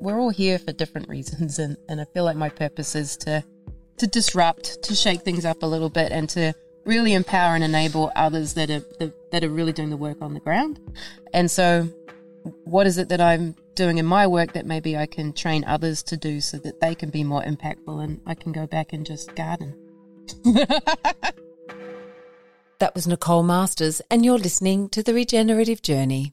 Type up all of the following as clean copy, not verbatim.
we're all here for different reasons, and I feel like my purpose is to disrupt, to shake things up a little bit, and to really empower and enable others that are really doing the work on the ground. And so what is it that I'm doing in my work that maybe I can train others to do so that they can be more impactful and I can go back and just garden? That was Nicole Masters, and you're listening to The Regenerative Journey.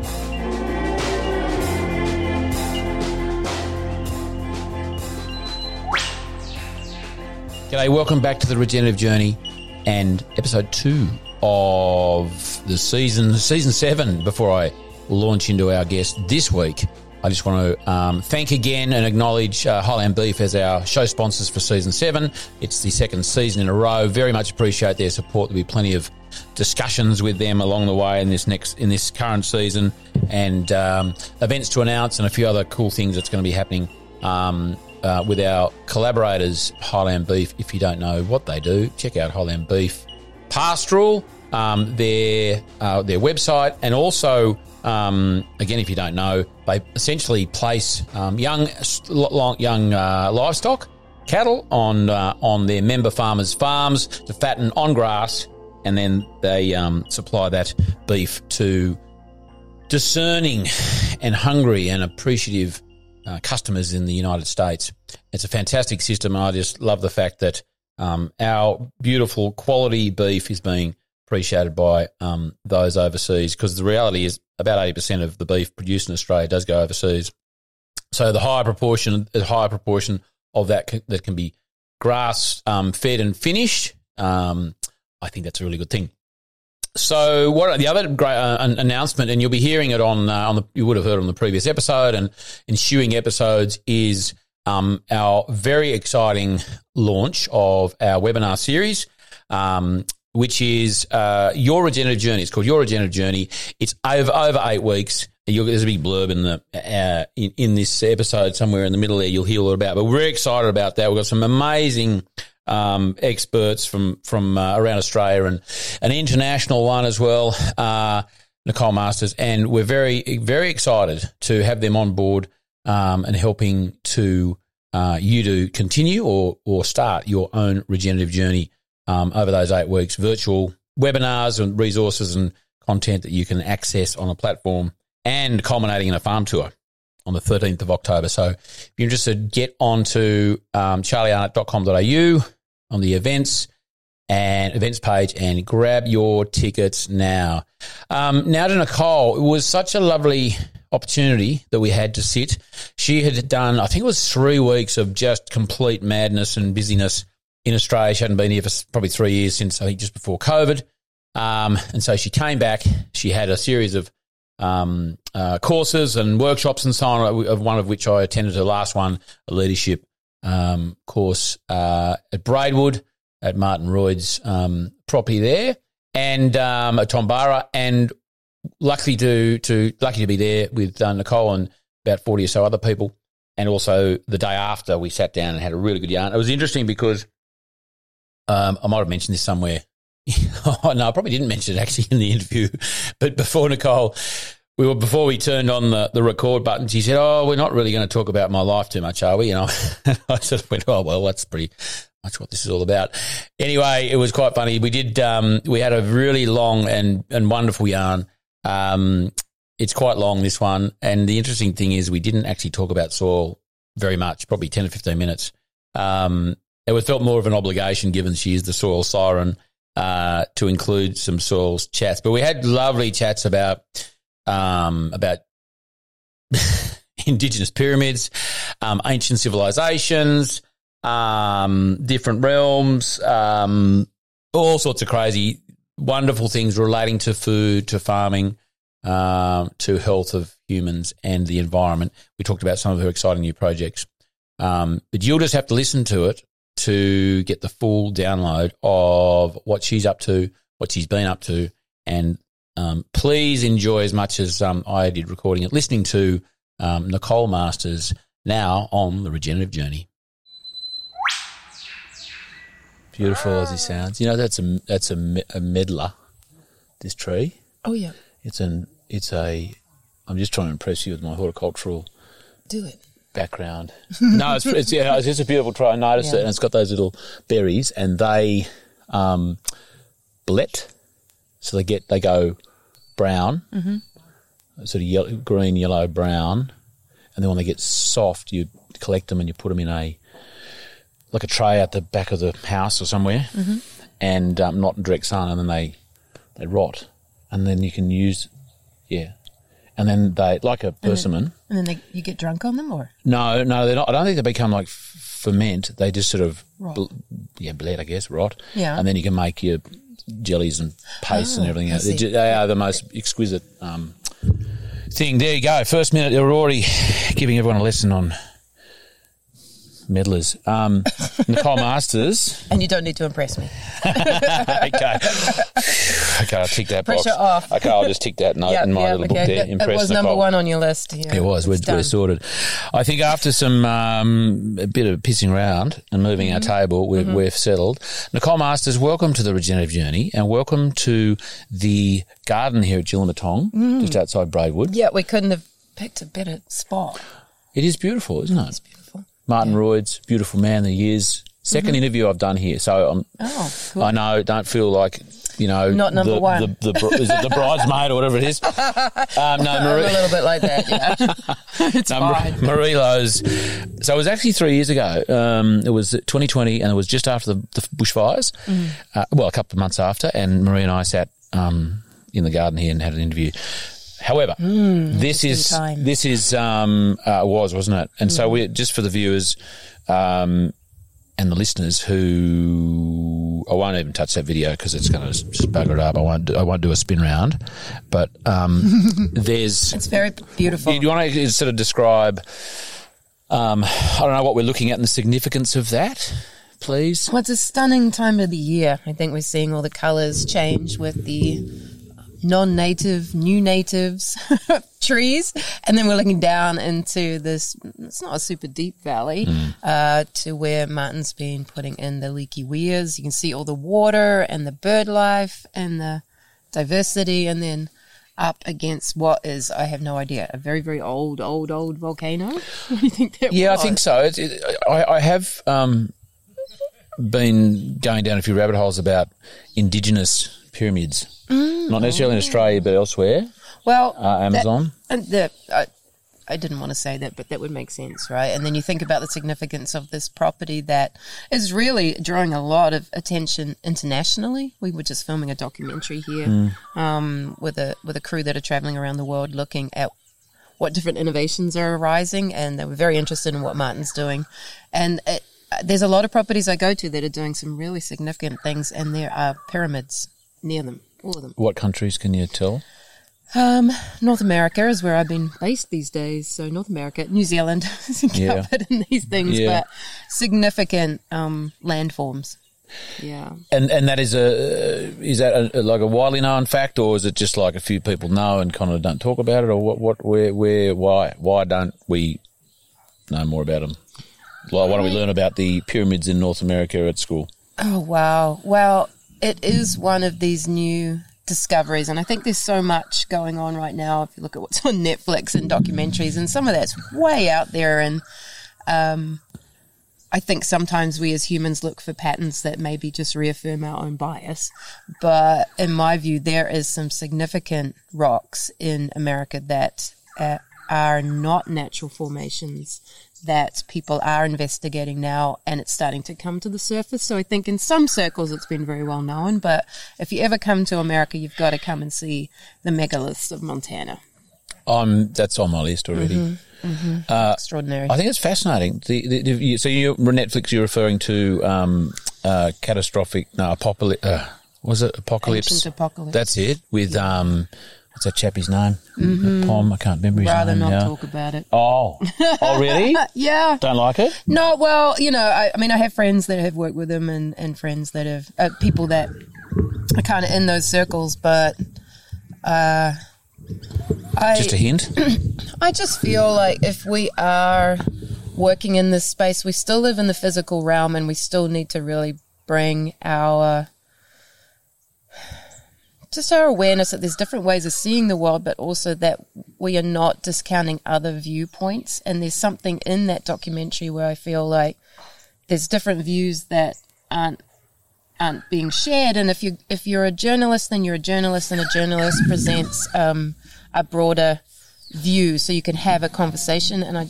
G'day, welcome back to The Regenerative Journey and episode 2 of the season 7. Before I launch into our guest this week, I just want to thank again and acknowledge Highland Beef as our show sponsors for season 7. It's the second season in a row. Very much appreciate their support. There'll be plenty of discussions with them along the way in this current season, and events to announce and a few other cool things that's going to be happening with our collaborators, Highland Beef. If you don't know what they do, check out Highland Beef Pastoral, their website, and also, again, if you don't know, they essentially place young livestock, cattle on their member farmers' farms to fatten on grass, and then they supply that beef to discerning and hungry and appreciative customers in the United States. It's a fantastic system, and I just love the fact that our beautiful quality beef is being appreciated by those overseas, because the reality is about 80% of the beef produced in Australia does go overseas. So the higher proportion of that can be grass fed and finished, I think that's a really good thing. So what the other great announcement, and you'll be hearing it you would have heard on the previous episode and ensuing episodes, is our very exciting launch of our webinar series, which is Your Regenerative Journey. It's called Your Regenerative Journey. It's over 8 weeks. There's a big blurb in this episode somewhere in the middle there. You'll hear all about it, but we're excited about that. We've got some amazing experts from around Australia, and an international one as well, Nicole Masters, and we're very, very excited to have them on board and helping to you to continue or start your own regenerative journey over those 8 weeks. Virtual webinars and resources and content that you can access on a platform, and culminating in a farm tour on the 13th of October. So if you're interested, get on to charliearnott.com.au on the events page and grab your tickets now. Now to Nicole. It was such a lovely opportunity that we had to sit. She had done, I think it was 3 weeks of just complete madness and busyness in Australia. She hadn't been here for probably 3 years, since I think just before COVID. And so she came back. She had a series of courses and workshops and so on, one of which I attended her last one, a leadership course at Braidwood at Martin Royds property there, and at Tombara, and lucky to be there with Nicole and about 40 or so other people. And also the day after we sat down and had a really good yarn. It was interesting because I might have mentioned this somewhere. Oh, no, I probably didn't mention it actually in the interview, but before Nicole, before we turned on the record button, she said, "Oh, we're not really going to talk about my life too much, are we?" And I sort of went, "Oh, well, that's pretty much what this is all about." Anyway, it was quite funny. We did, we had a really long and wonderful yarn. It's quite long, this one, and the interesting thing is we didn't actually talk about soil very much, probably 10 or 15 minutes. It was felt more of an obligation, given she is the soil siren, to include some soils chats. But we had lovely chats about indigenous pyramids, ancient civilizations, different realms, all sorts of crazy, wonderful things relating to food, to farming, to health of humans and the environment. We talked about some of her exciting new projects. But you'll just have to listen to it to get the full download of what she's up to, what she's been up to, and please enjoy as much as I did recording it, listening to Nicole Masters now on The Regenerative Journey. Beautiful as he sounds. You know, that's a medlar, this tree. Oh, yeah. I'm just trying to impress you with my horticultural background. No, it's just a beautiful tree. I noticed it, and it's got those little berries, and they blet, so they go brown, sort of yellow, green, yellow, brown, and then when they get soft, you collect them and you put them in a tray at the back of the house or somewhere, and not in direct sun, and then they rot, and then you can use, and then they, like a persimmon. You get drunk on them, or? No, they're not. I don't think they become like ferment. They just sort of rot. Bled, I guess, rot. Yeah. And then you can make your jellies and pastes and everything else. They are the most exquisite thing. There you go. First minute, they're already giving everyone a lesson on meddlers. Nicole Masters. And you don't need to impress me. Okay, I'll tick that box. Pressure off. Okay, I'll just tick that note in my little book there. Impress Nicole. It was number one on your list. Yeah, it was. We're sorted. I think after some a bit of pissing around and moving our table, we're settled. Nicole Masters, welcome to The Regenerative Journey, and welcome to the garden here at Jillamatong, just outside Braidwood. Yeah, we couldn't have picked a better spot. It is beautiful, isn't it? It's beautiful. Martin Royds, beautiful man of the years. Second interview I've done here, so cool. I know, don't feel like, you know, not number one. Is it the bridesmaid or whatever it is? No, Marie. I'm a little bit like that, yeah. It's fine. Marie Lowes. So it was actually 3 years ago. It was 2020, and it was just after the bushfires, a couple of months after, and Marie and I sat in the garden here and had an interview. However, wasn't it? And so we, just for the viewers and the listeners who, I won't even touch that video because it's going to just bugger it up. I won't do a spin round, but there's. It's very beautiful. You want to sort of describe, I don't know what we're looking at and the significance of that, please? Well, it's a stunning time of the year. I think we're seeing all the colours change with the non-native, new natives trees, and then we're looking down into this, it's not a super deep valley, to where Martin's been putting in the leaky weirs. You can see all the water and the bird life and the diversity, and then up against what is, I have no idea, a very, very old volcano. What do you think that was? I think so. I have been going down a few rabbit holes about indigenous pyramids. Not necessarily in Australia, but elsewhere. Well, Amazon. I didn't want to say that, but that would make sense, right? And then you think about the significance of this property that is really drawing a lot of attention internationally. We were just filming a documentary here with a crew that are travelling around the world looking at what different innovations are arising, and they were very interested in what Martin's doing. And there's a lot of properties I go to that are doing some really significant things, and there are pyramids near them. All of them. What countries can you tell? North America is where I've been based these days. So North America, New Zealand is covered in these things, but significant landforms. Yeah. And that is a widely known fact, or is it just like a few people know and kind of don't talk about it, or why don't we know more about them? Like, why don't we learn about the pyramids in North America at school? Oh, wow. Well, it is one of these new discoveries, and I think there's so much going on right now. If you look at what's on Netflix and documentaries, and some of that's way out there, and I think sometimes we as humans look for patterns that maybe just reaffirm our own bias. But in my view, there is some significant rocks in America that are not natural formations that people are investigating now, and it's starting to come to the surface. So I think in some circles it's been very well known, but if you ever come to America, you've got to come and see the megaliths of Montana. That's on my list already. Mm-hmm, mm-hmm. Extraordinary. I think it's fascinating. So you, Netflix, you're referring to Apocalypse. Was it Apocalypse? Ancient Apocalypse. That's it. With what's that chappie's name? Mm-hmm. Pom. I can't remember his name. Rather not talk about it. Oh, really? Yeah. Don't like it? No. Well, you know, I mean, I have friends that have worked with him, and friends that have people that are kind of in those circles, but. Just a hint? I just feel like if we are working in this space, we still live in the physical realm, and we still need to really bring our awareness that there's different ways of seeing the world, but also that we are not discounting other viewpoints. And there's something in that documentary where I feel like there's different views that aren't being shared. And if you're a journalist, then you're a journalist, and a journalist presents a broader view so you can have a conversation. And I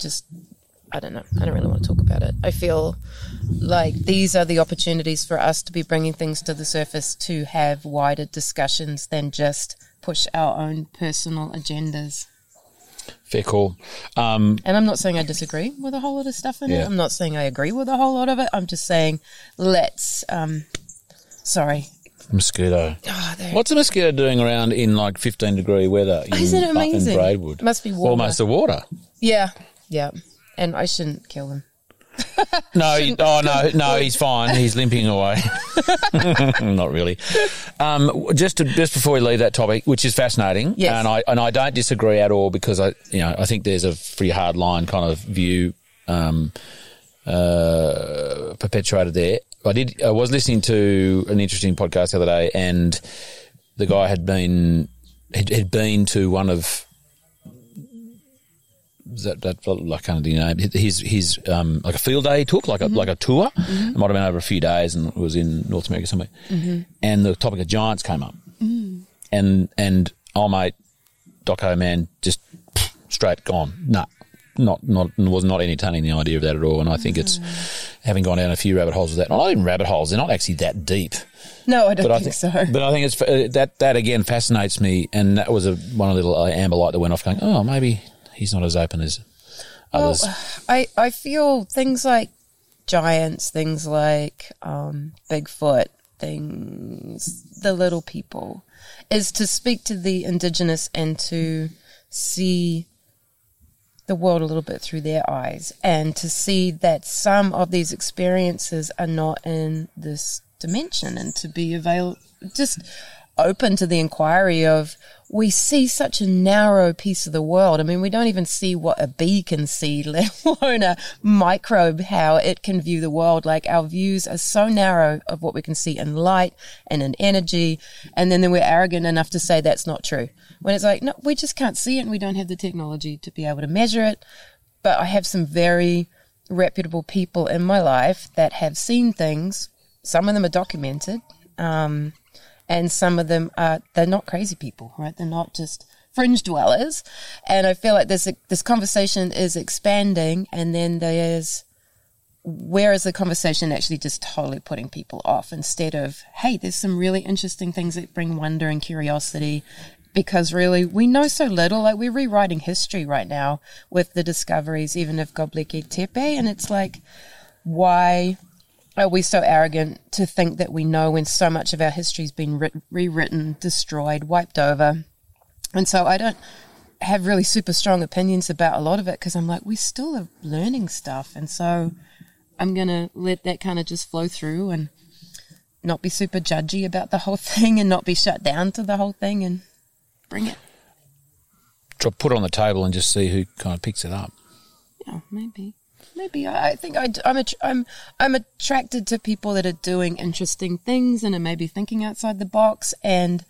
don't really want to talk about it. I feel like these are the opportunities for us to be bringing things to the surface, to have wider discussions than just push our own personal agendas. Fair call. And I'm not saying I disagree with a whole lot of stuff in it. I'm not saying I agree with a whole lot of it. I'm just saying let's Sorry. Mosquito. What's a mosquito doing around in like 15-degree weather? Isn't it amazing? In Braidwood? It must be water. Almost the water. Yeah. Yeah. And I shouldn't kill him. No. No, he's fine. He's limping away. Not really. Just before we leave that topic, which is fascinating, yes. and I don't disagree at all, because I think there's a pretty hard line kind of view perpetuated there. I was listening to an interesting podcast the other day, and the guy had been to one of that I can't remember his like a field day he took, like a tour. Mm-hmm. It might have been over a few days, and it was in North America somewhere. Mm-hmm. And the topic of giants came up, and oh mate, doco man, just straight gone. No. Was not entertaining the idea of that at all, and I think it's having gone down a few rabbit holes with that. Not even rabbit holes; they're not actually that deep. No, I don't think so. But I think it's that again fascinates me, and that was one little amber light that went off, going, "Oh, maybe he's not as open as others." I feel things like giants, things like Bigfoot, things, the little people, is to speak to the indigenous and to see the world a little bit through their eyes, and to see that some of these experiences are not in this dimension, and to be just open to the inquiry of, we see such a narrow piece of the world. I mean, we don't even see what a bee can see, let alone a microbe, how it can view the world. Like, our views are so narrow of what we can see in light and in energy, and then we're arrogant enough to say that's not true. When it's like, no, we just can't see it, and we don't have the technology to be able to measure it. But I have some very reputable people in my life that have seen things. Some of them are documented, and some of them they're not crazy people, right? They're not just fringe dwellers. And I feel like this conversation is expanding, and then there's, where is the conversation actually just totally putting people off, instead of, hey, there's some really interesting things that bring wonder and curiosity, because really we know so little. Like, we're rewriting history right now with the discoveries even of Göbekli Tepe, and it's like, why are we so arrogant to think that we know when so much of our history's been rewritten, destroyed, wiped over? And so I don't have really super strong opinions about a lot of it, because I'm like, we still are learning stuff. And so I'm going to let that kind of just flow through and not be super judgy about the whole thing, and not be shut down to the whole thing, and bring it. Put it on the table and just see who kind of picks it up. Yeah, maybe. Maybe I think I'm attracted to people that are doing interesting things and are maybe thinking outside the box, and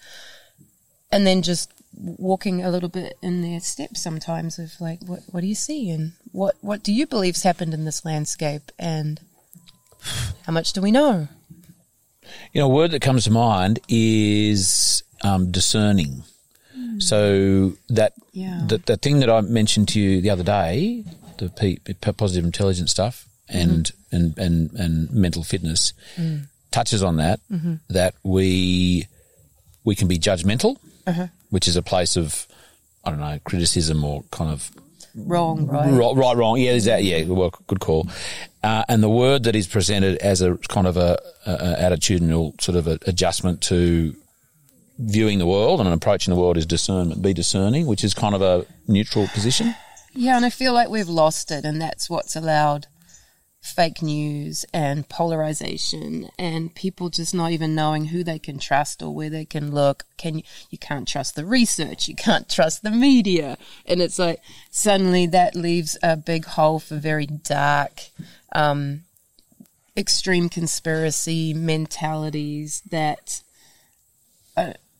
then just walking a little bit in their steps sometimes of like, what do you see, and what do you believe's happened in this landscape, and how much do we know? You know, a word that comes to mind is discerning. So that the thing that I mentioned to you the other day, the positive intelligence stuff and mental fitness touches on that, that we can be judgmental, which is a place of, I don't know, criticism or kind of wrong, right, wrong. Yeah, is that, yeah, well, good call. And the word that is presented as a kind of a attitudinal sort of adjustment to viewing the world and approaching the world is discernment. Be discerning, which is kind of a neutral position. Yeah, and I feel like we've lost it, and that's what's allowed fake news and polarization and people just not even knowing who they can trust or where they can look. You can't trust the research, you can't trust the media, and it's like suddenly that leaves a big hole for very dark, extreme conspiracy mentalities that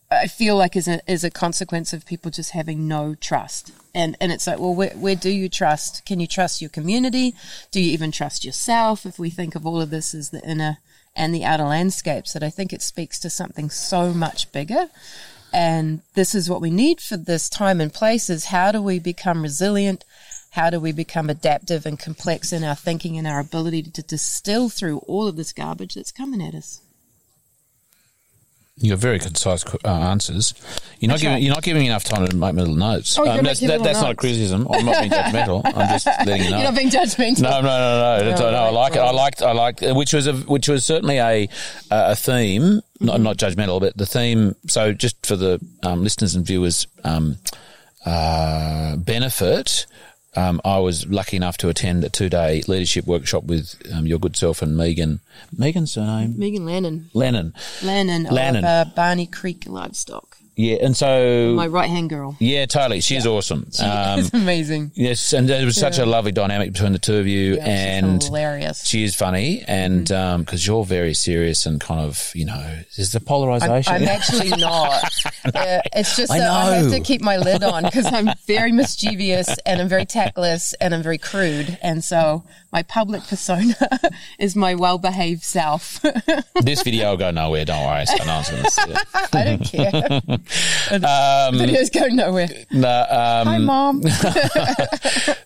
I feel like is a consequence of people just having no trust. And it's like, well, where do you trust? Can you trust your community? Do you even trust yourself? If we think of all of this as the inner and the outer landscapes, that I think it speaks to something so much bigger. And this is what we need for this time and place is how do we become resilient? How do we become adaptive and complex in our thinking and our ability to distill through all of this garbage that's coming at us? You have very concise answers. You're not giving enough time to make my little notes. Oh, that's not a criticism. I'm not being judgmental. I'm just letting you know. You're not being judgmental. No. I like it. I liked, which was certainly a theme. Not judgmental, but the theme. So just for the listeners and viewers' benefit. I was lucky enough to attend a 2-day leadership workshop with your good self and Megan. Megan's her name? Megan Lennon. Of Barney Creek Livestock. Yeah, and so... my right-hand girl. Yeah, totally. She's awesome. She's amazing. Yes, and there was such a lovely dynamic between the two of you. Yeah, and she's hilarious. She is funny, and because you're very serious and kind of, there's the polarisation. I'm actually not. It's just that I have to keep my lid on because I'm very mischievous and I'm very tactless and I'm very crude, and so my public persona is my well-behaved self. This video will go nowhere, don't worry. So no I don't care. Videos go nowhere. Hi, Mom.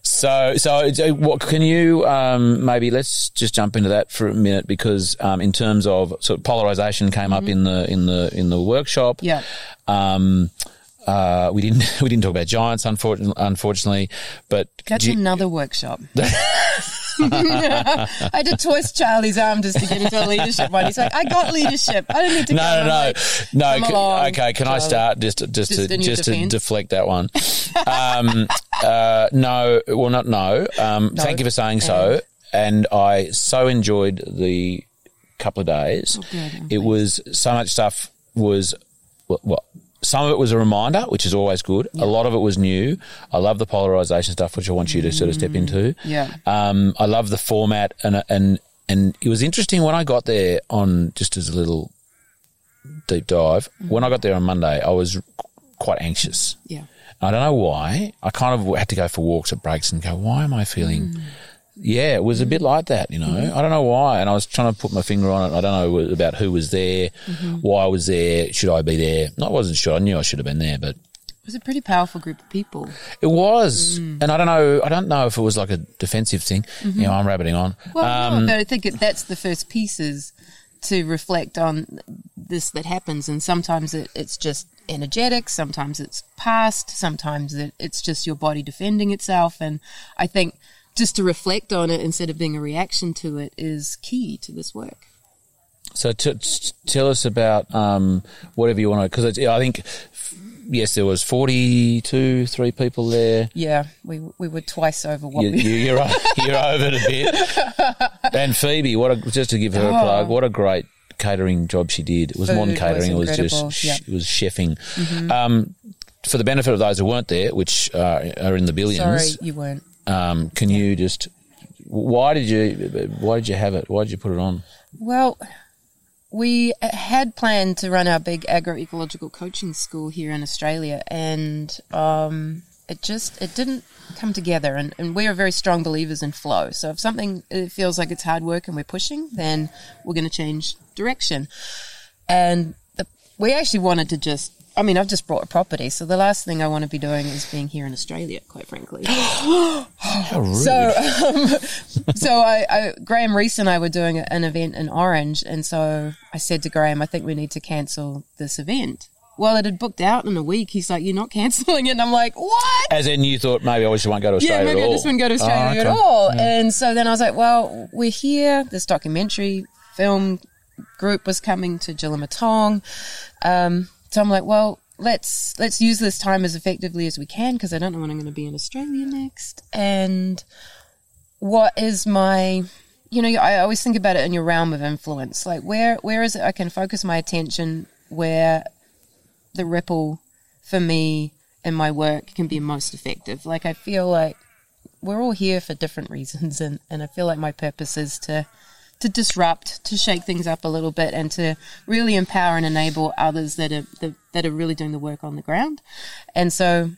So what can you maybe let's just jump into that for a minute because in terms of sort of polarization came up in the workshop. Yeah. We didn't talk about giants, unfortunately, but that's another workshop. I did twist Charlie's arm just to get into a leadership one. He's like, I got leadership. I don't need to go. Can Charlie. I start just to deflect that one? Thank you for saying so. And I so enjoyed the couple of days. Oh, good. It was so much stuff was some of it was a reminder, which is always good. Yeah. A lot of it was new. I love the polarisation stuff, which I want you to sort of step into. Yeah. I love the format. And it was interesting when I got there on just as a little deep dive, when I got there on Monday, I was quite anxious. Yeah. And I don't know why. I kind of had to go for walks at breaks and go, why am I feeling it was a bit like that, I don't know why. And I was trying to put my finger on it. I don't know about who was there, why I was there, should I be there. No, I wasn't sure. I knew I should have been there, but it was a pretty powerful group of people. It was. And I don't know if it was like a defensive thing. I'm rabbiting on. Well, no, but I think that's the first piece is to reflect on this that happens, and sometimes it's just energetic, sometimes it's past, sometimes it's just your body defending itself. And I think just to reflect on it instead of being a reaction to it is key to this work. So tell us about whatever you want to, because I think, yes, there was 43 people there. Yeah, we were twice over what we... You're over it a bit. And Phoebe, just to give her a plug, what a great catering job she did. It was more than catering, it was just it was chefing. For the benefit of those who weren't there, which are in the billions... Sorry, you weren't. Can you just why did you have it? Why did you put it on? Well, we had planned to run our big agroecological coaching school here in Australia, and it didn't come together, and we are very strong believers in flow. So if something it feels like it's hard work and we're pushing, then we're going to change direction. And we actually wanted to just I mean, I've just bought a property, so the last thing I want to be doing is being here in Australia, quite frankly. How rude. So Graham Reese and I were doing an event in Orange, and so I said to Graham, I think we need to cancel this event. Well, it had booked out in a week. He's like, you're not cancelling it. And I'm like, what? As in you thought maybe I just won't go to Australia at all. Yeah, maybe I just wouldn't go to Australia at all. Yeah. And so then I was like, well, we're here. This documentary film group was coming to Jillamatong. So I'm like, well, let's use this time as effectively as we can because I don't know when I'm going to be in Australia next. And what is my... You know, I always think about it in your realm of influence. Like, where is it I can focus my attention where... the ripple for me and my work can be most effective. Like, I feel like we're all here for different reasons, and I feel like my purpose is to disrupt, to shake things up a little bit, and to really empower and enable others that are really doing the work on the ground. And so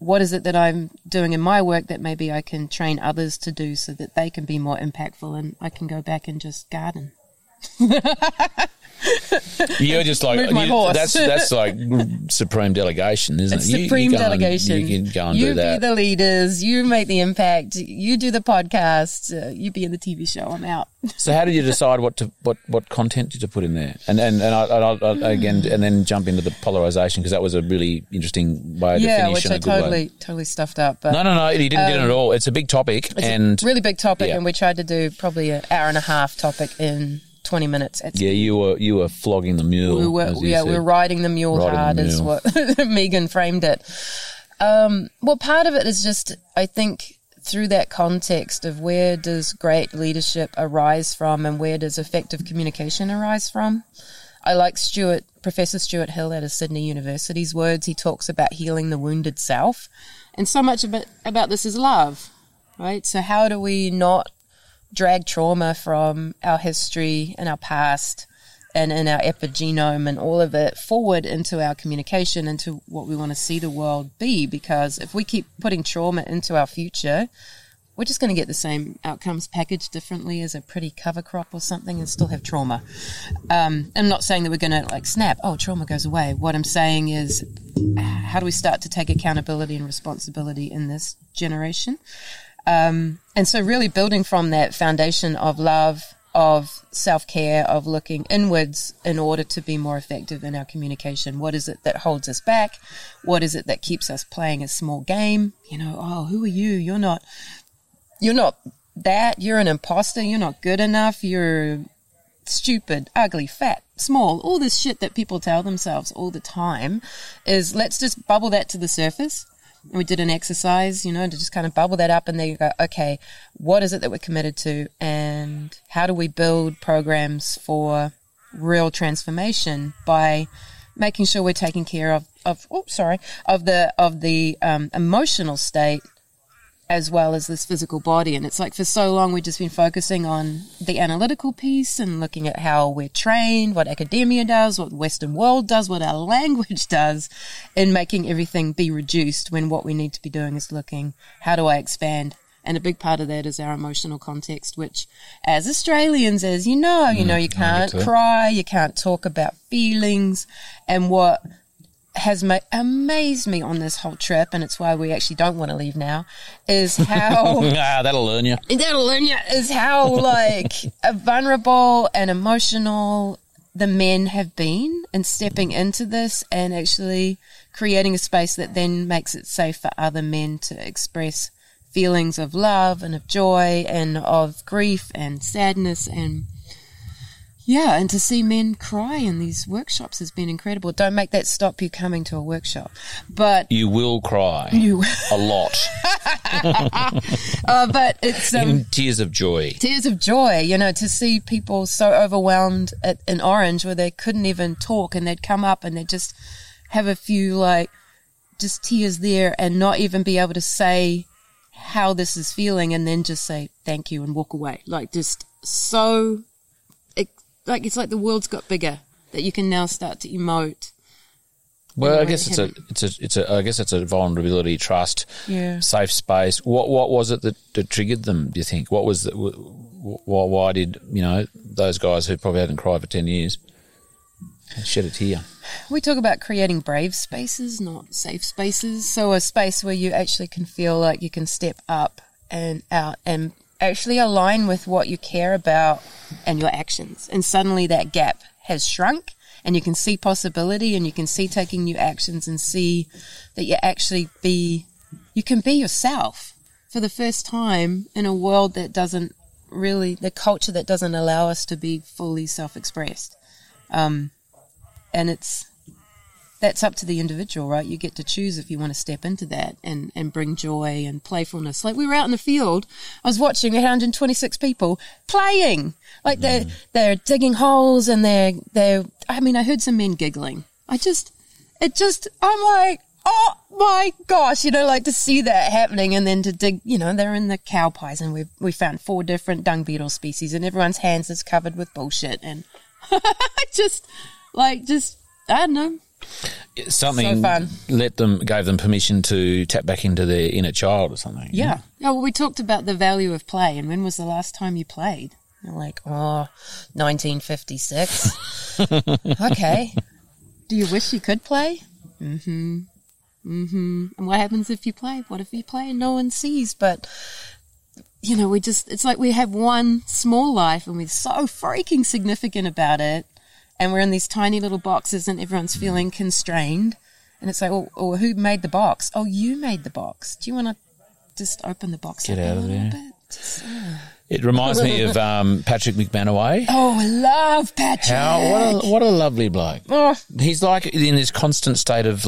what is it that I'm doing in my work that maybe I can train others to do so that they can be more impactful and I can go back and just garden? You're just like, that's like supreme delegation, isn't it? Supreme delegation. You can go and do that. You be the leaders, you make the impact, you do the podcast, you be in the TV show, I'm out. So how did you decide what content to put in there? And then jump into the polarisation because that was a really interesting way to finish. Yeah, which I totally stuffed up. But, no, you didn't do it at all. It's a big topic. It's a really big topic, and we tried to do probably an hour and a half topic in 20 minutes. You were flogging the mule. We were riding the mule hard is what Megan framed it. Well, part of it is just, I think, through that context of where does great leadership arise from and where does effective communication arise from. I like Professor Stuart Hill out of Sydney University's words. He talks about healing the wounded self. And so much about this is love, right? So how do we not drag trauma from our history and our past and in our epigenome and all of it forward into our communication, into what we want to see the world be? Because if we keep putting trauma into our future, we're just going to get the same outcomes packaged differently as a pretty cover crop or something and still have trauma. I'm not saying that we're going to like snap, oh, trauma goes away. What I'm saying is, how do we start to take accountability and responsibility in this generation? And so really building from that foundation of love, of self-care, of looking inwards in order to be more effective in our communication. What is it that holds us back? What is it that keeps us playing a small game? You know, oh, who are you? You're not that. You're an imposter. You're not good enough. You're stupid, ugly, fat, small. All this shit that people tell themselves all the time is, let's just bubble that to the surface. We did an exercise, you know, to just kind of bubble that up, and then you go, okay, what is it that we're committed to and how do we build programs for real transformation by making sure we're taking care of the emotional state as well as this physical body. And it's like, for so long we've just been focusing on the analytical piece and looking at how we're trained, what academia does, what the Western world does, what our language does, and making everything be reduced when what we need to be doing is looking, how do I expand? And a big part of that is our emotional context, which as Australians, as you know, you can't cry, you can't talk about feelings. And what has amazed me on this whole trip, and it's why we actually don't want to leave now, is how that'll learn you is how like vulnerable and emotional the men have been in stepping into this and actually creating a space that then makes it safe for other men to express feelings of love and of joy and of grief and sadness. And yeah, and to see men cry in these workshops has been incredible. Don't make that stop you coming to a workshop. But you will cry a lot. But it's... in tears of joy. Tears of joy, you know, to see people so overwhelmed in Orange where they couldn't even talk, and they'd come up and they'd just have a few, like, just tears there and not even be able to say how this is feeling, and then just say thank you and walk away. Like, just so... like, it's like the world's got bigger, that you can now start to emote. Well, I guess it's a vulnerability, trust, safe space. What was it that triggered them, do you think? What was why did, you know, those guys who probably hadn't cried for 10 years? and shed a tear. We talk about creating brave spaces, not safe spaces. So a space where you actually can feel like you can step up and out and actually align with what you care about and your actions. And suddenly that gap has shrunk and you can see possibility and you can see taking new actions and see that you actually you can be yourself for the first time in a world that doesn't really, the culture that doesn't allow us to be fully self-expressed. And that's up to the individual, right? You get to choose if you want to step into that and bring joy and playfulness. Like we were out in the field, I was watching 126 people playing. Like they're digging holes and they're I mean, I heard some men giggling. I'm like, oh my gosh, like to see that happening and then to dig, they're in the cow pies and we found 4 different dung beetle species and everyone's hands is covered with bullshit and just I don't know. Something so gave them permission to tap back into their inner child or something. Yeah. Yeah. Oh, well, we talked about the value of play and when was the last time you played? You're like, 1956. Okay. Do you wish you could play? Mm-hmm. Mm-hmm. And what happens if you play? What if you play and no one sees? But, we just, it's like we have one small life and we're so freaking significant about it. And we're in these tiny little boxes and everyone's feeling constrained. And it's like, well, who made the box? Oh, you made the box. Do you want to just open the box up a little bit? It reminds me of Patrick McManaway. Oh, I love Patrick. What a lovely bloke. Oh. He's like in this constant state of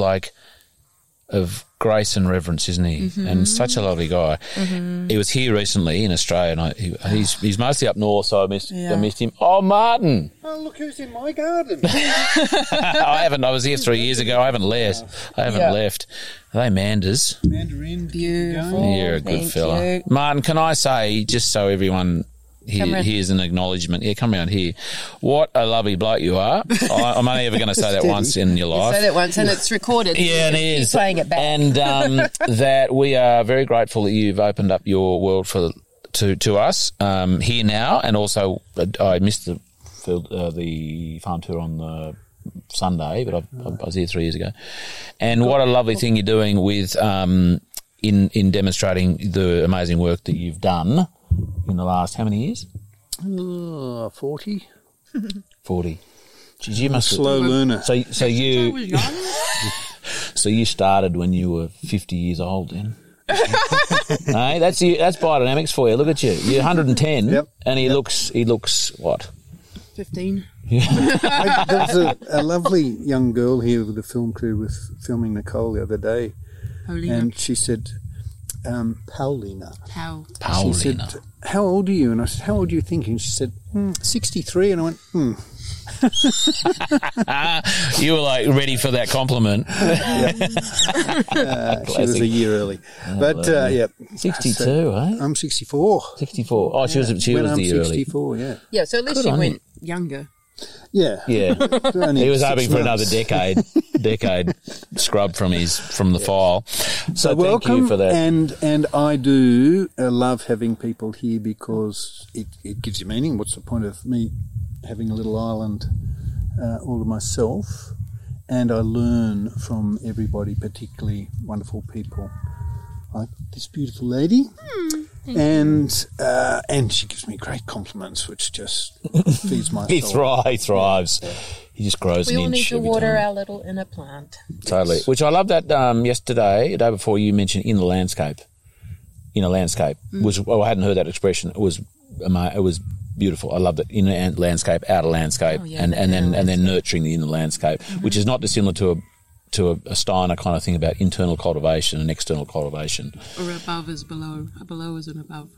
grace and reverence, isn't he? Mm-hmm. And such a lovely guy. Mm-hmm. He was here recently in Australia, and he's mostly up north, so I missed him. Oh, Martin! Oh, look who's in my garden! I was here 3 years ago. I haven't left. Are they Manders? Mandarins. Beautiful. You're a good fella. You. Martin, can I say, just so everyone here's an acknowledgement. Yeah, come around here. What a lovely bloke you are. I'm only ever going to say that once in your life. You say that once and it's recorded. Yeah, and it is. You're playing it back. And that we are very grateful that you've opened up your world to us here now. And also I missed the farm tour on the Sunday, but I was here 3 years ago. And what a lovely thing you're doing with in demonstrating the amazing work that you've done. In the last how many years? 40. 40. Jeez, you must slow learner. So you. So you started when you were 50 years old, then. No, that's biodynamics for you. Look at you. You're 110, and he looks what? 15. Yeah. There's a lovely young girl here with the film crew was filming Nicole the other day, and she said. Paulina. She said, how old are you? And I said, how old are you thinking? She said, 63. And I went, You were like ready for that compliment. She was a year early. But, 62, so, eh? I'm 64. 64. Oh, yeah. She was the year early. I'm 64, yeah. Yeah, so at least she went younger. Yeah. Yeah. He was hoping for another decade scrub from the file. So welcome, thank you for that. And I do love having people here because it gives you meaning. What's the point of me having a little island all to myself? And I learn from everybody, particularly wonderful people like this beautiful lady. Mm. And she gives me great compliments, which just feeds my soul. He thrives. Yeah. He just grows an inch. We all need to water our little inner plant. Totally. Yes. Which I love that yesterday, the day before, you mentioned in the landscape. In a landscape. Mm. I hadn't heard that expression. It was beautiful. I love that inner landscape, outer landscape, and then nurturing the inner landscape, mm-hmm. which is not dissimilar to a Steiner kind of thing about internal cultivation and external cultivation. Or above is below. A below is an above.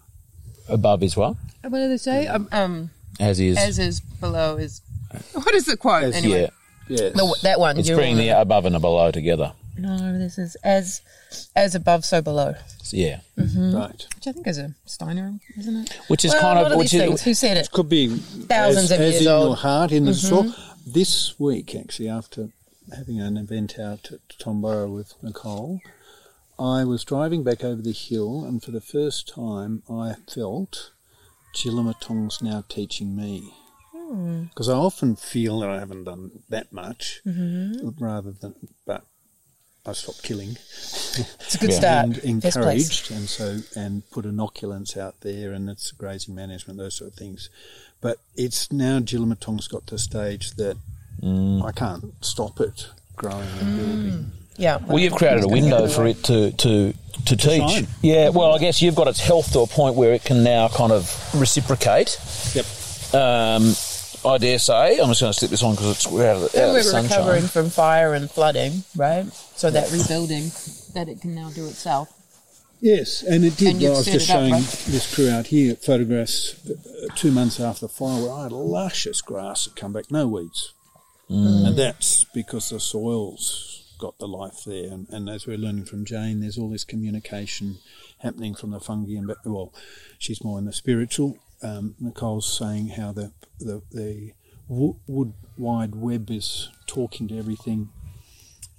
Above is what? What do they say? As is. As is below is... What is the quote? As, anyway. Yeah. Yes. That one. It's bringing the above and the below together. No, this is as above, so below. Yeah. Mm-hmm. Right. Which I think is a Steiner, isn't it? Which is who said it? Could be thousands of years old. As in your heart, in the soul. This week, actually, after... having an event out at Tombara with Nicole, I was driving back over the hill and for the first time I felt Jillamatong's now teaching me. Because I often feel that I haven't done that much, rather than, but I stopped killing. It's a good start. And encouraged, and so, and put inoculants out there, and it's grazing management, those sort of things. But it's now Jillamatong's got to a stage that I can't stop it growing and building. Yeah. Well, you've created a window for it to teach. Fine. Yeah. Well, I guess you've got its health to a point where it can now kind of reciprocate. Yep. I dare say, I'm just going to slip this on because it's out of the sunshine. We're recovering from fire and flooding, right? So that rebuilding, that it can now do itself. Yes, and it did. And well, I was just showing this crew out here photographs 2 months after the fire where I had luscious grass that come back, no weeds. And that's because the soil's got the life there. And as we're learning from Jane, there's all this communication happening from the fungi. And well, she's more in the spiritual. Nicole's saying how the wood wide web is talking to everything,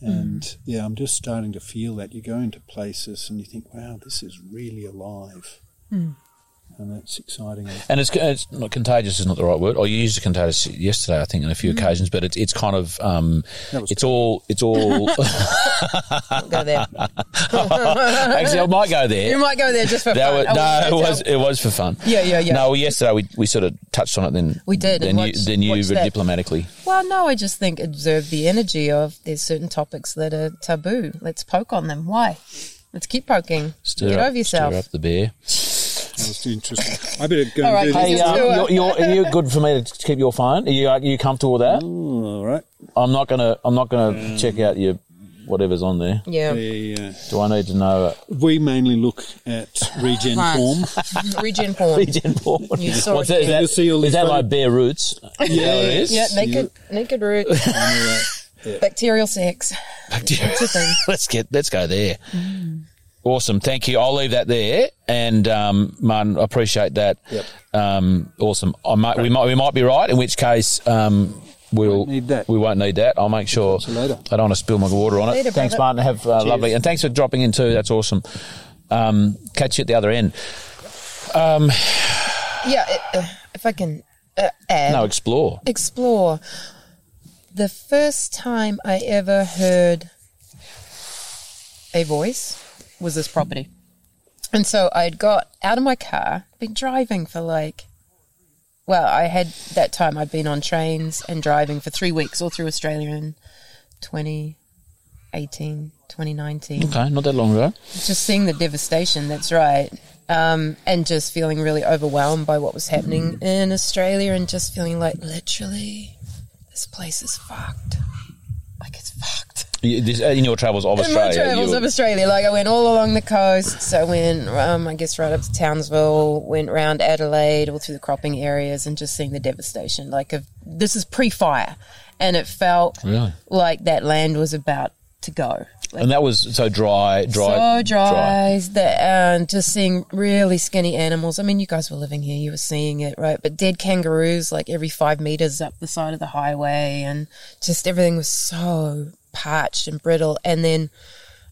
and yeah, I'm just starting to feel that you go into places and you think, wow, this is really alive, and that's exciting. And it's not contagious is not the right word. I used contagious yesterday, I think, on a few occasions, but it's kind of it's all. Don't go there. Actually, I might go there. You might go there just for fun. It was for fun. Yeah. No, well, yesterday we sort of touched on it. Then we did. Then you diplomatically. Well, no, I just think observe the energy of there's certain topics that are taboo. Let's poke on them. Why? Let's keep poking. Get over yourself. Stir up the bear. That was interesting. I better go. All right, and do this. Are you good for me to keep your phone? Are you comfortable with that? Ooh, all right. I'm not gonna check out your. Whatever's on there. Yeah. Do I need to know it? We mainly look at regen form. Regen form. Is that like bare roots? Yeah, it is. Yeah, naked roots. Yeah. Bacterial sex. That's a thing. Let's go there. Awesome. Thank you. I'll leave that there. And, Martin, I appreciate that. Yep. Awesome. We might be right, in which case, We won't need that. I'll make sure. Later. I don't want to spill my water on it. Later, thanks, brother. Martin. Have lovely. And thanks for dropping in too. That's awesome. Catch you at the other end. If I can add. No, explore. Explore. The first time I ever heard a voice was this property. And so I'd got out of my car, been driving for I'd been on trains and driving for 3 weeks all through Australia in 2018, 2019. Okay, not that long ago. Just seeing the devastation, that's right. And just feeling really overwhelmed by what was happening in Australia and just feeling like, literally, this place is fucked. Like, it's fucked. In your travels of Australia? In my travels of Australia. Like, I went all along the coast. So I went, I guess, right up to Townsville, went round Adelaide, all through the cropping areas and just seeing the devastation. Like, this is pre-fire. And it felt like that land was about to go. Like, and that was so dry. So dry. That, just seeing really skinny animals. I mean, you guys were living here. You were seeing it, right? But dead kangaroos, like, every 5 metres up the side of the highway. And just everything was so parched and brittle. And then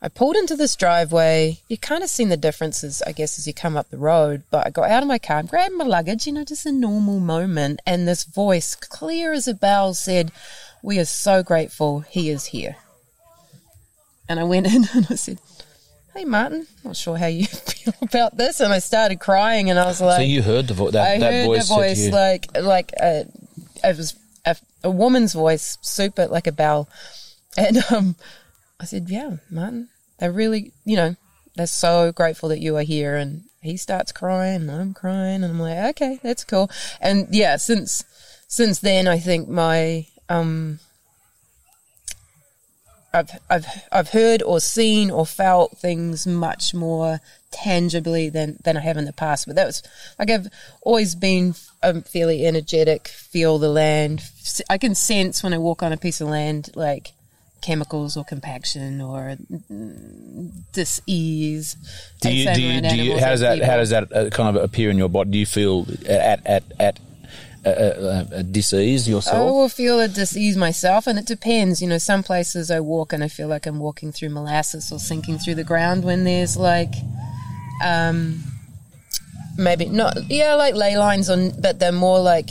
I pulled into this driveway. You kind of seen the differences, I guess, as you come up the road. But I got out of my car and grabbed my luggage, just a normal moment. And this voice, clear as a bell, said, "We are so grateful he is here." And I went in and I said, "Hey, Martin, not sure how you feel about this." And I started crying and I was like... So you heard the voice? I heard the voice it was a woman's voice, super like a bell. And I said, "Yeah, Martin, they're really, they're so grateful that you are here." And he starts crying and I'm crying and I'm like, okay, that's cool. And, yeah, since then I think my... I've heard or seen or felt things much more tangibly than I have in the past. But that was like I've always been fairly energetic, feel the land. I can sense when I walk on a piece of land like chemicals or compaction or dis-ease. Do you how does that kind of appear in your body? Do you feel at a disease yourself? I will feel a disease myself, and it depends. Some places I walk and I feel like I'm walking through molasses or sinking through the ground when there's like, maybe not, like ley lines on, but they're more like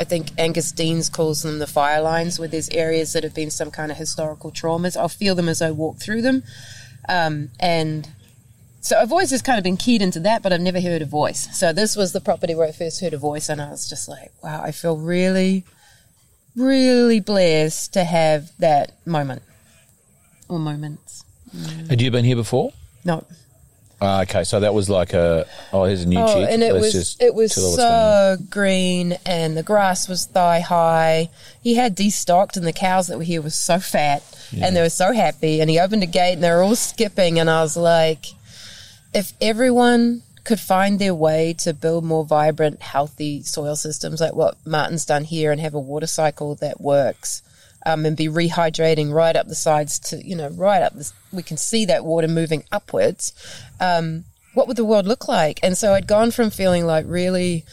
I think Angus Deans calls them the fire lines, where there's areas that have been some kind of historical traumas. I'll feel them as I walk through them. And so I've always just kind of been keyed into that, but I've never heard a voice. So this was the property where I first heard a voice, and I was just like, wow, I feel really, really blessed to have that moment or moments. Had you been here before? No. Okay, so that was like here's a new chick. And it was so green, and the grass was thigh high. He had destocked, and the cows that were here were so fat, and they were so happy. And he opened a gate, and they were all skipping. And I was like, if everyone could find their way to build more vibrant, healthy soil systems, like what Martin's done here, and have a water cycle that works, and be rehydrating right up the sides to, right up this, we can see that water moving upwards. What would the world look like? And so I'd gone from feeling like really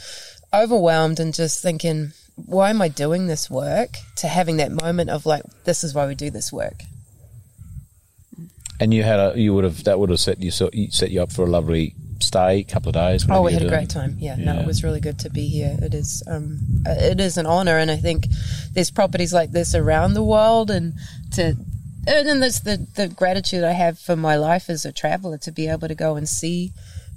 overwhelmed and just thinking, why am I doing this work, to having that moment of like, this is why we do this work. And that would have set you up for a lovely stay, couple of days. Oh, we had a great time. Yeah, no, it was really good to be here. It is an honor, and I think there's properties like this around the world, and that's the gratitude I have for my life as a traveler, to be able to go and see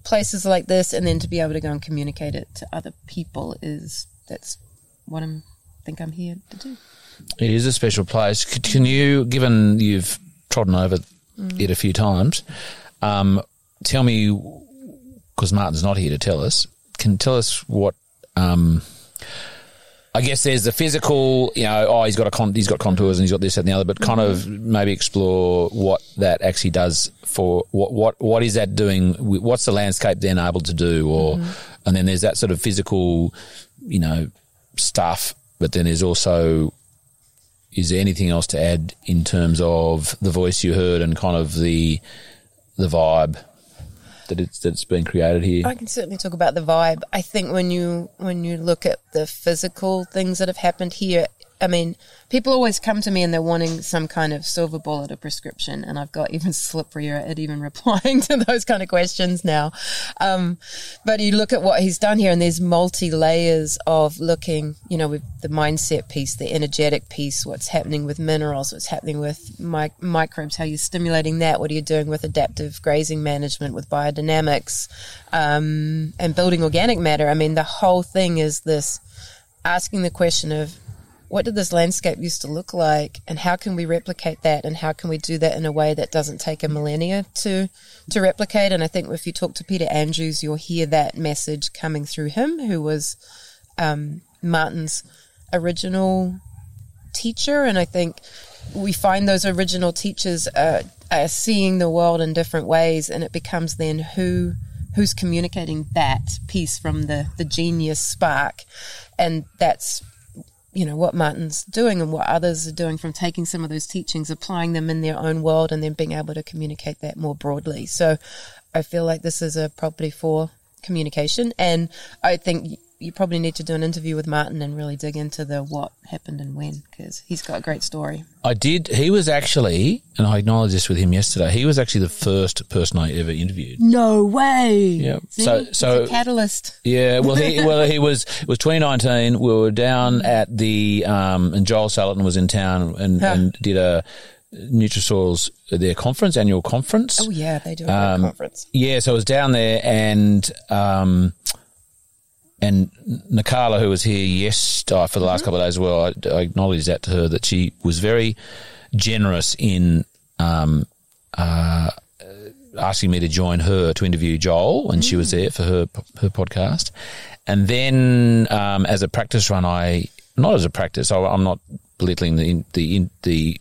places like this, and then to be able to go and communicate it to other people. That's what I think I'm here to do. It is a special place. Can you, given you've trodden over it a few times, tell me, because Martin's not here to tell us, can tell us what, I guess there's the physical, he's got contours and he's got this and the other, but kind of maybe explore what that actually does for, what is that doing, what's the landscape then able to do, or and then there's that sort of physical, stuff, but then there's also, is there anything else to add in terms of the voice you heard and kind of the vibe that's been created here? I can certainly talk about the vibe. I think when you look at the physical things that have happened here, I mean, people always come to me and they're wanting some kind of silver bullet or prescription, and I've got even slipperier at even replying to those kind of questions now. But you look at what he's done here, and there's multi layers of looking, with the mindset piece, the energetic piece, what's happening with minerals, what's happening with microbes, how you're stimulating that, what are you doing with adaptive grazing management, with biodynamics, and building organic matter. I mean, the whole thing is this asking the question of, what did this landscape used to look like, and how can we replicate that, and how can we do that in a way that doesn't take a millennia to replicate? And I think if you talk to Peter Andrews, you'll hear that message coming through him, who was Martin's original teacher. And I think we find those original teachers are seeing the world in different ways, and it becomes then who's communicating that piece from the genius spark. And that's what Martin's doing and what others are doing, from taking some of those teachings, applying them in their own world, and then being able to communicate that more broadly. So I feel like this is a property for communication, and I think you probably need to do an interview with Martin and really dig into the what happened and when, because he's got a great story. I did. He was actually, and I acknowledged this with him yesterday, he was actually the first person I ever interviewed. No way. Yeah. So he's a catalyst. Yeah. Well, he was. It was 2019. We were down at the and Joel Salatin was in town and did a Nutrisoils, their conference, annual conference. Oh yeah, they do a conference. Yeah. So I was down there And Nicole, who was here for the last couple of days as well, I acknowledged that to her, that she was very generous in asking me to join her to interview Joel when she was there for her podcast. And then as a practice run, I'm not belittling the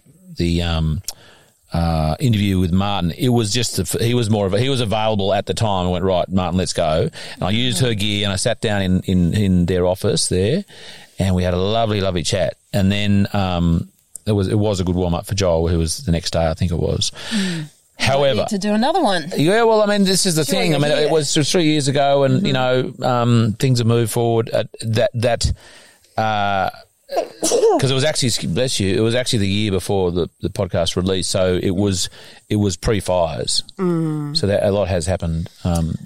interview with Martin. It was just he was available at the time. I went, right, Martin, let's go. And I used her gear, and I sat down in their office there, and we had a lovely, lovely chat. And then it was a good warm up for Joel, who was the next day, I think it was. However, I need to do another one. Yeah, well, I mean, this is the thing. I mean, it was 3 years ago, and things have moved forward. Because it was actually, bless you, it was actually the year before the podcast release, so it was pre-fires. So that a lot has happened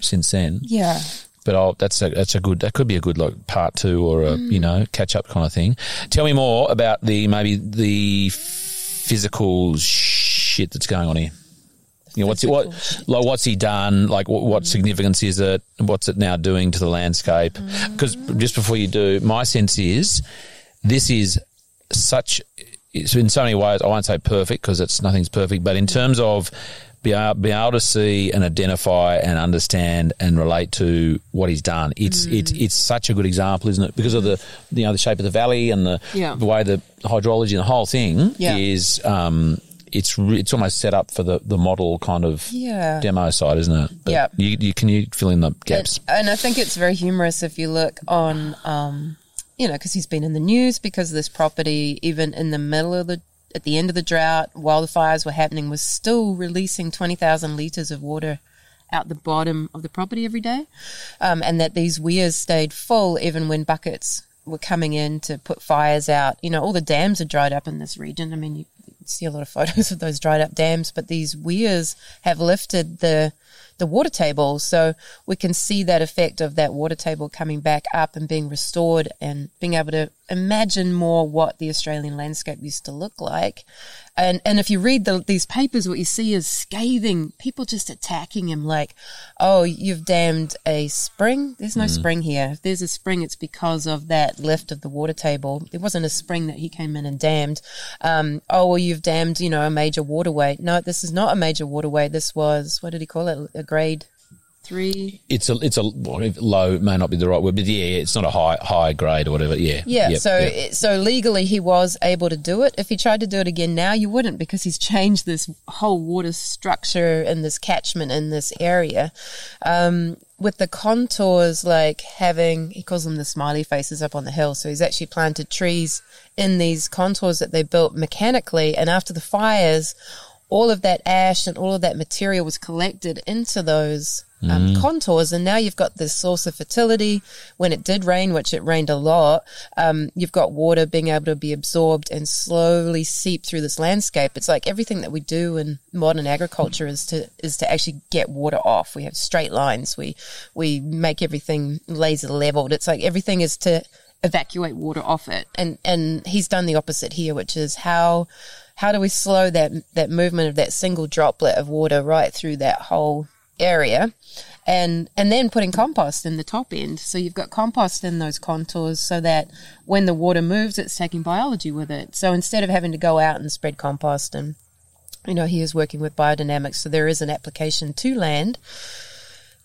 since then. Yeah, But that could be a good like part two or a catch up kind of thing. Tell me more about the physical shit that's going on here. You know, what's he done? Like, what significance is it? What's it now doing to the landscape? Because just before you do, my sense is this is such. It's in so many ways, I won't say perfect because nothing's perfect, but in terms of being able to see and identify and understand and relate to what he's done, it's such a good example, isn't it? Because of the shape of the valley and the way the hydrology and the whole thing is. It's almost set up for the model kind of demo side, isn't it? But you fill in the gaps. And I think it's very humorous if you look on, because he's been in the news because of this property, even in the middle of at the end of the drought, wildfires were happening, was still releasing 20,000 litres of water out the bottom of the property every day. And that these weirs stayed full even when buckets were coming in to put fires out. You know, all the dams are dried up in this region. I mean, you see a lot of photos of those dried up dams, but these weirs have lifted the water table, so we can see that effect of that water table coming back up and being restored and being able to imagine more what the Australian landscape used to look like. And if you read these papers, what you see is scathing, people just attacking him like, oh, you've dammed a spring? There's no spring here. If there's a spring, it's because of that lift of the water table. There wasn't a spring that he came in and dammed. You've dammed, a major waterway. No, this is not a major waterway. This was, what did he call it, a grade 3? It's a low, may not be the right word, but it's not a high grade or whatever. So legally he was able to do it. If he tried to do it again now, you wouldn't, because he's changed this whole water structure and this catchment in this area. With the contours, like having, he calls them the smiley faces up on the hill. So he's actually planted trees in these contours that they built mechanically, and after the fires, all of that ash and all of that material was collected into those contours, and now you've got this source of fertility. When it did rain, which it rained a lot, you've got water being able to be absorbed and slowly seep through this landscape. It's like everything that we do in modern agriculture is to actually get water off. We have straight lines. We make everything laser leveled. It's like everything is to evacuate water off it, and he's done the opposite here, which is how do we slow that movement of that single droplet of water right through that whole area, and then putting compost in the top end. So you've got compost in those contours so that when the water moves, it's taking biology with it. So instead of having to go out and spread compost, and, he is working with biodynamics, so there is an application to land,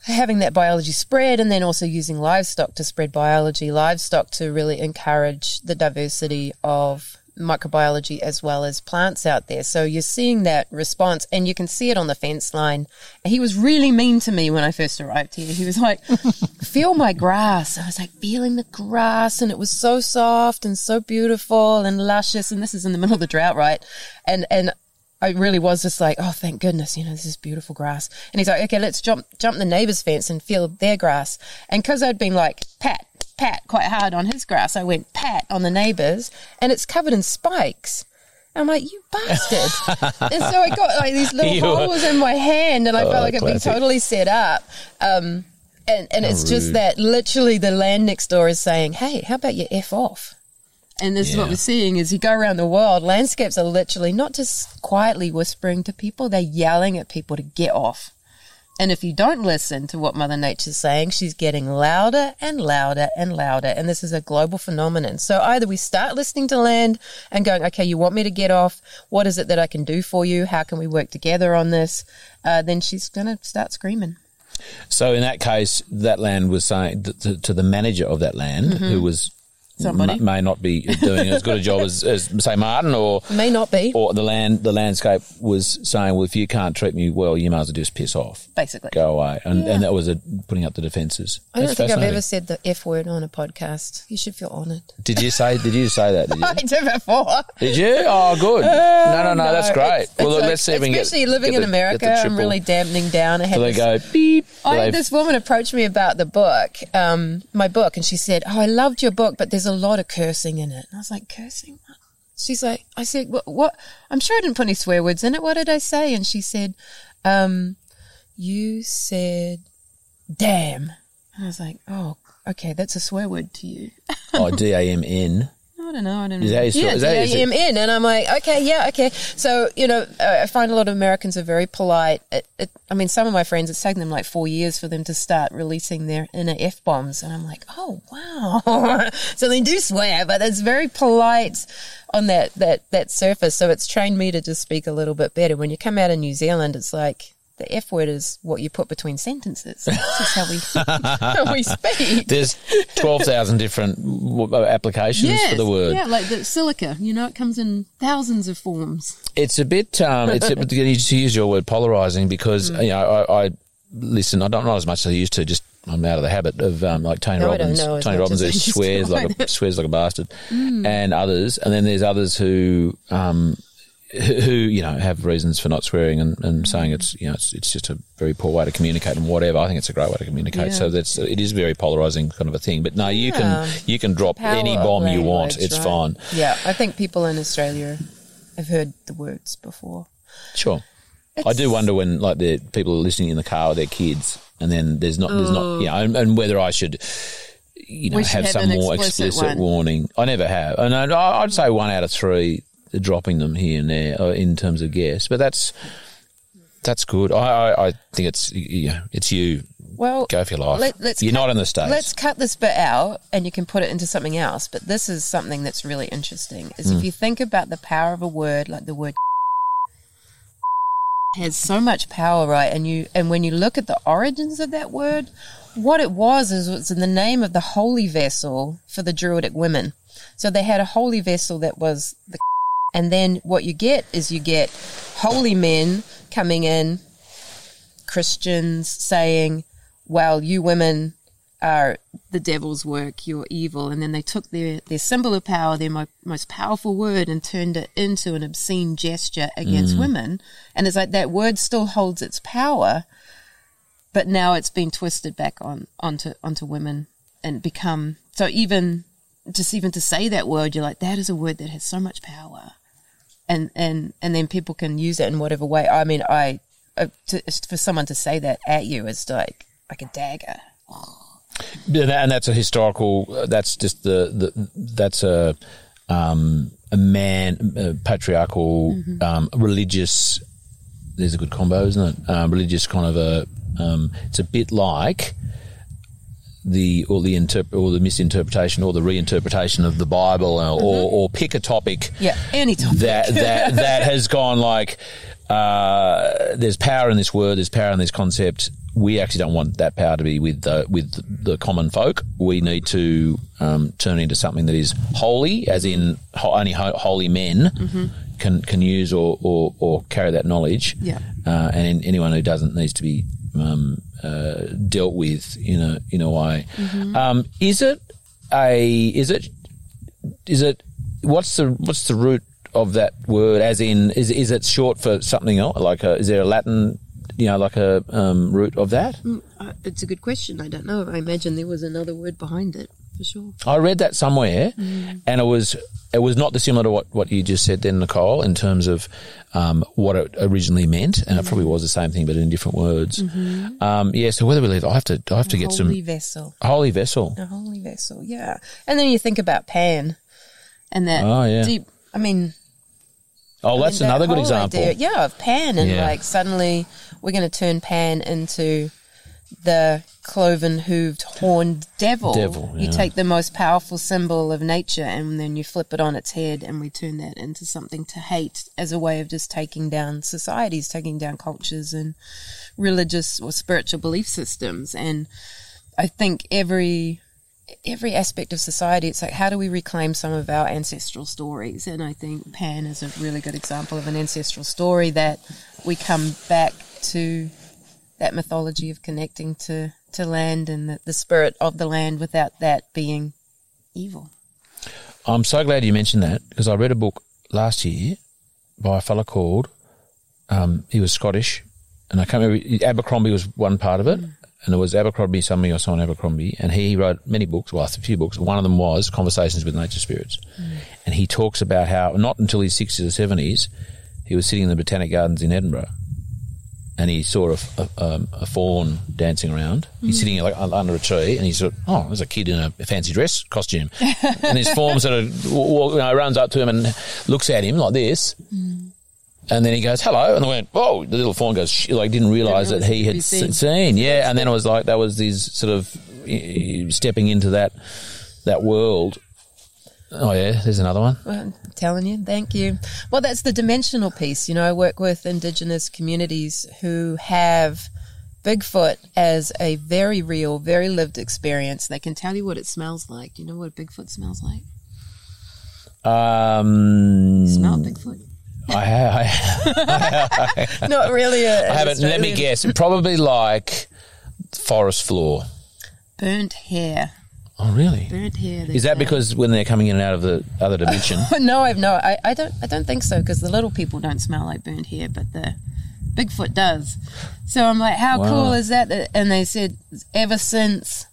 having that biology spread, and then also using livestock to spread biology, livestock to really encourage the diversity of microbiology as well as plants out there. So you're seeing that response, and you can see it on the fence line. And he was really mean to me when I first arrived here. He was like, feel my grass. I was like, feeling the grass, and it was so soft and so beautiful and luscious, and this is in the middle of the drought, right? And I really was just like, oh, thank goodness, this is beautiful grass. And he's like, okay, let's jump the neighbor's fence and feel their grass. And because I'd been like, pat quite hard on his grass, I went pat on the neighbor's, and it's covered in spikes. I'm like, you bastard. And so I got like these little holes in my hand, and I felt like classic. I'd been totally set up. And it's rude. Just that literally the land next door is saying, hey, how about you F off? And this is what we're seeing as you go around the world. Landscapes are literally not just quietly whispering to people, they're yelling at people to get off. And if you don't listen to what Mother Nature's saying, she's getting louder and louder and louder. And this is a global phenomenon. So either we start listening to land and going, okay, you want me to get off? What is it that I can do for you? How can we work together on this? Then she's going to start screaming. So in that case, that land was saying to the manager of that land, who was may not be doing as good a job as say Martin, or may not be, or the landscape was saying, well, if you can't treat me well, you might as well just piss off, basically, go away, and that was putting up the defences. I don't think I've ever said the F word on a podcast. You should feel honoured. Did you say that? Did you? I did before. Did you? Oh, good. No, that's great. Let's see if we can get. Especially living in America, I'm really dampening down. I had this woman approached me about the book, my book, and she said, "Oh, I loved your book, but there's a lot of cursing in it." And I was like, cursing? She's like, I said, what? I'm sure I didn't put any swear words in it. What did I say? And she said, you said, damn. I I was like, oh, okay, that's a swear word to you. Oh, D-A-M-N. I don't know. Yeah, D-A-M-N. And I'm like, okay, yeah, okay. So, you know, I find a lot of Americans are very polite. I mean, some of my friends, it's taken them like 4 years for them to start releasing their inner F-bombs. And I'm like, oh, wow. So they do swear, but it's very polite on that surface. So it's trained me to just speak a little bit better. When you come out of New Zealand, it's like... the F word is what you put between sentences. That's just how we speak. There's 12,000 different applications for the word. Yeah, like the silica. You know, it comes in thousands of forms. It's a bit, to use your word, polarising, because, you know, I listen, I don't know as much as I used to, just I'm out of the habit of, like Tony Robbins who swears like a bastard, and others. And then there's others who you know have reasons for not swearing and saying it's just a very poor way to communicate and whatever. I think it's a great way to communicate. Yeah. So it is very polarising kind of a thing. But no, you can drop any bomb you want. It's right. Fine. Yeah, I think people in Australia have heard the words before. Sure, I do wonder when like the people are listening in the car with their kids, and then there's not yeah, and whether I should. You know, have some more explicit warning. I never have, and I'd say 1 out of 3. Dropping them here and there in terms of guess, but that's good. I think it's it's you. Well, go for your life. You're not in the States. Let's cut this bit out, and you can put it into something else. But this is something that's really interesting. Is if you think about the power of a word, like the word has so much power, right? And when you look at the origins of that word, what it was is it's in the name of the holy vessel for the Druidic women. So they had a holy vessel that was the. And then what you get is you get holy men coming in, Christians saying, well, you women are the devil's work, you're evil. And then they took their symbol of power, their most powerful word, and turned it into an obscene gesture against women. And it's like that word still holds its power, but now it's been twisted back onto women and become – so even to say that word, you're like, that is a word that has so much power, and then people can use it in whatever way. I mean, for someone to say that at you is like a dagger. And that's a historical. That's just a man patriarchal religious. There's a good combo, isn't it? Religious kind of a. It's a bit like. The misinterpretation or the reinterpretation of the Bible, or pick a topic, any topic that has gone like there's power in this word, there's power in this concept. We actually don't want that power to be with the common folk. We need to turn into something that is holy, as in only holy men can use or carry that knowledge. Yeah, and anyone who doesn't needs to be. Dealt with in a way. Is it what's the root of that word? As in, is it short for something else? Like, is there a Latin root of that? It's a good question. I don't know. I imagine there was another word behind it for sure. I read that somewhere, and it was not dissimilar to what you just said then, Nicole, in terms of what it originally meant, and it probably was the same thing but in different words. So whether we leave, I have to get some holy vessel, yeah. And then you think about Pan and that deep. I mean, that's another good example. Idea, of Pan, and like suddenly we're going to turn Pan into the cloven-hooved, horned devil. You take the most powerful symbol of nature and then you flip it on its head, and we turn that into something to hate as a way of just taking down societies, taking down cultures and religious or spiritual belief systems. And I think every aspect of society, it's like, how do we reclaim some of our ancestral stories? And I think Pan is a really good example of an ancestral story that we come back to that mythology of connecting to land and the spirit of the land without that being evil. I'm so glad you mentioned that, because I read a book last year by a fella called, he was Scottish, and I can't remember, Abercrombie was one part of it, and it was Abercrombie, somebody or someone Abercrombie, and he wrote many books, well, a few books. One of them was Conversations with Nature Spirits. And he talks about how, not until his 60s or 70s, he was sitting in the Botanic Gardens in Edinburgh, and he saw a fawn dancing around. He's sitting like under a tree, and he's sort of, oh, there's a kid in a fancy dress costume. And his fawn sort of runs up to him and looks at him like this. Mm. And then he goes, hello. And I went, whoa. The little fawn goes, didn't realise that he had seen. Yeah, and then it was like that was his sort of stepping into that world. Oh, yeah, there's another one. Well, I'm telling you, thank you. Well, that's the dimensional piece. You know, I work with Indigenous communities who have Bigfoot as a very real, very lived experience. They can tell you what it smells like. Do you know what Bigfoot smells like? You smell Bigfoot? I Not really. I haven't. Australian. Let me guess. Probably like forest floor. Burnt hair. Oh, really? Burnt hair. Is that because when they're coming in and out of the other dimension? No, I don't think so, because the little people don't smell like burnt hair, but the Bigfoot does. So I'm like, how cool is that? And they said ever since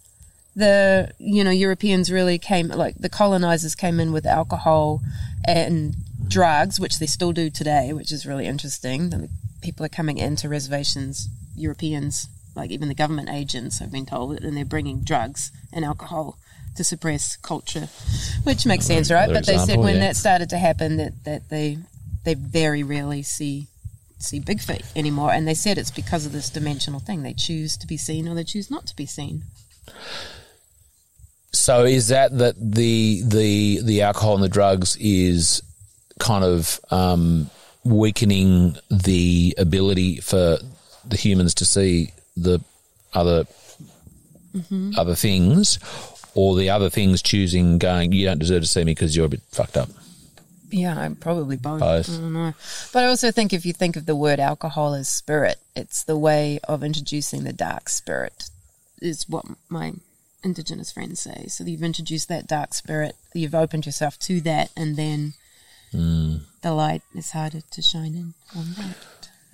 the Europeans really came, like the colonizers came in with alcohol and drugs, which they still do today, which is really interesting. The people are coming into reservations, Europeans, like even the government agents have been told, and they're bringing drugs and alcohol to suppress culture, which makes sense, right? But they said when that started to happen that they very rarely see Bigfoot anymore, and they said it's because of this dimensional thing. They choose to be seen or they choose not to be seen. So is that the alcohol and the drugs is kind of weakening the ability for the humans to see the other things, or the other things going, you don't deserve to see me because you're a bit fucked up? Yeah, I'm probably both. I don't know. But I also think if you think of the word alcohol as spirit, it's the way of introducing the dark spirit, is what my Indigenous friends say. So you've introduced that dark spirit, you've opened yourself to that, and then the light is harder to shine in on that.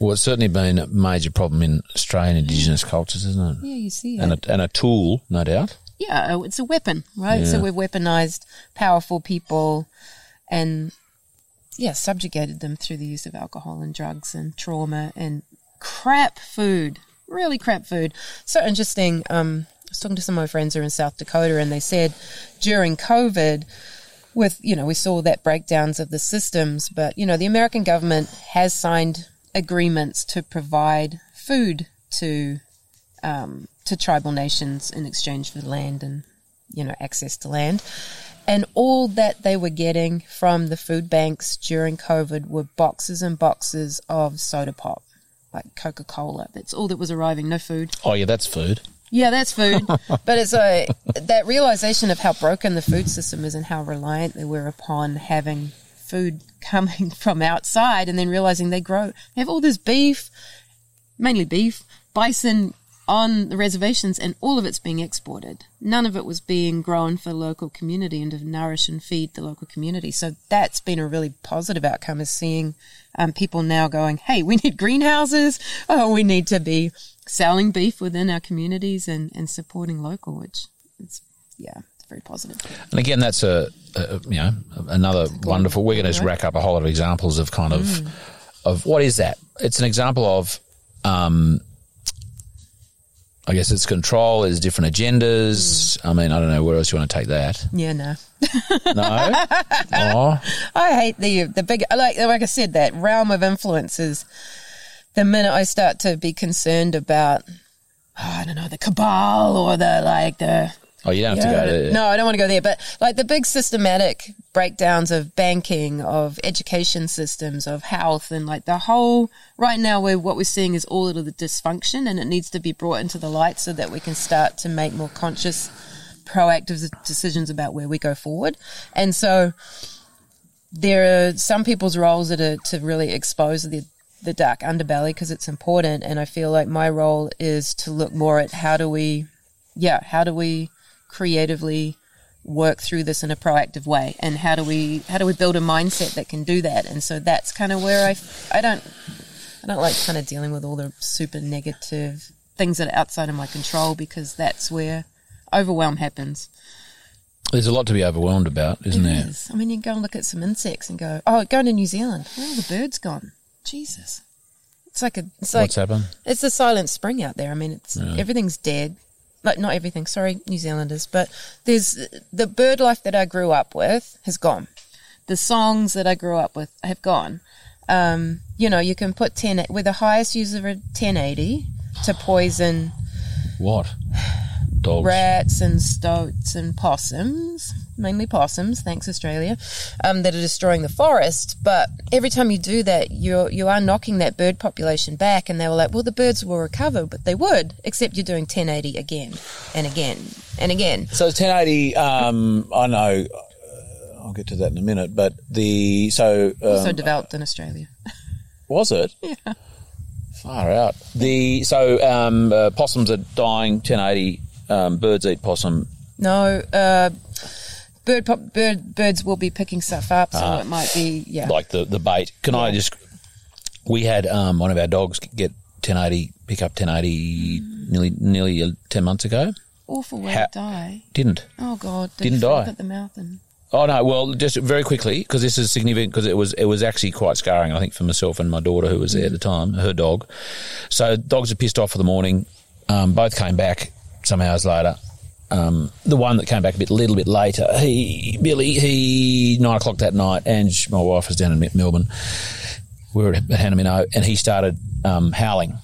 Well, it's certainly been a major problem in Australian Indigenous cultures, isn't it? Yeah, you see it. And a tool, no doubt. Yeah, it's a weapon, right? Yeah. So we've weaponized powerful people and, subjugated them through the use of alcohol and drugs and trauma and crap food, really crap food. So interesting. I was talking to some of my friends who are in South Dakota, and they said during COVID – with, we saw that breakdowns of the systems, but, the American government has signed agreements to provide food to tribal nations in exchange for land and, access to land. And all that they were getting from the food banks during COVID were boxes and boxes of soda pop, like Coca-Cola. That's all that was arriving, no food. Oh, yeah, that's food. Yeah, that's food. But it's that realization of how broken the food system is and how reliant they were upon having food coming from outside, and then realizing they have all this beef, mainly beef, bison on the reservations, and all of it's being exported. None of it was being grown for the local community and to nourish and feed the local community. So that's been a really positive outcome, is seeing people now going, hey, we need greenhouses. Oh, we need to be selling beef within our communities and supporting local, which is, it's very positive. And again, that's another wonderful, we're going to just rack up a whole lot of examples of kind of what is that? It's an example of, I guess it's control, it's different agendas. I mean, I don't know where else you want to take that. Yeah, no. No? Oh. I hate the big, like I said, that realm of influences. The minute I start to be concerned about, the cabal or the Oh, you don't have to go there. No, I don't want to go there. But like the big systematic breakdowns of banking, of education systems, of health, and like the whole right now what we're seeing is all of the dysfunction, and it needs to be brought into the light so that we can start to make more conscious, proactive decisions about where we go forward. And so there are some people's roles that are to really expose the dark underbelly, because it's important. And I feel like my role is to look more at how do we creatively work through this in a proactive way, and how do we build a mindset that can do that. And so that's kind of where I don't like kind of dealing with all the super negative things that are outside of my control, because that's where overwhelm happens. There's a lot to be overwhelmed about, isn't there? Is. I mean, you can go and look at some insects and go to New Zealand, where are the birds gone? Jesus. What's happened? It's a silent spring out there. I mean, everything's dead. Like, not everything, sorry, New Zealanders, but there's the bird life that I grew up with has gone. The songs that I grew up with have gone. You know, you can put we're the highest user of 1080 to poison. What? Dogs. Rats and stoats and possums, mainly possums, thanks Australia, that are destroying the forest. But every time you do that, you are knocking that bird population back. And they were like, well, the birds will recover, but they would, except you're doing 1080 again and again and again. So 1080, I know, I'll get to that in a minute, but also developed in Australia. Was it? Yeah. Far out. Possums are dying, 1080. Birds eat possum. No, birds will be picking stuff up, so it might be like the bait. We had one of our dogs get 1080, pick up 1080 nearly 10 months ago. Awful way to die. Didn't. Oh God, didn't die. At the mouth and. Oh no! Well, just very quickly, because this is significant, because it was actually quite scarring, I think, for myself and my daughter who was there at the time, her dog. So dogs are pissed off for the morning. Both came back some hours later. The one that came back a little bit later, Billy, 9 o'clock that night, and my wife was down in Melbourne. We were at Hanamino, and he started howling.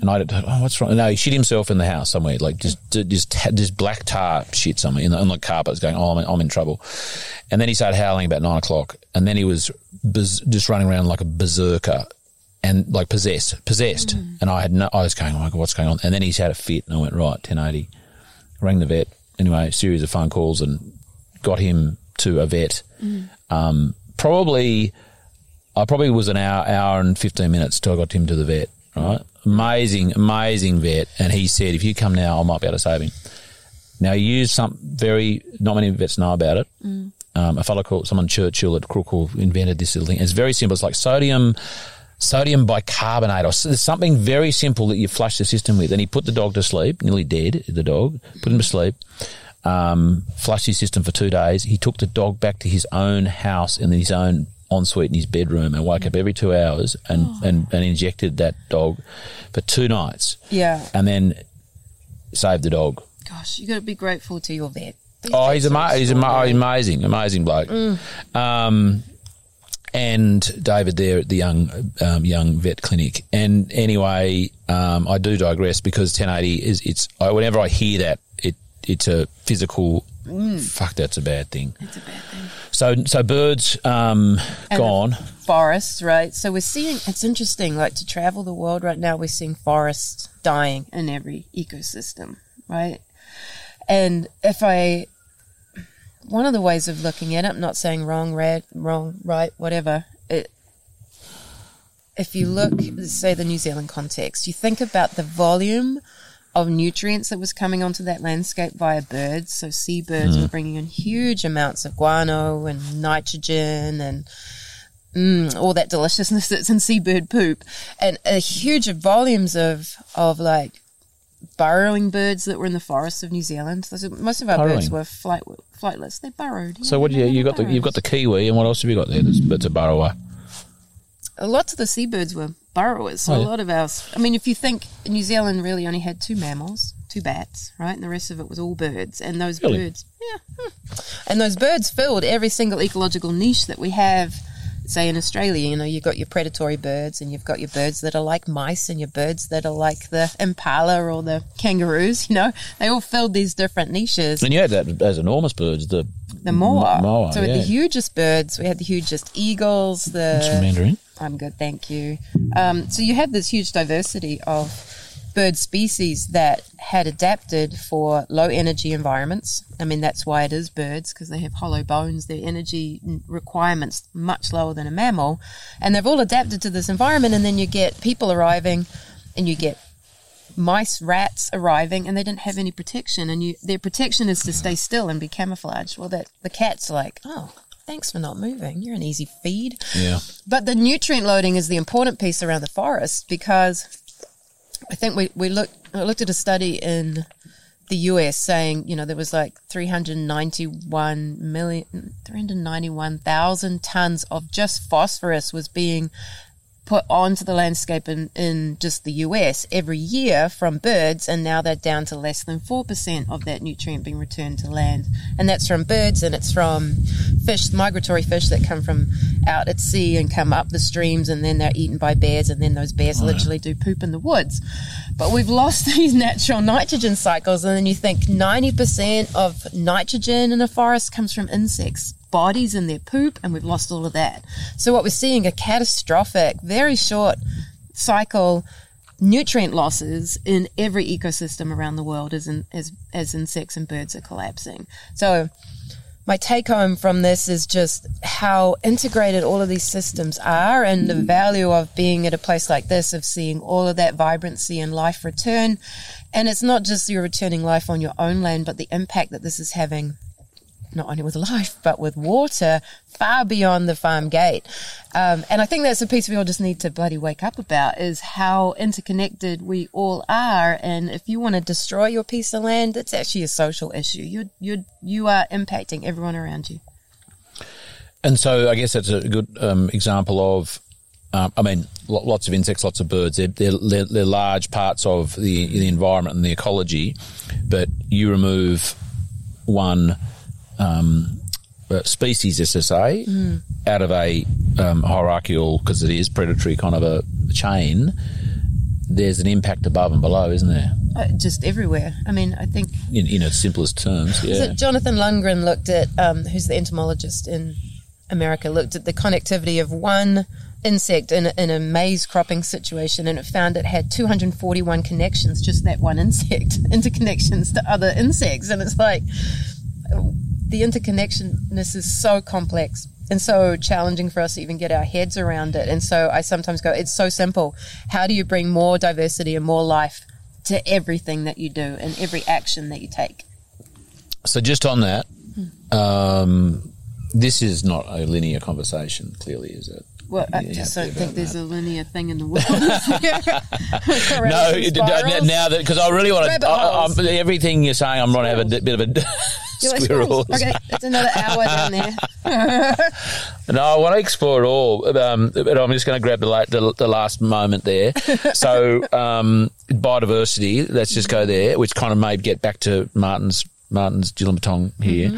And I didn't. Oh, what's wrong? No, he shit himself in the house somewhere, like just black tar shit somewhere on the carpet. Going, I'm in trouble. And then he started howling about 9 o'clock, and then he was just running around like a berserker. And like possessed. Mm. And I was going, oh my God, what's going on? And then he's had a fit, and I went, right, 1080. Rang the vet. Anyway, a series of phone calls and got him to a vet. Mm. I probably was an hour and 15 minutes till I got him to the vet, right? Amazing, amazing vet. And he said, if you come now, I might be able to save him. Now, he used not many vets know about it. Mm. A fellow called someone Churchill at Crookall invented this little thing. It's very simple. It's like sodium bicarbonate or something very simple that you flush the system with. And he put the dog to sleep, nearly dead, the dog, put him to sleep, flushed his system for 2 days. He took the dog back to his own house and his own ensuite in his bedroom and woke up every 2 hours and injected that dog for 2 nights. Yeah. And then saved the dog. Gosh, you got to be grateful to your vet. He's amazing bloke. Mm. And David there at the young vet clinic. And anyway, I do digress, because 1080 whenever I hear that, it's a physical. Mm. Fuck, that's a bad thing. It's a bad thing. So birds gone. Forests, right? So we're seeing. It's interesting. Like, to travel the world right now, we're seeing forests dying in every ecosystem, right? And one of the ways of looking at it, I'm not saying wrong, right, whatever. If you look, say, the New Zealand context, you think about the volume of nutrients that was coming onto that landscape via birds. So seabirds were bringing in huge amounts of guano and nitrogen and all that deliciousness that's in seabird poop, and huge volumes of like burrowing birds that were in the forests of New Zealand. Most of our birds were flightless. They burrowed. Yeah, so what do you got? You've got the kiwi, and what else have you got there that's a burrower? Lots of the seabirds were burrowers. So a lot of ours. I mean, if you think, New Zealand really only had 2 mammals, 2 bats, right, and the rest of it was all birds. And those birds, and those birds filled every single ecological niche that we have. Say in Australia, you know, you've got your predatory birds, and you've got your birds that are like mice, and your birds that are like the impala or the kangaroos. You know, they all filled these different niches. And you had that as enormous birds, the moa. So we had the hugest birds. We had the hugest eagles. That's Mandarin. I'm good, thank you. So you had this huge diversity of bird species that had adapted for low energy environments. I mean, that's why it is birds, because they have hollow bones, their energy requirements much lower than a mammal, and they've all adapted to this environment. And then you get people arriving, and you get mice, rats arriving, and they didn't have any protection, and their protection is to stay still and be camouflaged. Well, the cat's like, oh, thanks for not moving. You're an easy feed. Yeah. But the nutrient loading is the important piece around the forest, because I think we looked at a study in the US saying, you know, there was like 391,000 tons of just phosphorus was being put onto the landscape in just the US every year from birds, and now they're down to less than 4% of that nutrient being returned to land. And that's from birds, and it's from fish, migratory fish that come from out at sea and come up the streams, and then they're eaten by bears, and then those bears literally do poop in the woods. But we've lost these natural nitrogen cycles, and then you think 90% of nitrogen in a forest comes from insects' bodies and their poop, and we've lost all of that. So what we're seeing are catastrophic, very short cycle nutrient losses in every ecosystem around the world as insects and birds are collapsing. So my take home from this is just how integrated all of these systems are, and the value of being at a place like this, of seeing all of that vibrancy and life return. And it's not just you're returning life on your own land, but the impact that this is having not only with life, but with water far beyond the farm gate. And I think that's a piece we all just need to bloody wake up about, is how interconnected we all are. And if you want to destroy your piece of land, it's actually a social issue. You are impacting everyone around you. And so I guess that's a good example of, lots of insects, lots of birds. They're large parts of the environment and the ecology, but you remove one species, as to say, out of a hierarchical, because it is predatory, kind of a chain, there's an impact above and below, isn't there? Just everywhere. I mean, I think... In its simplest terms, yeah. So Jonathan Lundgren looked at, who's the entomologist in America, looked at the connectivity of one insect in a maize cropping situation, and it found it had 241 connections, just that one insect, interconnections to other insects. And it's like... the interconnectedness is so complex and so challenging for us to even get our heads around it. And so I sometimes go, it's so simple. How do you bring more diversity and more life to everything that you do and every action that you take? So just on that, this is not a linear conversation, clearly, is it? Well, I just don't think there's a linear thing in the world. Now that, because I really want to, everything you're saying, I'm going to have a bit of a... Squirrels. Okay, that's another hour down there. No, I want to explore it all, but I'm just going to grab the last moment there. So biodiversity, let's just go there, which kind of may get back to Martin's Jillamatong here.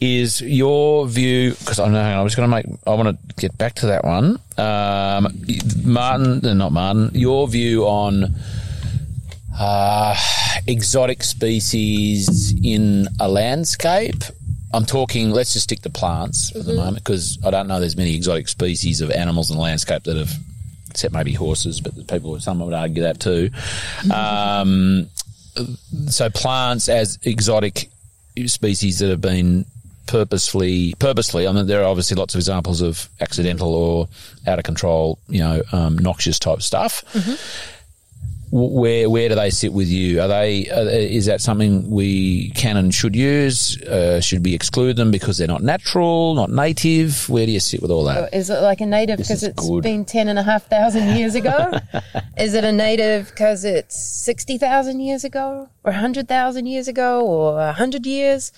Is your view, because I want to get back to that one. Your view on... exotic species in a landscape. I'm talking, let's just stick to plants for the moment, because I don't know there's many exotic species of animals in the landscape that have, except maybe horses, but some would argue that too. So plants as exotic species that have been purposely, I mean, there are obviously lots of examples of accidental or out of control, noxious type stuff. Where do they sit with you? Is that something we can and should use? Should we exclude them because they're not natural, not native? Where do you sit with all that? Is it like a native because it's been 10,500 years ago? Is it a native because it's 60,000 years ago or 100,000 years ago or 100 years?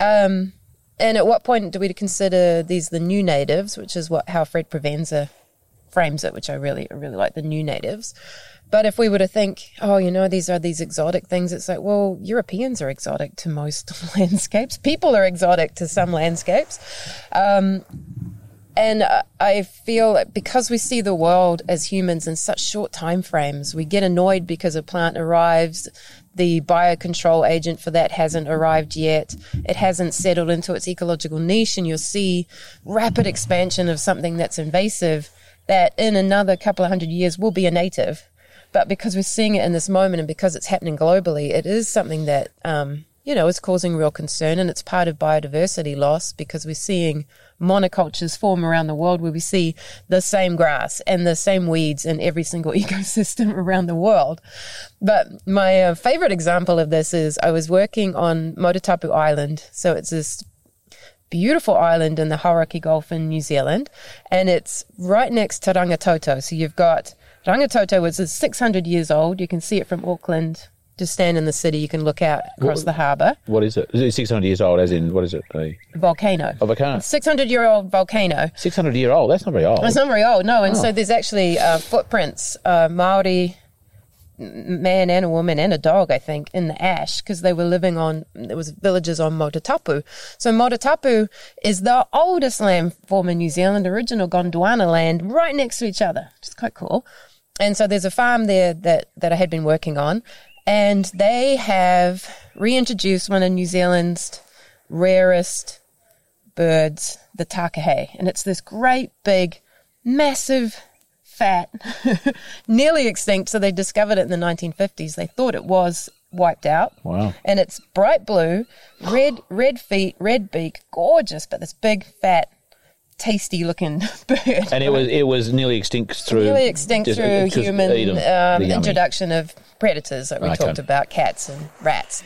And at what point do we consider these the new natives, which is how Fred Provenza frames it, which I really like, the new natives. But if we were to think, these are these exotic things, it's like, well, Europeans are exotic to most landscapes. People are exotic to some landscapes. And I feel like because we see the world as humans in such short time frames, we get annoyed because a plant arrives, the biocontrol agent for that hasn't arrived yet, it hasn't settled into its ecological niche, and you'll see rapid expansion of something that's invasive that in another couple of 100 years will be a native. But because we're seeing it in this moment and because it's happening globally, it is something that, is causing real concern, and it's part of biodiversity loss because we're seeing monocultures form around the world where we see the same grass and the same weeds in every single ecosystem around the world. But my favorite example of this is I was working on Motutapu Island. So it's this beautiful island in the Hauraki Gulf in New Zealand, and it's right next to Rangitoto. So you've got Rangitoto, which is 600 years old. You can see it from Auckland Just stand in the city. You can look out across the harbour. What is it? Is it 600 years old, as in, what is it? A volcano. A volcano. 600-year-old volcano. 600-year-old? That's not very old. It's not very old, no. And so there's actually footprints, Māori man and a woman and a dog, I think, in the ash, because they were living on, there was villages on Motutapu. So Motutapu is the oldest landform in New Zealand, original Gondwana land, right next to each other, which is quite cool. And so there's a farm there that I had been working on. And they have reintroduced one of New Zealand's rarest birds, the takahe. And it's this great big, massive, fat, nearly extinct. So they discovered it in the 1950s. They thought it was wiped out. Wow. And it's bright blue, red feet, red beak, gorgeous, but this big, fat, tasty-looking bird. And it was nearly extinct through... Nearly extinct through human introduction of predators that we talked about, cats and rats.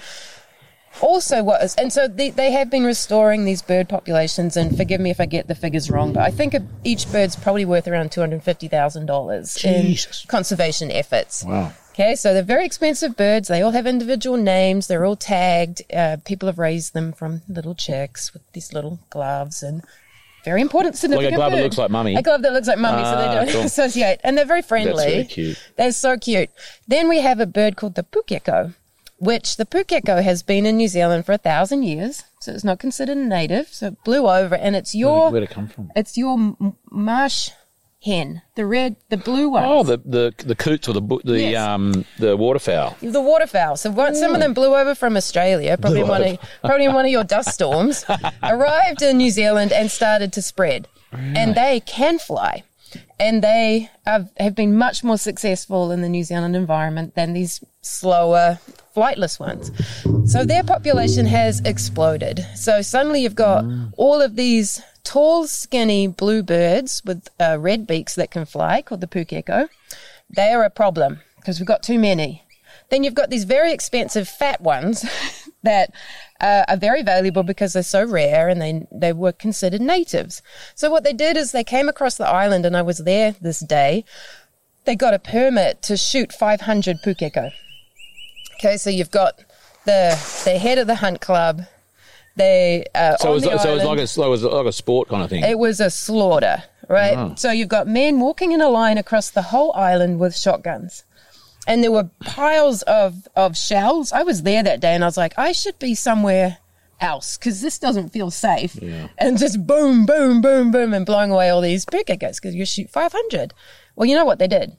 Also and so they have been restoring these bird populations, and forgive me if I get the figures wrong, but I think each bird's probably worth around $250,000 in conservation efforts. Wow. Okay, so they're very expensive birds. They all have individual names. They're all tagged. People have raised them from little chicks with these little gloves and... Very important, significant bird. Like a glove that looks like mummy. A glove that looks like mummy, so they don't associate. And they're very friendly. That's really cute. They're so cute. Then we have a bird called the pukeko, which the pukeko has been in New Zealand for 1,000 years, so it's not considered a native. So it blew over, and it's your... Where'd it come from? It's your marsh hen, the blue ones. Oh, the coots or the waterfowl. The waterfowl. So some of them blew over from Australia, probably in one of your dust storms, arrived in New Zealand and started to spread. Really? And they can fly, and they have been much more successful in the New Zealand environment than these slower flightless ones. So their population has exploded. So suddenly you've got all of these tall, skinny blue birds with red beaks that can fly, called the pukeko. They are a problem because we've got too many. Then you've got these very expensive fat ones that are very valuable because they're so rare, and they were considered natives. So what they did is they came across the island, and I was there this day. They got a permit to shoot 500 pukeko. Okay, so you've got the head of the hunt club. They it was like a sport kind of thing. It was a slaughter, right? Oh. So you've got men walking in a line across the whole island with shotguns, and there were piles of shells. I was there that day, and I was like, I should be somewhere else because this doesn't feel safe. Yeah. And just boom, boom, boom, boom, and blowing away all these pukekos because you shoot 500. Well, you know what they did?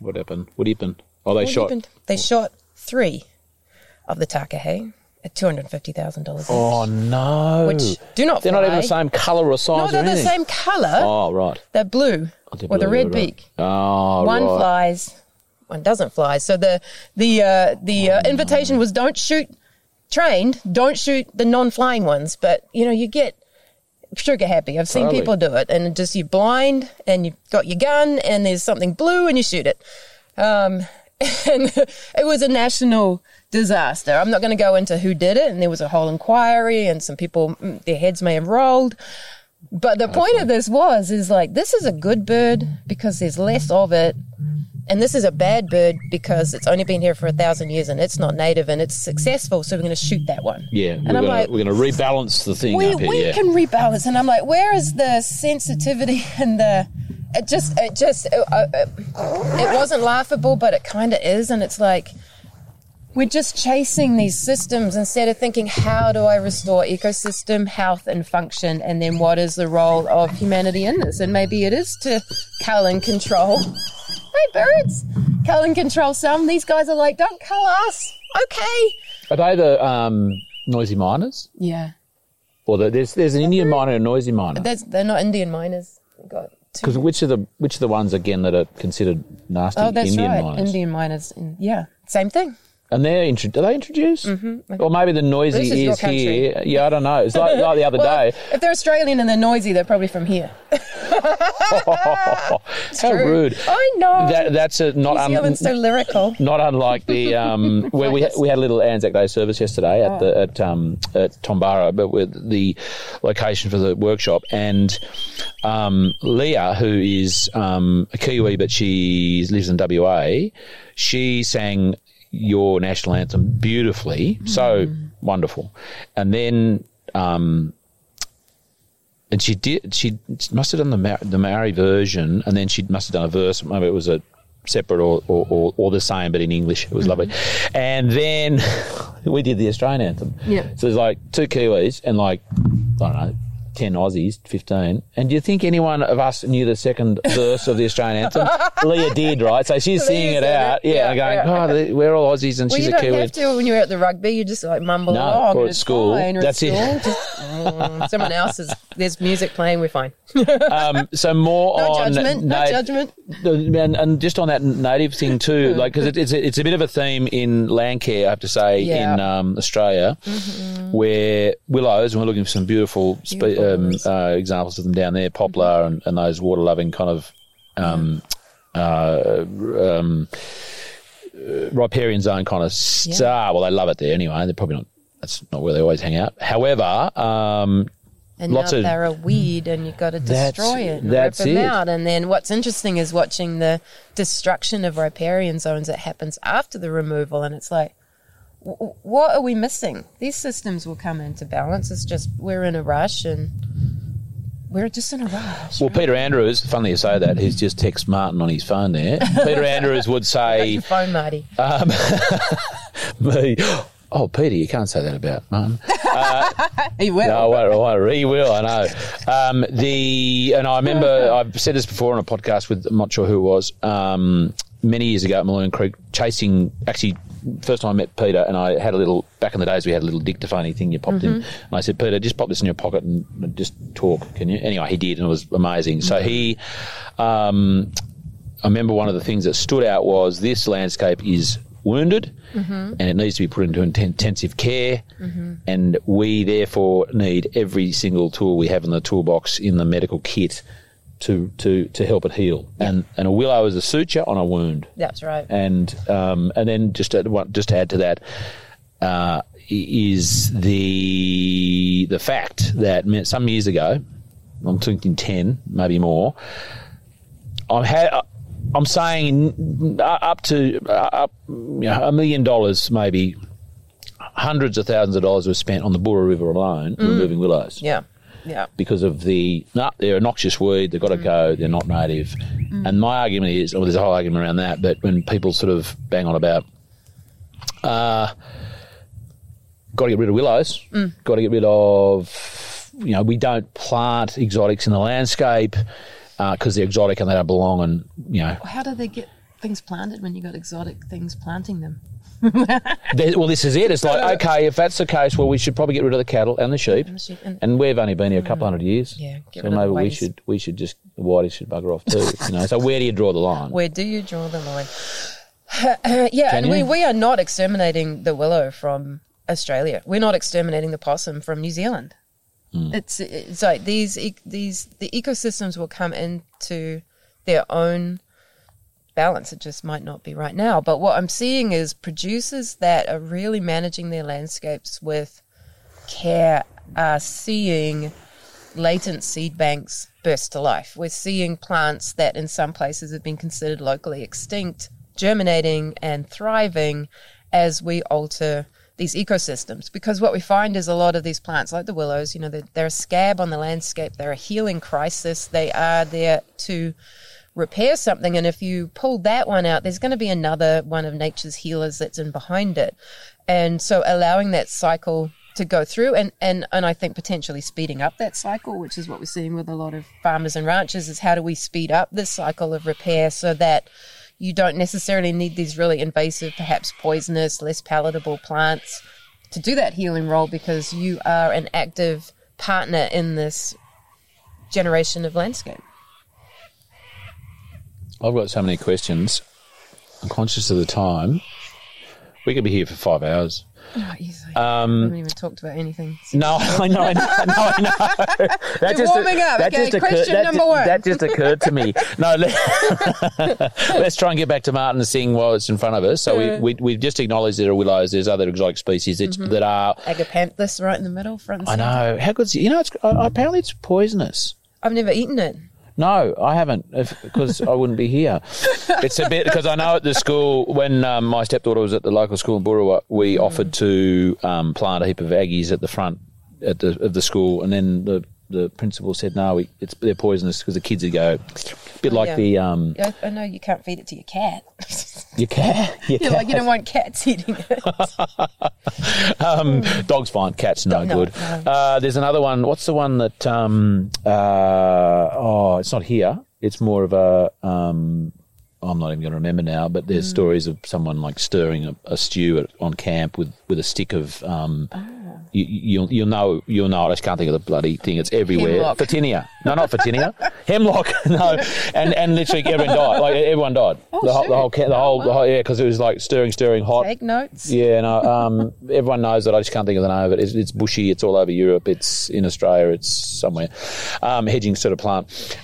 What happened? What happened? Oh, they shot. They shot 3 of the takahe. At $250,000. Oh, no. Which do not fly. They're not even the same colour or size. No, they're the same colour. Oh, right. They're blue with a red beak. Oh, right. One flies, one doesn't fly. So the invitation was don't shoot trained, don't shoot the non-flying ones. But, you know, you get sugar happy. I've seen people do it. And just you're blind and you've got your gun and there's something blue and you shoot it. And it was a national disaster. I'm not going to go into who did it, and there was a whole inquiry, and some people, their heads may have rolled. But the point of this is this is a good bird because there's less of it, and this is a bad bird because it's only been here for 1,000 years and it's not native and it's successful, so we're going to shoot that one. Yeah, and we're going to rebalance the thing up here. We can rebalance, and I'm like, where is the sensitivity and the... It wasn't laughable, but it kind of is, and it's like we're just chasing these systems instead of thinking, how do I restore ecosystem health and function, and then what is the role of humanity in this? And maybe it is to cull and control. Hey, birds, cull and control some. These guys are like, don't cull us. Okay. Are they the noisy miners? Yeah. Or there's an Indian miner and a noisy miner. They're not Indian miners. God. Because which are the ones again that are considered nasty? Oh, that's Indian miners? Indian miners, yeah, same thing. And are they introduced? Mm-hmm. Or maybe the noisy is here. Yeah, I don't know. It's like the other day. If they're Australian and they're noisy, they're probably from here. How rude! I know. New Zealand's so lyrical. Not unlike the where we had a little Anzac Day service yesterday at Tombara, but with the location for the workshop, and Leah, who is a Kiwi but she lives in WA, she sang your national anthem beautifully, so wonderful. And then and she did. She must have done the Maori version, and then she must have done a verse. Maybe it was a separate or the same, but in English. It was lovely. And then we did the Australian anthem. Yeah. So there's like two Kiwis and like, I don't know, 10 Aussies, 15. And do you think any one of us knew the second verse of the Australian anthem? Leah did, right? So she's singing it out. Yeah, yeah, going, oh, we're all Aussies and she's a Kiwi. Well, you don't have to when you're at the rugby. You just like mumble along. No, or at school. That's it. Someone else is, there's music playing, we're fine. So more no on... Judgment, no judgment. And just on that native thing too, like, because it's a bit of a theme in land care, I have to say, in Australia, where willows, and we're looking for some beautiful examples of them down there, poplar and those water-loving kind of riparian zone kind of star. Well, they love it there anyway. They're probably not. That's not where they always hang out. However, and lots now of they're a weed, and you've got to destroy it and rip them out. And then what's interesting is watching the destruction of riparian zones that happens after the removal, and it's like, what are we missing? These systems will come into balance. It's just we're in a rush and we're just in a rush. Well, right? Peter Andrews, funny you say that, he's just text Martin on his phone there. Peter Andrews would say... Your phone, Marty. Me. Oh, Peter, you can't say that about Martin. He will. No, he will, I know. And I remember, I've said this before on a podcast with, I'm not sure who it was, many years ago at Maloon Creek, first time I met Peter, and I had a little, back in the days we had a little dictaphone thing you popped in, and I said, Peter, just pop this in your pocket and just talk, can you? Anyway, he did, and it was amazing. So he, I remember one of the things that stood out was this landscape is wounded and it needs to be put into intensive care, and we therefore need every single tool we have in the toolbox in the medical kit to help it heal. And a willow is a suture on a wound. That's right. And then just to add to that is the fact that some years ago, I'm thinking 10, maybe more, I'm saying up to $1 million, maybe hundreds of thousands of dollars were spent on the Burra River alone removing willows. Yeah. Yeah, because of they're a noxious weed, they've got to go, they're not native. And my argument is, there's a whole argument around that, but when people sort of bang on about, got to get rid of willows, got to get rid of, we don't plant exotics in the landscape because they're exotic and they don't belong and, How do they get things planted when you've got exotic things planting them? Well, this is it. It's like, okay, if that's the case, well, we should probably get rid of the cattle and the sheep. And we've only been here a couple hundred years. Yeah, so maybe we should just, the whiteys should bugger off too. So where do you draw the line? Where do you draw the line? We are not exterminating the willow from Australia. We're not exterminating the possum from New Zealand. It's like the ecosystems will come into their own balance. It just might not be right now, but what I'm seeing is producers that are really managing their landscapes with care are seeing latent seed banks burst to life. We're seeing plants that in some places have been considered locally extinct germinating and thriving as we alter these ecosystems, because what we find is a lot of these plants, like the willows, they're a scab on the landscape, they're a healing crisis, they are there to repair something, and if you pull that one out, there's going to be another one of nature's healers that's in behind it. And so allowing that cycle to go through and I think potentially speeding up that cycle, which is what we're seeing with a lot of farmers and ranchers, is how do we speed up this cycle of repair so that you don't necessarily need these really invasive, perhaps poisonous, less palatable plants to do that healing role, because you are an active partner in this generation of landscape. I've got so many questions. I'm conscious of the time. We could be here for 5 hours. Oh, easily. We haven't even talked about anything. No, I know. That's you're warming up. Okay, question number one. That just occurred to me. No, let's try and get back to Martin seeing while it's in front of us. So we've just acknowledged there are willows. There's other exotic species that are... Agapanthus right in the middle. Front. I know. How good's it? Apparently it's poisonous. I've never eaten it. No, I haven't, because I wouldn't be here. It's a bit, because I know at the school, when my stepdaughter was at the local school in Burrawa, we offered to plant a heap of Aggies at the front of the school, and then the principal said, no, they're poisonous, because the kids would go, a bit like the... I know you can't feed it to your cat. Your cat? Your cat. Like, you don't want cats eating it. Dogs fine, cats no good. No. There's another one. What's the one that... it's not here. It's more of a... I'm not even going to remember now, but there's stories of someone like stirring a stew on camp with a stick of... You'll know. I just can't think of the bloody thing. It's everywhere. Hemlock. Fatinia. No, not Fatinia. Hemlock. No, and literally everyone died. Like everyone died. Oh, the whole yeah, because it was like stirring hot. Take notes. Yeah, no. Everyone knows that. I just can't think of the name of it. It's bushy. It's all over Europe. It's in Australia. It's somewhere. Hedging sort of plant.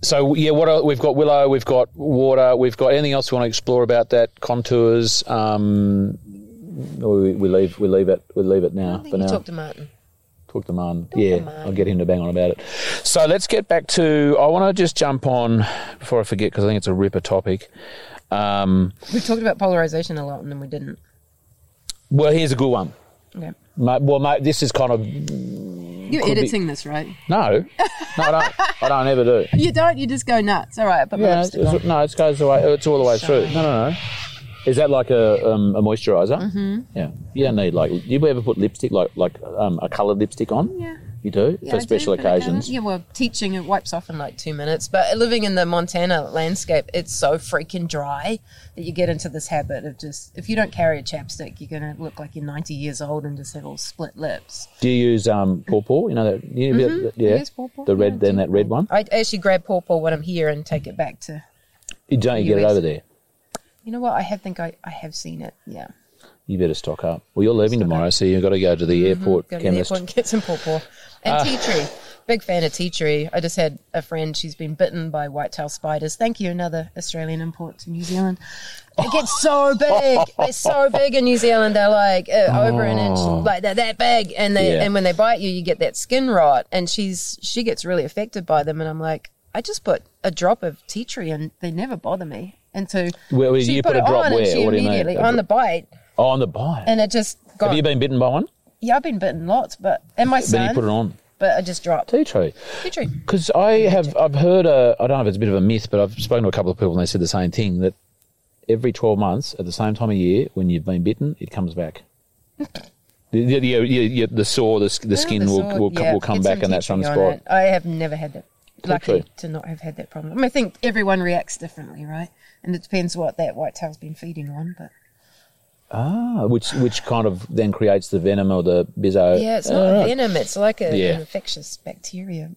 So yeah, we've got willow. We've got water. We've got anything else we want to explore about that? Contours. We leave it now. For now, Talk to Martin. I'll get him to bang on about it. So let's get back to. I want to just jump on before I forget, because I think it's a ripper topic. We talked about polarization a lot, and then we didn't. Well, here's a good one. Okay. Mate, this is kind of. You're editing this, right? No, I don't ever do. You don't. You just go nuts. All right, but yeah, it goes away. It's all the way through. No. Is that like a moisturiser? Mm-hmm. Yeah. You don't need like... Do you ever put lipstick, like a coloured lipstick on? Yeah. You do? Yeah, for special occasions? Yeah, well, teaching, it wipes off in like 2 minutes. But living in the Montana landscape, it's so freaking dry that you get into this habit of just... If you don't carry a chapstick, you're going to look like you're 90 years old and just have all split lips. Do you use pawpaw? You know that... Yeah. Yes, pawpaw. The red, then that red one? I actually grab pawpaw when I'm here and take it back to... You get it over there? You know what? I have seen it. Yeah. You better stock up. Well, you're leaving tomorrow, so you've got to go to the airport chemist. Go to the airport and get some pawpaw. And tea tree. Big fan of tea tree. I just had a friend, she's been bitten by whitetail spiders. Thank you, another Australian import to New Zealand. It gets so big. They're so big in New Zealand. They're like over an inch, like they're that big. And and when they bite you, you get that skin rot. And she gets really affected by them. And I'm like, I just put a drop of tea tree and they never bother me. And so she put it on and she immediately, on the bite. Oh, on the bite. And it just got... Have you been bitten by one? Yeah, I've been bitten lots, and my son... But you put it on. But I just dropped. Tea tree. Because I've heard I don't know if it's a bit of a myth, but I've spoken to a couple of people and they said the same thing, that every 12 months at the same time of year, when you've been bitten, it comes back. The skin will come back in that same spot. I have never had that. Lucky to not have had that problem. I mean, I think everyone reacts differently, right? And it depends what that whitetail's been feeding on, but which kind of then creates the venom or the bizzo. Yeah, it's not venom; it's like an infectious bacteria.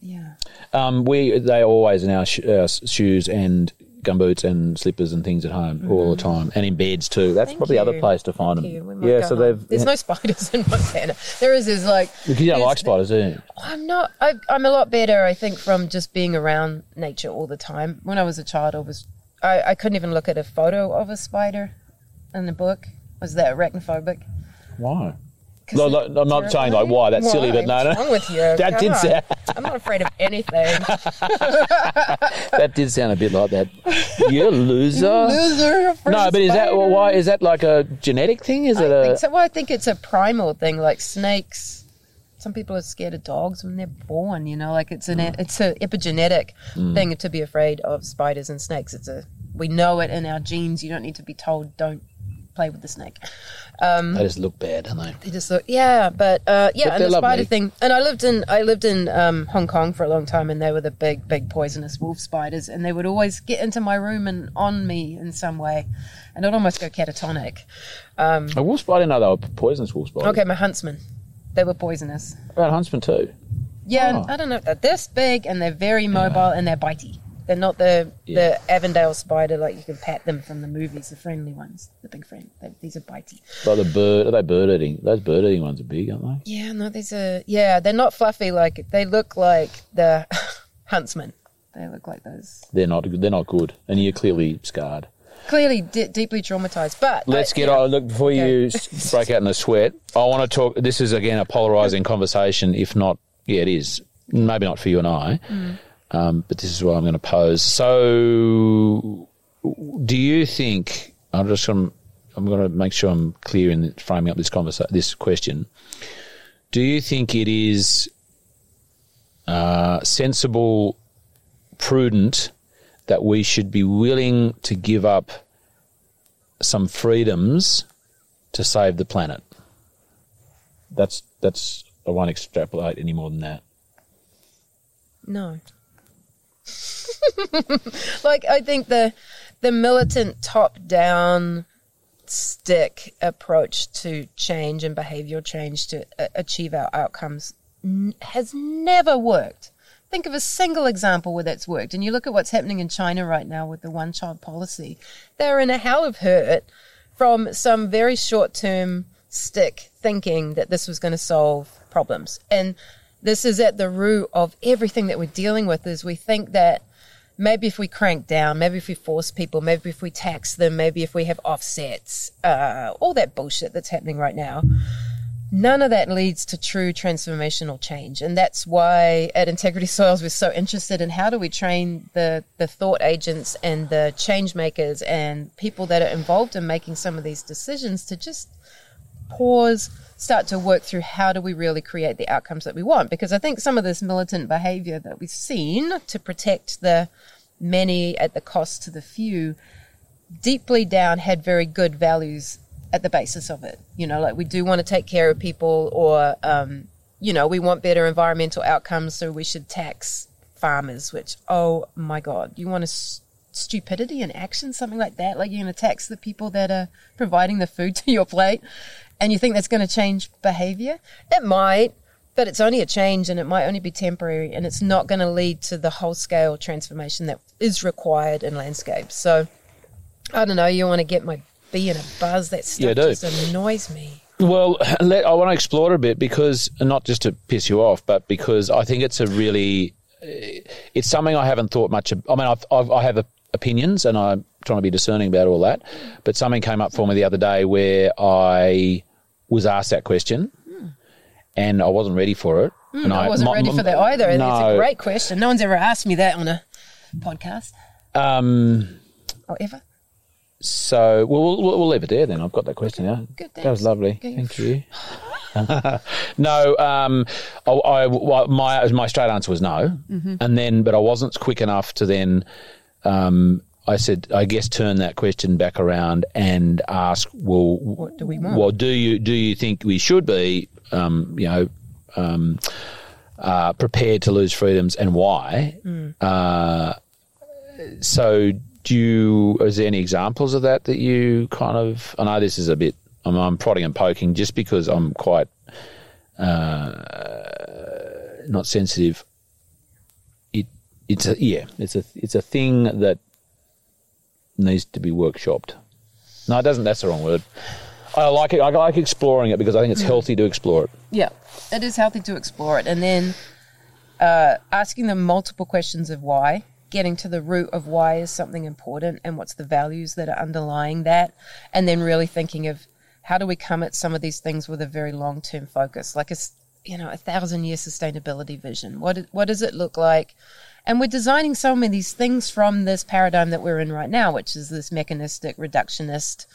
Yeah. They always in our shoes and gumboots and slippers and things at home all the time, and in beds too. That's probably the other place to find them. Yeah, so there's no spiders in Montana. There is like... You don't like spiders, do you? I'm not. I'm a lot better, I think, from just being around nature all the time. When I was a child, I couldn't even look at a photo of a spider in the book. Was that arachnophobic? Why? I'm not saying like why. That's silly, but no. What's wrong with you? That did sound... I'm not afraid of anything. That did sound a bit like that. You're a loser. No, but is that why? Is that like a genetic thing? I think it's a primal thing, like snakes. Some people are scared of dogs when they're born. You know, like it's an epigenetic thing to be afraid of spiders and snakes. We know it in our genes. You don't need to be told don't play with the snake. They just look bad, don't they? They just look, yeah. But and the spider thing. And I lived in Hong Kong for a long time, and they were the big, big poisonous wolf spiders, and they would always get into my room and on me in some way, and I'd almost go catatonic. A wolf spider? No, they were poisonous wolf spiders. Okay, my huntsman. They were poisonous. About huntsman too. Yeah, I don't know. They're this big, and they're very mobile, and they're bitey. They're not the Avondale spider, like you can pat them from the movies, the friendly ones, the big friend. These are bitey. Like are they bird eating? Those bird eating ones are big, aren't they? Yeah, no, these are, they're not fluffy. Like they look like the huntsman. They look like those. They're not good, and you're clearly scarred. Clearly deeply traumatized. But let's get on. Look, before you break out in a sweat, I want to talk. This is again a polarizing conversation. If not, yeah, it is. Maybe not for you and I. But this is what I'm going to pose. So do you think – I'm going to make sure I'm clear in framing up this this question. Do you think it is sensible, prudent, that we should be willing to give up some freedoms to save the planet? That's I won't extrapolate any more than that. No. Like, I think the militant top-down stick approach to change and behavioural change to achieve our outcomes has never worked. Think of a single example where that's worked. And you look at what's happening in China right now with the one-child policy. They're in a hell of hurt from some very short-term stick thinking that this was going to solve problems. And this is at the root of everything that we're dealing with, is we think that maybe if we crank down, maybe if we force people, maybe if we tax them, maybe if we have offsets, all that bullshit that's happening right now, none of that leads to true transformational change. And that's why at Integrity Soils we're so interested in how do we train the thought agents and the change makers and people that are involved in making some of these decisions to just pause, start to work through how do we really create the outcomes that we want. Because I think some of this militant behavior that we've seen to protect the many at the cost to the few deeply down had very good values at the basis of it. You know, like we do want to take care of people, or, you know, we want better environmental outcomes, so we should tax farmers, which, oh my God, you want to stupidity in action, something like that? Like, you're going to tax the people that are providing the food to your plate, and you think that's going to change behavior? It might, but it's only a change, and it might only be temporary, and it's not going to lead to the whole-scale transformation that is required in landscapes. So, I don't know, you want to get my bee in a buzz? That stuff just annoys me. Well, I want to explore it a bit, because, not just to piss you off, but because I think it's a really... It's something I haven't thought much of. I mean, I have opinions, and I'm trying to be discerning about all that, but something came up for me the other day where I was asked that question and I wasn't ready for it. And I wasn't ready for that either. No. It's a great question. No one's ever asked me that on a podcast. Or ever. So we'll leave it there then. I've got that question now. Good, that was lovely. Good. Thank you. No, my straight answer was no. Mm-hmm. And then, but I wasn't quick enough to then... I said, I guess, turn that question back around and ask, well, what do we want? Well, do you think we should be, prepared to lose freedoms, and why? So, is there any examples of that you kind of? I know this is a bit. I'm prodding and poking just because I'm quite not sensitive. It's a thing that needs to be workshopped. No, it doesn't. That's the wrong word. I like it. I like exploring it because I think it's healthy to explore it. Yeah, it is healthy to explore it, and then asking them multiple questions of why, getting to the root of why is something important, and what's the values that are underlying that, and then really thinking of how do we come at some of these things with a very long-term focus, like a 1,000-year sustainability vision. What does it look like? And we're designing so many of these things from this paradigm that we're in right now, which is this mechanistic, reductionist,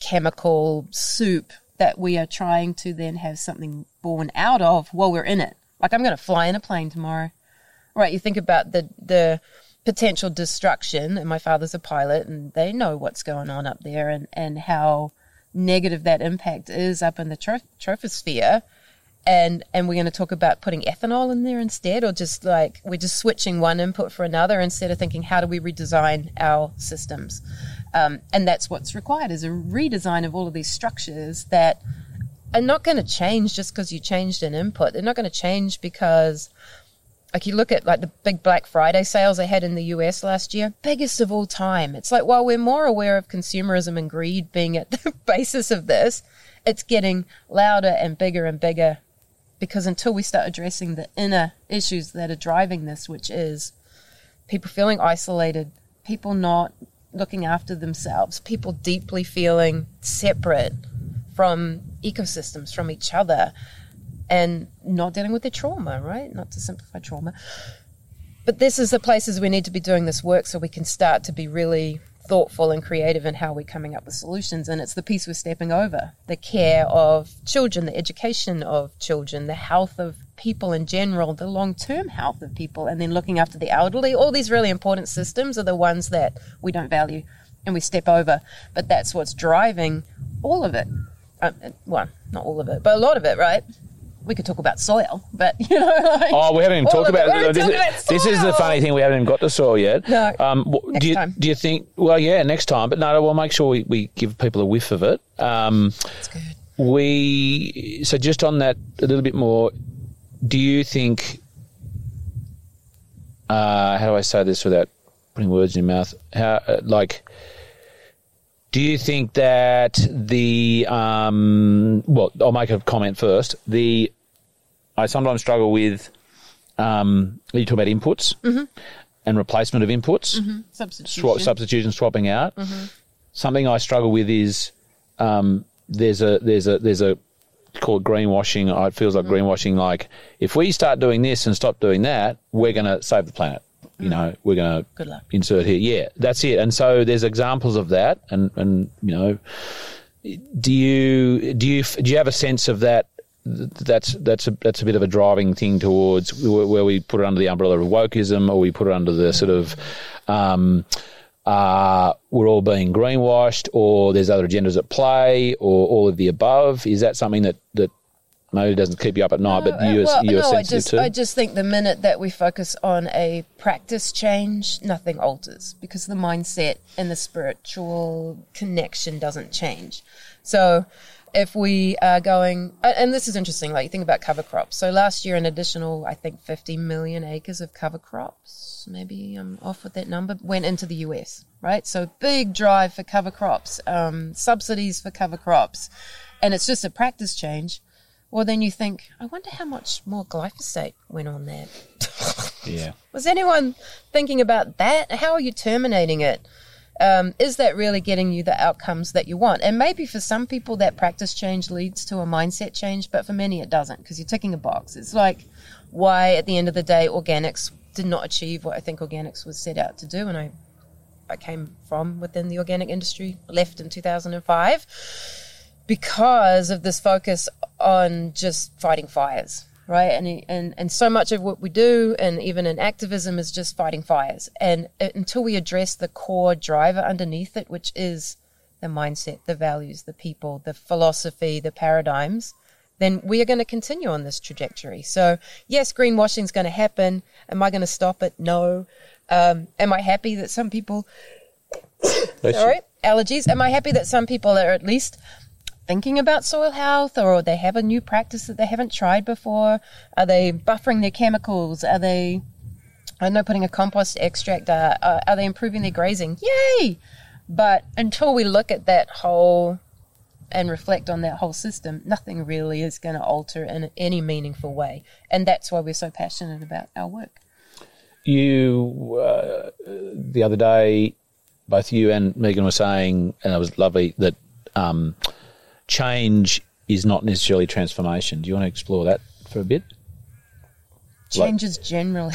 chemical soup that we are trying to then have something born out of while we're in it. Like, I'm going to fly in a plane tomorrow. Right, you think about the potential destruction, and my father's a pilot, and they know what's going on up there and how negative that impact is up in the troposphere. And we're going to talk about putting ethanol in there instead, or just like we're just switching one input for another instead of thinking how do we redesign our systems. And that's what's required, is a redesign of all of these structures that are not going to change just because you changed an input. They're not going to change because, like, you look at like the big Black Friday sales they had in the US last year, biggest of all time. It's like, while we're more aware of consumerism and greed being at the basis of this, it's getting louder and bigger and bigger. Because until we start addressing the inner issues that are driving this, which is people feeling isolated, people not looking after themselves, people deeply feeling separate from ecosystems, from each other, and not dealing with their trauma, right? Not to simplify trauma. But this is the places we need to be doing this work so we can start to be really thoughtful and creative in how we're coming up with solutions. And it's the piece we're stepping over, the care of children, the education of children, the health of people in general, the long-term health of people, and then looking after the elderly. All these really important systems are the ones that we don't value and we step over. But that's what's driving all of it. Well, not all of it, but a lot of it, right? We could talk about soil, but, you know. Like, we haven't even talked about it. This is the funny thing. We haven't even got to soil yet. No, do you think, well, yeah, next time. But no, we'll make sure we give people a whiff of it. That's good. So just on that a little bit more, do you think, how do I say this without putting words in your mouth? Do you think that I'll make a comment first. I sometimes struggle with, you talk about inputs mm-hmm. and replacement of inputs. Mm-hmm. Substitution, swapping out. Mm-hmm. Something I struggle with is there's a called greenwashing. It feels like mm-hmm. greenwashing. Like if we start doing this and stop doing that, we're going to save the planet. You know, we're going to insert here. Yeah, that's it. And so there's examples of that. And you know, do you have a sense of that? That's a bit of a driving thing towards where we put it under the umbrella of wokeism, or we put it under the sort of we're all being greenwashed, or there's other agendas at play, or all of the above. Is that something that maybe it doesn't keep you up at night, but you're sensitive too? I just think the minute that we focus on a practice change, nothing alters because the mindset and the spiritual connection doesn't change. So if we are going – and this is interesting, like you think about cover crops. So last year an additional, I think, 50 million acres of cover crops, maybe I'm off with that number, went into the US, right? So big drive for cover crops, subsidies for cover crops, and it's just a practice change. Well, then you think, I wonder how much more glyphosate went on there. Yeah. Was anyone thinking about that? How are you terminating it? Is that really getting you the outcomes that you want? And maybe for some people that practice change leads to a mindset change, but for many it doesn't because you're ticking a box. It's like why at the end of the day organics did not achieve what I think organics was set out to do. And I came from within the organic industry, left in 2005. Because of this focus on just fighting fires, right? And so much of what we do, and even in activism, is just fighting fires. And until we address the core driver underneath it, which is the mindset, the values, the people, the philosophy, the paradigms, then we are going to continue on this trajectory. So yes, greenwashing is going to happen. Am I going to stop it? No. Am I happy that some people, sorry, allergies. Am I happy that some people are at least thinking about soil health, or they have a new practice that they haven't tried before? Are they buffering their chemicals? Are they, I don't know, putting a compost extract? Are they improving their grazing? Yay! But until we look at that whole and reflect on that whole system, nothing really is going to alter in any meaningful way. And that's why we're so passionate about our work. You, the other day, both you and Megan were saying, and it was lovely, that change is not necessarily transformation. Do you want to explore that for a bit? Changes generally.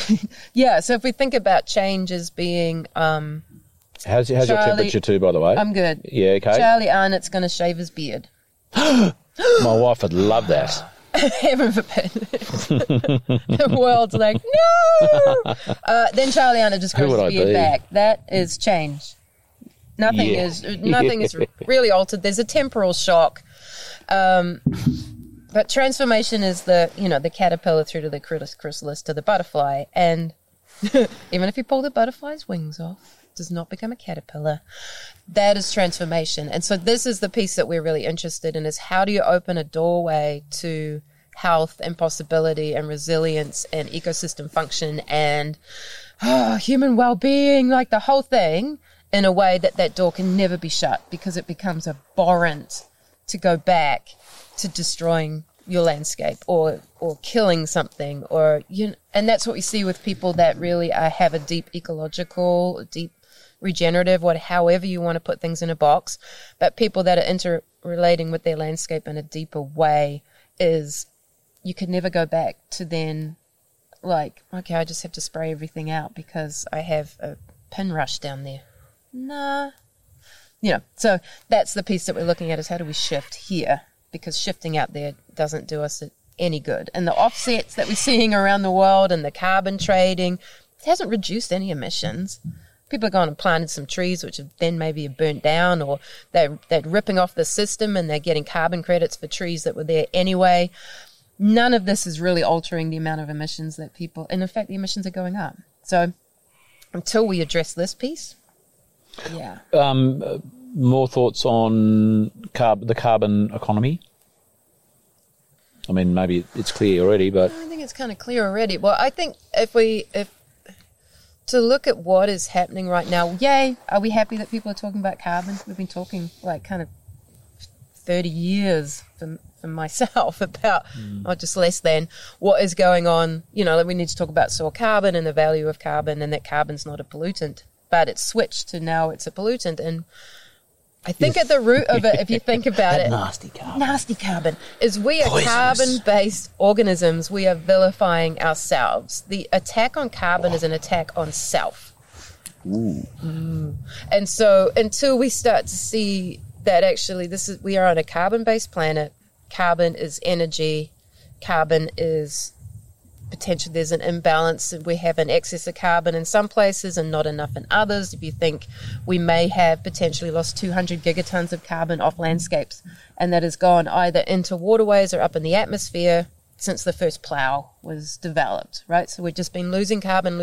Yeah, so if we think about change as being... how's Charlie, your temperature too, by the way? I'm good. Yeah, okay. Charlie Arnott's going to shave his beard. My wife would love that. Heaven forbid. The world's like, no! Then Charlie Arnott just grows his beard back. That is change. Nothing is really altered. There's a temporal shock, but transformation is the caterpillar through to the chrysalis to the butterfly. And even if you pull the butterfly's wings off, it does not become a caterpillar. That is transformation. And so this is the piece that we're really interested in: is how do you open a doorway to health and possibility and resilience and ecosystem function and human well-being, like the whole thing, in a way that door can never be shut because it becomes abhorrent to go back to destroying your landscape or killing something and that's what we see with people that really have a deep ecological, deep regenerative, however you want to put things in a box, but people that are interrelating with their landscape in a deeper way you can never go back to then like, okay, I just have to spray everything out because I have a pin rush down there. Nah. You know, so that's the piece that we're looking at is how do we shift here? Because shifting out there doesn't do us any good. And the offsets that we're seeing around the world and the carbon trading, it hasn't reduced any emissions. People are going and planted some trees, which then maybe are burnt down, or they're ripping off the system and they're getting carbon credits for trees that were there anyway. None of this is really altering the amount of emissions that people, and in fact, the emissions are going up. So until we address this piece, yeah. More thoughts on the carbon economy? I mean, maybe it's clear already, but... I think it's kind of clear already. Well, I think if to look at what is happening right now, yay, are we happy that people are talking about carbon? We've been talking like kind of 30 years for myself about, or just less than, what is going on. You know, we need to talk about soil carbon and the value of carbon and that carbon's not a pollutant, but it's switched to now it's a pollutant. And I think at the root of it, if you think about it, nasty carbon is we are carbon-based organisms. We are vilifying ourselves. The attack on carbon is an attack on self. Ooh. Mm. And so until we start to see that actually we are on a carbon-based planet, carbon is energy, carbon is potentially there's an imbalance. We have an excess of carbon in some places and not enough in others. If you think we may have potentially lost 200 gigatons of carbon off landscapes, and that has gone either into waterways or up in the atmosphere since the first plow was developed, right? So we've just been losing carbon,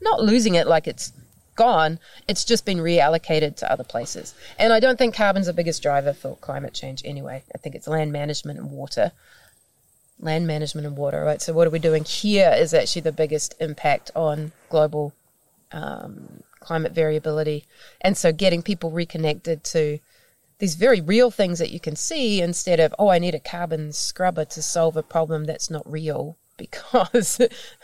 not losing it like it's gone. It's just been reallocated to other places. And I don't think carbon's the biggest driver for climate change anyway. I think it's land management and water, right? So what are we doing here is actually the biggest impact on global climate variability. And so getting people reconnected to these very real things that you can see instead of, oh, I need a carbon scrubber to solve a problem that's not real because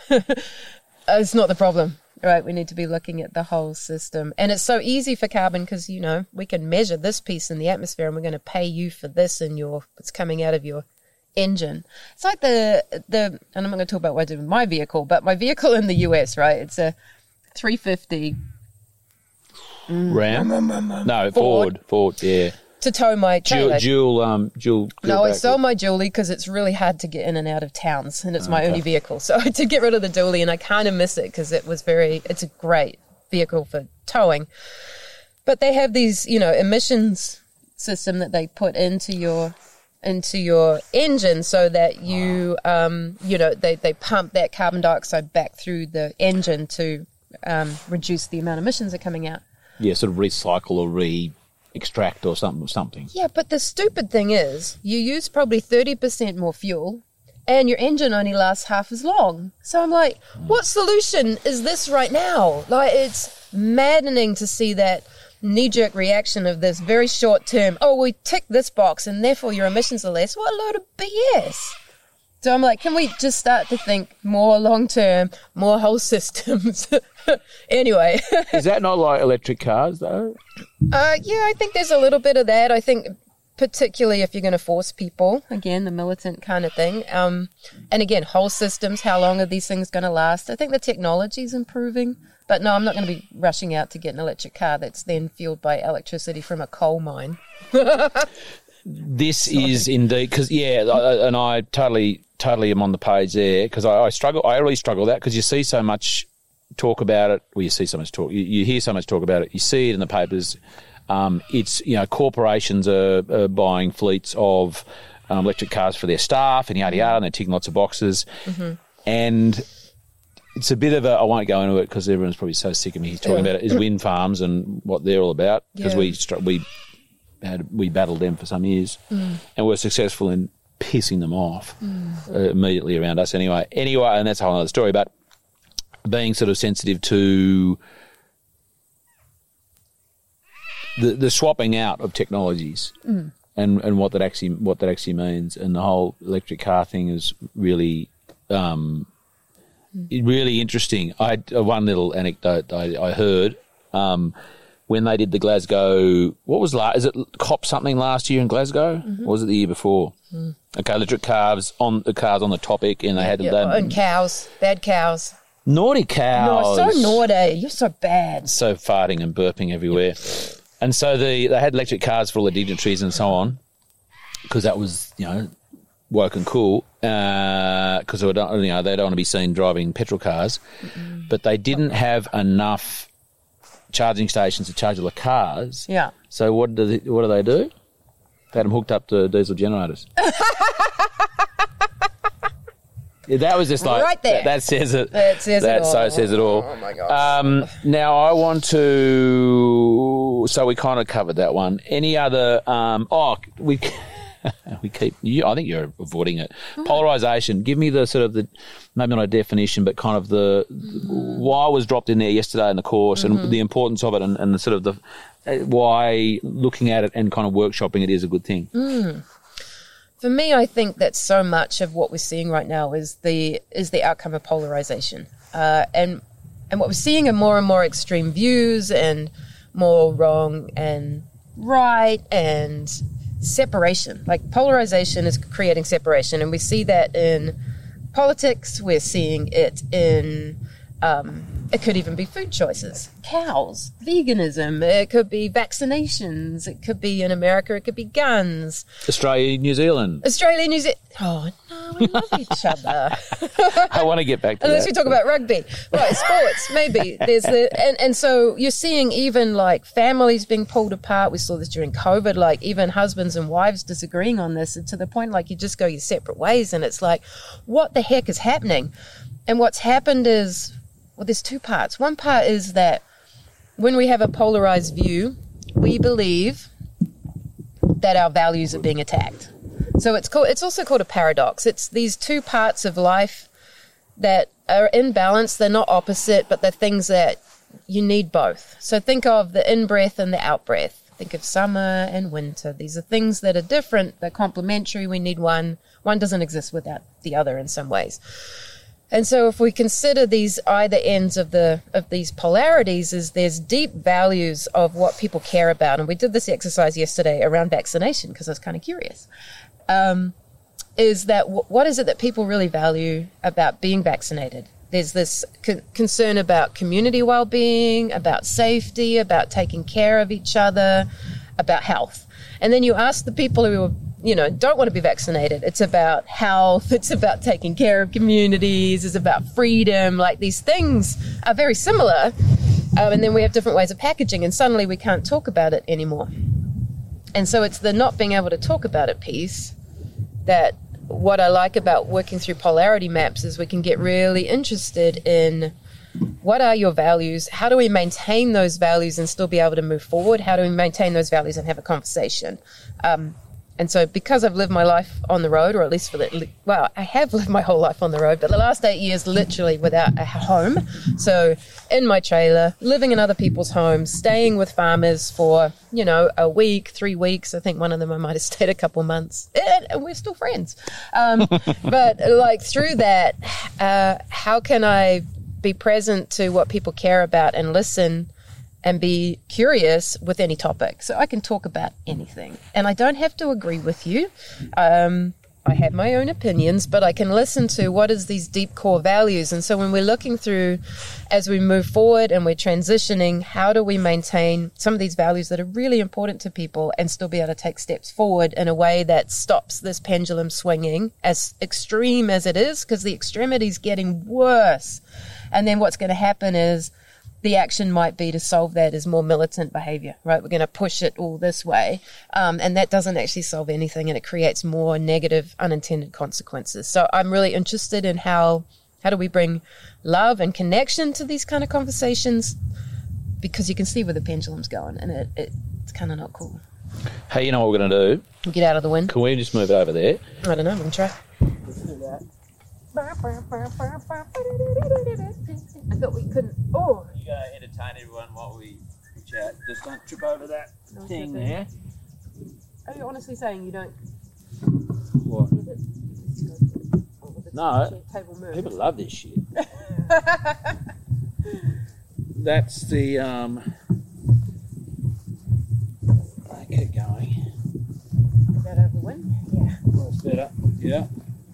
it's not the problem, right? We need to be looking at the whole system. And it's so easy for carbon because, you know, we can measure this piece in the atmosphere and we're going to pay you for this and it's coming out of your engine. It's like and I'm not going to talk about what I did with my vehicle, but my vehicle in the US, right? It's a 350 Ram. No, Ford, yeah. To tow my trailer. Dual. No, I sold my dually because it's really hard to get in and out of towns, and it's my only vehicle. So I had to get rid of the dually, and I kind of miss it because it's a great vehicle for towing. But they have these, you know, emissions system that they put into your engine so that you you know they pump that carbon dioxide back through the engine to reduce the amount of emissions that are coming out. Yeah, sort of recycle or re-extract or something. Yeah, but the stupid thing is you use probably 30% more fuel and your engine only lasts half as long. So I'm like, what solution is this right now? Like, it's maddening to see that knee-jerk reaction of this very short-term, oh, we tick this box and therefore your emissions are less. What a load of BS. So I'm like, can we just start to think more long-term, more whole systems? Anyway. Is that not like electric cars, though? Yeah, I think there's a little bit of that. I think particularly if you're going to force people, again, the militant kind of thing. And again, whole systems, how long are these things going to last? I think the technology's improving. But no, I'm not going to be rushing out to get an electric car that's then fueled by electricity from a coal mine. This is indeed, because, yeah, and I totally am on the page there because I really struggle with that because you see so much talk about it. Well, you see so much talk. You hear so much talk about it. You see it in the papers. It's, you know, corporations are buying fleets of electric cars for their staff and yada yada, and they're ticking lots of boxes. Mm-hmm. And... it's a bit of a, I won't go into it because everyone's probably so sick of me talking about it, is wind farms and what they're all about because we battled them for some years and were successful in pissing them off immediately around us anyway, and that's a whole other story, but being sort of sensitive to the swapping out of technologies and what that actually means, and the whole electric car thing is really... really interesting. One little anecdote I heard when they did the Glasgow, what was last? Is it COP something last year in Glasgow? Mm-hmm. Or was it the year before? Mm. Okay, electric cars on the topic, and they had and cows, bad cows. Naughty cows. No, so naughty. You're so bad. So farting and burping everywhere. And so they had electric cars for all the dignitaries and so on, because that was, woke and cool, because they don't want to be seen driving petrol cars. Mm-mm. But they didn't have enough charging stations to charge all the cars. Yeah. So what do they do? They had them hooked up to diesel generators. That was just like right there. That says it. Says it all. Oh my gosh. Now I want to. So we kind of covered that one. Any other? We keep. I think you're avoiding it. Oh. Polarization. Give me the sort of the maybe not a definition, but kind of the why was dropped in there yesterday in the course, mm-hmm. and the importance of it, and the sort of the why looking at it and kind of workshopping it is a good thing. Mm. For me, I think that so much of what we're seeing right now is the outcome of polarization, and what we're seeing are more and more extreme views and more wrong and right and separation. Like polarization is creating separation, and we see that in politics. We're seeing it in it could even be food choices, cows, veganism. It could be vaccinations. It could be in America. It could be guns. Australia, New Zealand. Oh, no, we love each other. I want to get back to unless that. Unless we talk about rugby. Right, sports, maybe. There's and so you're seeing even like families being pulled apart. We saw this during COVID, like even husbands and wives disagreeing on this, and to the point like you just go your separate ways, and it's like, what the heck is happening? And what's happened is... Well, there's two parts. One part is that when we have a polarized view, we believe that our values are being attacked. So it's also called a paradox. It's these two parts of life that are in balance. They're not opposite, but they're things that you need both. So think of the in-breath and the out-breath. Think of summer and winter. These are things that are different. They're complementary. We need one. One doesn't exist without the other in some ways. And so if we consider these either ends of these polarities, is there's deep values of what people care about. And we did this exercise yesterday around vaccination because I was kind of curious, is that what is it that people really value about being vaccinated? There's this concern about community well-being, about safety, about taking care of each other, about health. And then you ask the people who are don't want to be vaccinated. It's about health. It's about taking care of communities. It's about freedom. Like these things are very similar. And then we have different ways of packaging, and suddenly we can't talk about it anymore. And so it's the not being able to talk about it piece that what I like about working through polarity maps is we can get really interested in what are your values? How do we maintain those values and still be able to move forward? How do we maintain those values and have a conversation? And so because I've lived my life on the road, or at least I have lived my whole life on the road, but the last 8 years literally without a home. So in my trailer, living in other people's homes, staying with farmers for, a week, 3 weeks. I think one of them I might have stayed a couple months, and we're still friends. But like through that, how can I be present to what people care about and listen and be curious with any topic? So I can talk about anything, and I don't have to agree with you. I have my own opinions, but I can listen to what is these deep core values. And so when we're looking through, as we move forward and we're transitioning, how do we maintain some of these values that are really important to people and still be able to take steps forward in a way that stops this pendulum swinging as extreme as it is, because the extremity is getting worse. And then what's going to happen is the action might be to solve that is more militant behavior, right? We're going to push it all this way. And that doesn't actually solve anything, and it creates more negative unintended consequences. So I'm really interested in how do we bring love and connection to these kind of conversations, because you can see where the pendulum's going, and it's kind of not cool. Hey, you know what we're going to do? We'll get out of the wind. Can we just move over there? I don't know. We can try. Let's do that. I thought we couldn't. Oh, you gotta entertain everyone while we chat. Just don't trip over that thing there. Are you honestly saying you don't? What? No. People love this shit. That's the get it going. Is that over the wind? Yeah. That's better. Yeah.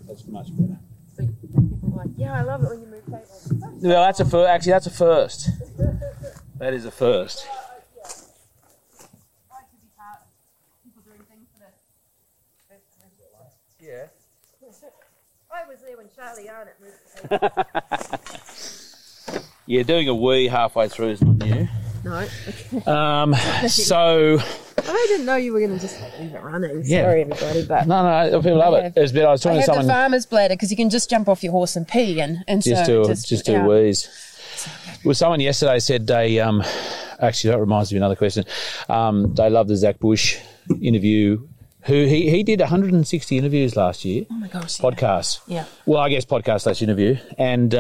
That's much better. So people are like, yeah, I love it when you move tables. Well, that's a first. Actually, that's a first. That is a first. I like to be part of people doing things for the first time. Yeah. I was there when Charlie Arnott moved. Yeah, doing a wee halfway through is not new. No. Okay. So... I didn't know you were going to just leave it running. Yeah. Sorry, everybody. But no, people love it. It's been, I was talking to someone... I have the farmer's bladder because you can just jump off your horse and pee and just so... Just do wheeze. Well, someone yesterday said they... actually, that reminds me of another question. They love the Zach Bush interview... Who he did 160 interviews last year. Oh my gosh! Podcasts. Yeah. Well, I guess podcast/interview, and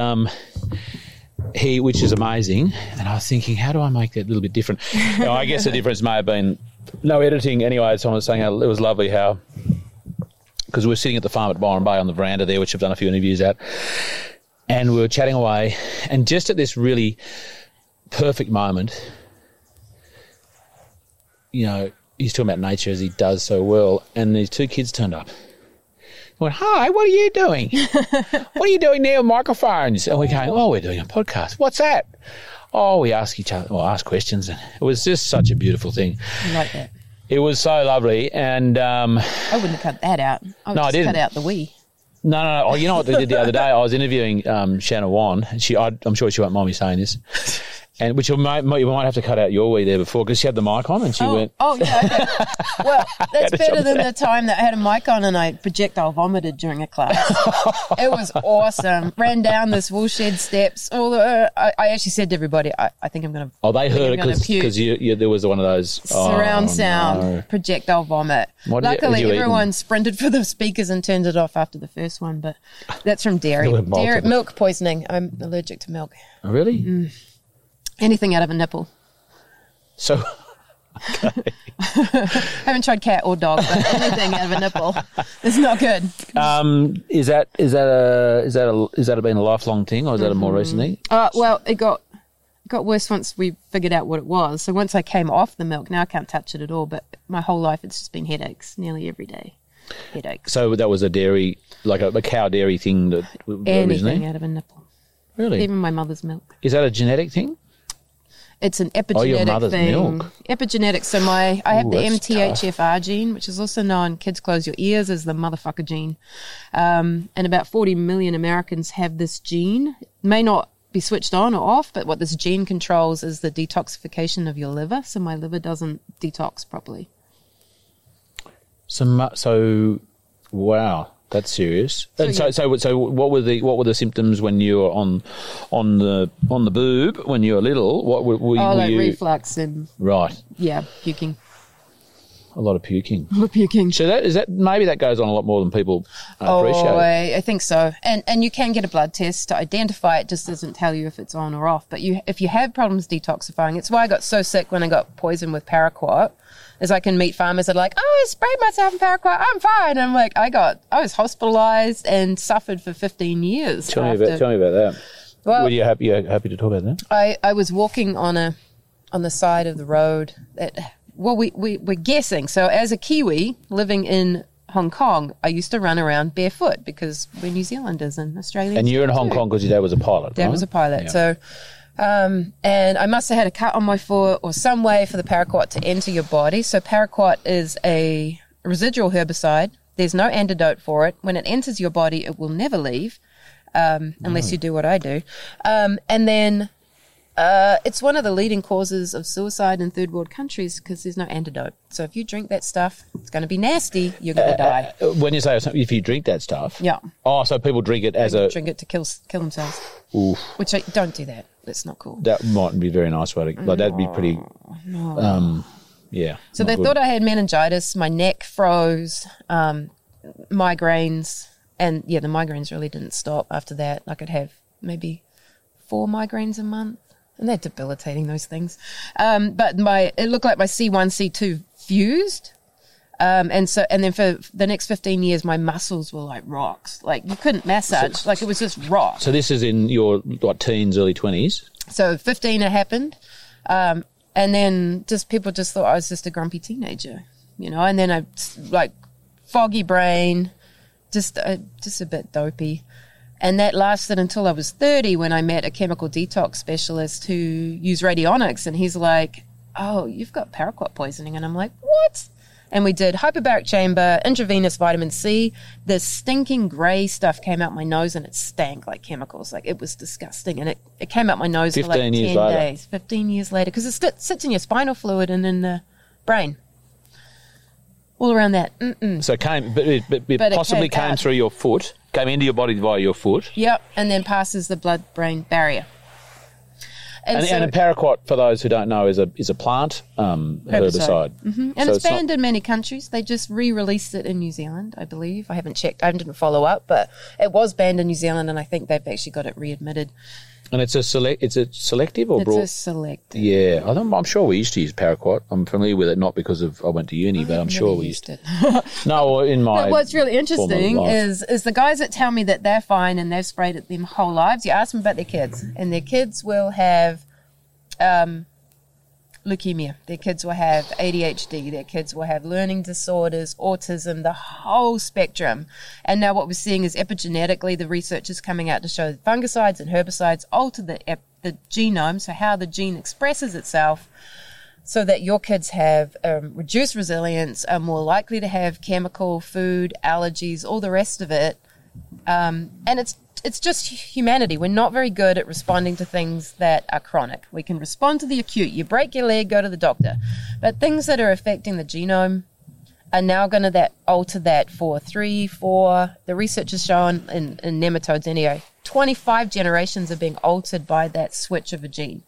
which is amazing. And I was thinking, how do I make that a little bit different? Now, I guess the difference may have been no editing. Anyway, someone was saying it was lovely how, because we were sitting at the farm at Byron Bay on the veranda there, which I've done a few interviews at, and we were chatting away, and just at this really perfect moment, you know. He's talking about nature as he does so well, and these two kids turned up. I went, hi, what are you doing? What are you doing there with microphones? And we're going, oh, we're doing a podcast. What's that? Oh, we ask each other, ask questions. And it was just such a beautiful thing. I like that. It was so lovely. And I wouldn't have cut that out. I didn't. Cut out the wee. No. Oh, you know what they did the other day? I was interviewing Shanna Wan. I'm sure she won't mind me saying this. And which you might have to cut out your wee there before because she had the mic on and she went... Oh, yeah, okay. Well, that's better than the time that I had a mic on and I projectile vomited during a class. It was awesome. Ran down this wool shed steps. I actually said to everybody, I think I'm going to... Oh, they heard it because there was one of those... surround sound, projectile vomit. Luckily, everyone sprinted for the speakers and turned it off after the first one, but that's from dairy. Milk poisoning. I'm allergic to milk. Oh, really? Mm. Anything out of a nipple. So, okay. I haven't tried cat or dog, but anything out of a nipple is not good. Is that been a lifelong thing, or is that a more recent thing? Well, it got worse once we figured out what it was. So once I came off the milk, now I can't touch it at all. But my whole life, it's just been headaches, nearly every day. Headaches. So that was a dairy, like a cow dairy thing. That anything originally? Out of a nipple. Really? Even my mother's milk. Is that a genetic thing? It's an epigenetic your mother's thing. Milk. Epigenetic. So I have the MTHFR gene, which is also known, kids close your ears, as the motherfucker gene. And about 40 million Americans have this gene. It may not be switched on or off, but what this gene controls is the detoxification of your liver. So my liver doesn't detox properly. So wow. That's serious. And so what were the symptoms when you were on the boob when you were little? What were you? Reflux and right. Yeah, puking. A lot of puking. So that goes on a lot more than people appreciate. I think so. And you can get a blood test to identify it. Just doesn't tell you if it's on or off. But if you have problems detoxifying, it's why I got so sick when I got poisoned with paraquat. Is I can meet farmers that are like, I sprayed myself in paraquat, I'm fine. And I'm like, I was hospitalised and suffered for 15 years. Tell me about that. Well, were you happy to talk about that? I was walking on the side of the road. We're guessing. So as a Kiwi living in Hong Kong, I used to run around barefoot because we're New Zealanders and Australians. And you're in Hong Kong because your dad was a pilot, right? Dad was a pilot, yeah. So... and I must have had a cut on my foot or some way for the paraquat to enter your body. So paraquat is a residual herbicide. There's no antidote for it. When it enters your body, it will never leave, unless you do what I do. And then it's one of the leading causes of suicide in third world countries because there's no antidote. So if you drink that stuff, it's going to be nasty. You're going to die. When you say if you drink that stuff? Yeah. Oh, so people drink it drink it to kill themselves. Oof. Which don't do that. That's not cool. That mightn't be a very nice way to... Like, that'd be pretty... No. Yeah. So they thought I had meningitis. My neck froze, migraines. And, yeah, the migraines really didn't stop after that. I could have maybe 4 migraines a month. And they're debilitating, those things. But it looked like my C1, C2 fused. And then for the next 15 years, my muscles were like rocks. Like you couldn't massage. Like it was just rock. So this is in your teens, early 20s. So 15, it happened. And then just people just thought I was just a grumpy teenager, you know. And then I, like, foggy brain, just a bit dopey. And that lasted until I was 30 when I met a chemical detox specialist who used radionics. And he's like, oh, you've got paraquat poisoning. And I'm like, what? And we did hyperbaric chamber, intravenous vitamin C. The stinking grey stuff came out my nose and it stank like chemicals. Like, it was disgusting. And it came out my nose for like 10 days, 15 years later. Because it sits in your spinal fluid and in the brain. All around that. Mm-mm. So it came, but possibly came through your foot, came into your body via your foot. Yep, and then passes the blood-brain barrier. And a paraquat, for those who don't know, is a plant herbicide. Mm-hmm. And so it's banned in many countries. They just re-released it in New Zealand, I believe. I haven't checked. I didn't follow up, but it was banned in New Zealand, and I think they've actually got it readmitted. And it's selective or broad? It's a selective. Yeah, I'm sure we used to use paraquat. I'm familiar with it, not because I went to uni, but I'm sure we used it. No, in my. But what's really interesting is the guys that tell me that they're fine and they've sprayed it their whole lives. You ask them about their kids, and their kids will have leukemia. Their kids will have ADHD. Their kids will have learning disorders, autism, the whole spectrum. And now what we're seeing is epigenetically, the research is coming out to show that fungicides and herbicides alter the genome, so how the gene expresses itself, so that your kids have reduced resilience, are more likely to have chemical, food, allergies, all the rest of it. And it's just humanity. We're not very good at responding to things that are chronic. We can respond to the acute. You break your leg, go to the doctor. But things that are affecting the genome are now going to alter that for 3, 4. The research has shown in nematodes anyway, 25 generations are being altered by that switch of a gene.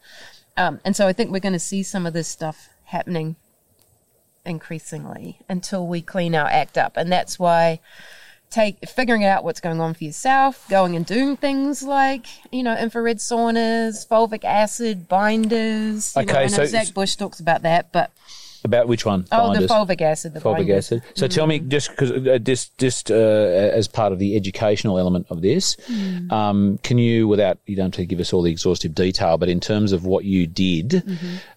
And so I think we're going to see some of this stuff happening increasingly until we clean our act up. And that's why... figuring out what's going on for yourself, going and doing things like, you know, infrared saunas, fulvic acid, binders. Okay, so Zach Bush talks about that, but about which one? Oh, binders. The fulvic acid. The fulvic acid. So tell me, just because just as part of the educational element of this, can you, without you don't have to give us all the exhaustive detail, but in terms of what you did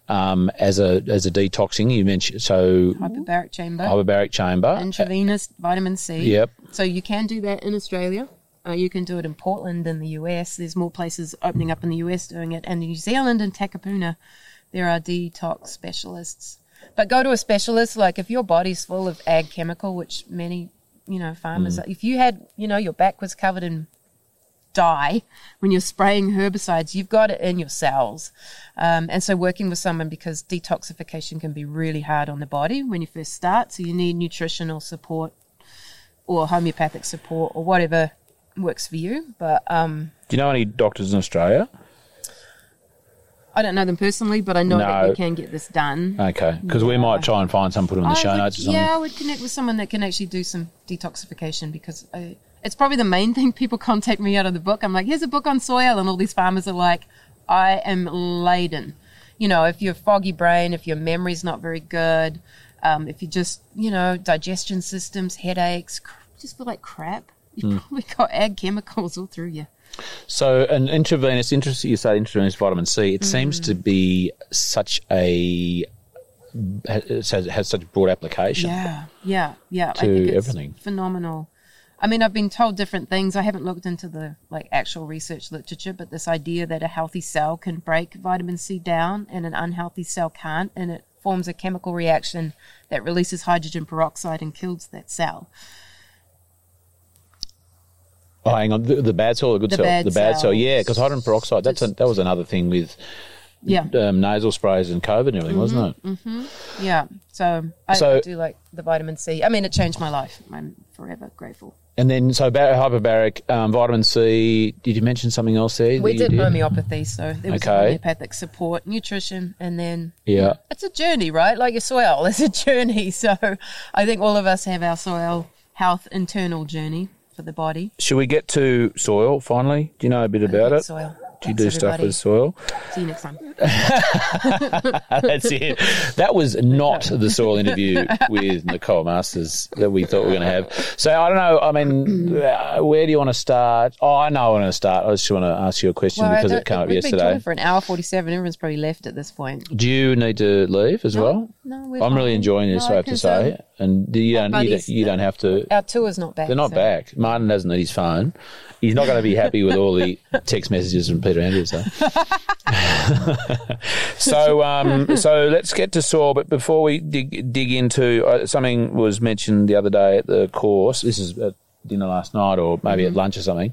as a detoxing, you mentioned so hyperbaric chamber, intravenous vitamin C. Yep. So you can do that in Australia. You can do it in Portland in the US. There's more places opening up in the US doing it. And New Zealand and Takapuna, there are detox specialists. But go to a specialist. Like, if your body's full of ag chemical, which many, you know, farmers, if you had, you know, your back was covered in dye when you're spraying herbicides, you've got it in your cells. And so working with someone, because detoxification can be really hard on the body when you first start. So you need nutritional support, or homeopathic support, or whatever works for you. But do you know any doctors in Australia? I don't know them personally, but I know that you can get this done. Okay, because we might try and find some, put them in the show notes or something. Yeah, I would connect with someone that can actually do some detoxification, because it's probably the main thing people contact me out of the book. I'm like, here's a book on soil, and all these farmers are like, I am laden. You know, if you're foggy brain, if your memory's not very good, if you just, you know, digestion systems, headaches, just feel like crap, you've probably got ag chemicals all through you. So an intravenous, you say intravenous vitamin C, it seems to be has such broad application. Yeah. To I think it's everything. Phenomenal. I mean, I've been told different things. I haven't looked into the actual research literature, but this idea that a healthy cell can break vitamin C down and an unhealthy cell can't, and it forms a chemical reaction that releases hydrogen peroxide and kills that cell. Oh, hang on, the bad cell or good cell? The bad cell, yeah, because hydrogen peroxide, that was another thing with nasal sprays and COVID and everything, wasn't it? Mm-hmm. Yeah, so I do like the vitamin C. I mean, it changed my life. I'm forever grateful. And then, so hyperbaric, vitamin C, did you mention something else there? We did homeopathy, so there was homeopathic support, nutrition, and then it's a journey, right? Like your soil, it's a journey. So I think all of us have our soil health internal journey for the body. Should we get to soil finally? Do you know a bit about it? Soil. you do stuff with soil. See you next time. That's it. That was not the soil interview with Nicole Masters that we thought we were going to have. So I don't know. I mean, where do you want to start? Oh, I know I want to start. I just want to ask you a question because it came up yesterday. We've been for an hour 47. Everyone's probably left at this point. Do you need to leave as well? No, we're I'm really enjoying this, I have to say. And you don't have to. Our tour's not back. They're not back. Martin doesn't need his phone. He's not going to be happy with all the text messages from Peter Andrews. So let's get to soil. But before we dig into something was mentioned the other day at the course. This is at dinner last night, or maybe at lunch or something.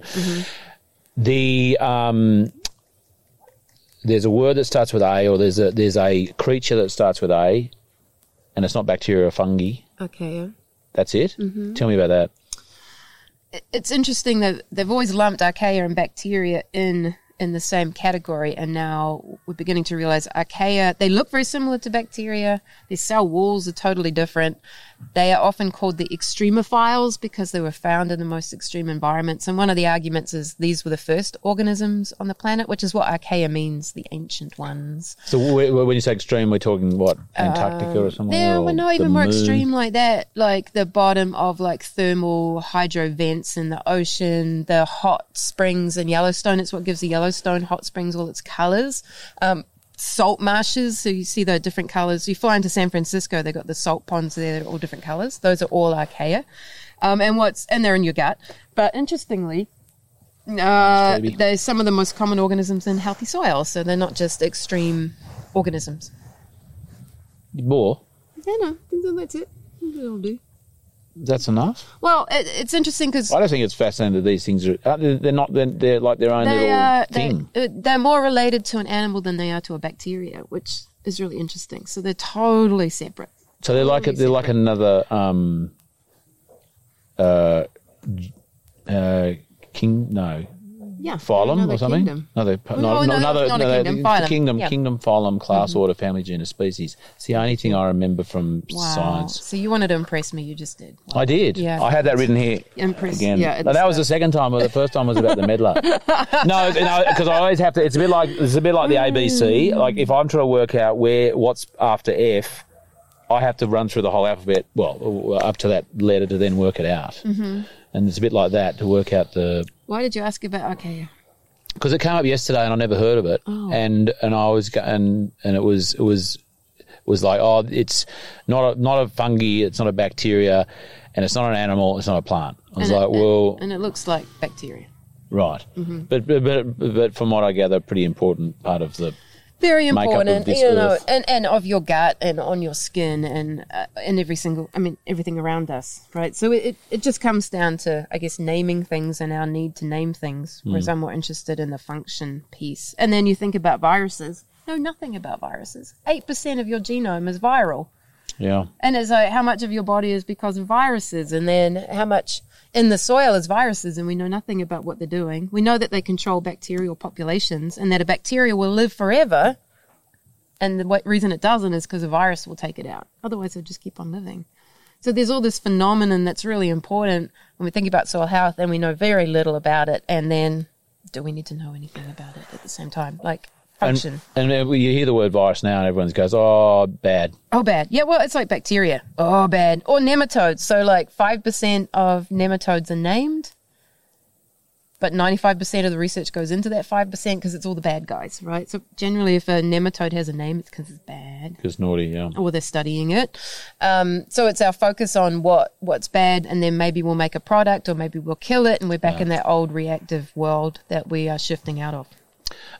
Mm-hmm. There's a word that starts with A, or there's a creature that starts with A, and it's not bacteria or fungi. Okay. That's it? Mm-hmm. Tell me about that. It's interesting that they've always lumped archaea and bacteria in the same category, and now we're beginning to realize archaea, they look very similar to bacteria. Their cell walls are totally different. They are often called the extremophiles because they were found in the most extreme environments. And one of the arguments is these were the first organisms on the planet, which is what archaea means, the ancient ones. So when you say extreme, we're talking what, Antarctica or something? Yeah, we're not even more extreme like that, like the bottom of like thermal hydro vents in the ocean, the hot springs in Yellowstone. It's what gives the Yellowstone hot springs all its colors. Salt marshes, so you see the different colors. You fly into San Francisco, they've got the salt ponds there, they're all different colors. Those are all archaea, and they're in your gut. But interestingly, they're some of the most common organisms in healthy soil, so they're not just extreme organisms. More? Yeah, no, that's it. That'll do. That's enough. Well, it's interesting because I don't think it's fascinating that these things are. They're not. They're like their own thing. They're more related to an animal than they are to a bacteria, which is really interesting. So they're totally separate. So they're totally separate. They're like another king. No. Yeah, phylum or something. Kingdom. Kingdom, phylum, class, order, family, genus, species. It's the only thing I remember from science. So you wanted to impress me, you just did. I did. Yeah, I had that written here. Again. Yeah, that was the second time. The first time was about the medlar. No, because I always have to. It's a bit like the ABC. Like if I'm trying to work out what's after F, I have to run through the whole alphabet. Well, up to that letter to then work it out. Mm-hmm. And it's a bit like that to work out the. Why did you ask about archaea? Because it came up yesterday and I never heard of it, and I was and it was like it's not a fungi, it's not a bacteria, and it's not an animal, it's not a plant. I was and it looks like bacteria, right? Mm-hmm. But from what I gather, pretty important part of the. Very important, and of your gut and on your skin and everything around us, right? So it just comes down to, I guess, naming things and our need to name things, whereas I'm more interested in the function piece. And then you think about viruses. Know nothing about viruses. 8% of your genome is viral. Yeah. And it's like how much of your body is because of viruses, and then how much in the soil is viruses, and we know nothing about what they're doing. We know that they control bacterial populations and that a bacteria will live forever, and the reason it doesn't is because a virus will take it out. Otherwise, it'll just keep on living. So there's all this phenomenon that's really important when we think about soil health, and we know very little about it, and then do we need to know anything about it at the same time? Like, function. And you hear the word virus now and everyone goes, oh, bad. Yeah, well, it's like bacteria. Oh, bad. Or nematodes. So like 5% of nematodes are named, but 95% of the research goes into that 5% because it's all the bad guys, right? So generally if a nematode has a name, it's because it's bad. Because naughty, yeah. Or they're studying it. So it's our focus on what's bad, and then maybe we'll make a product or maybe we'll kill it, and we're back in that old reactive world that we are shifting out of.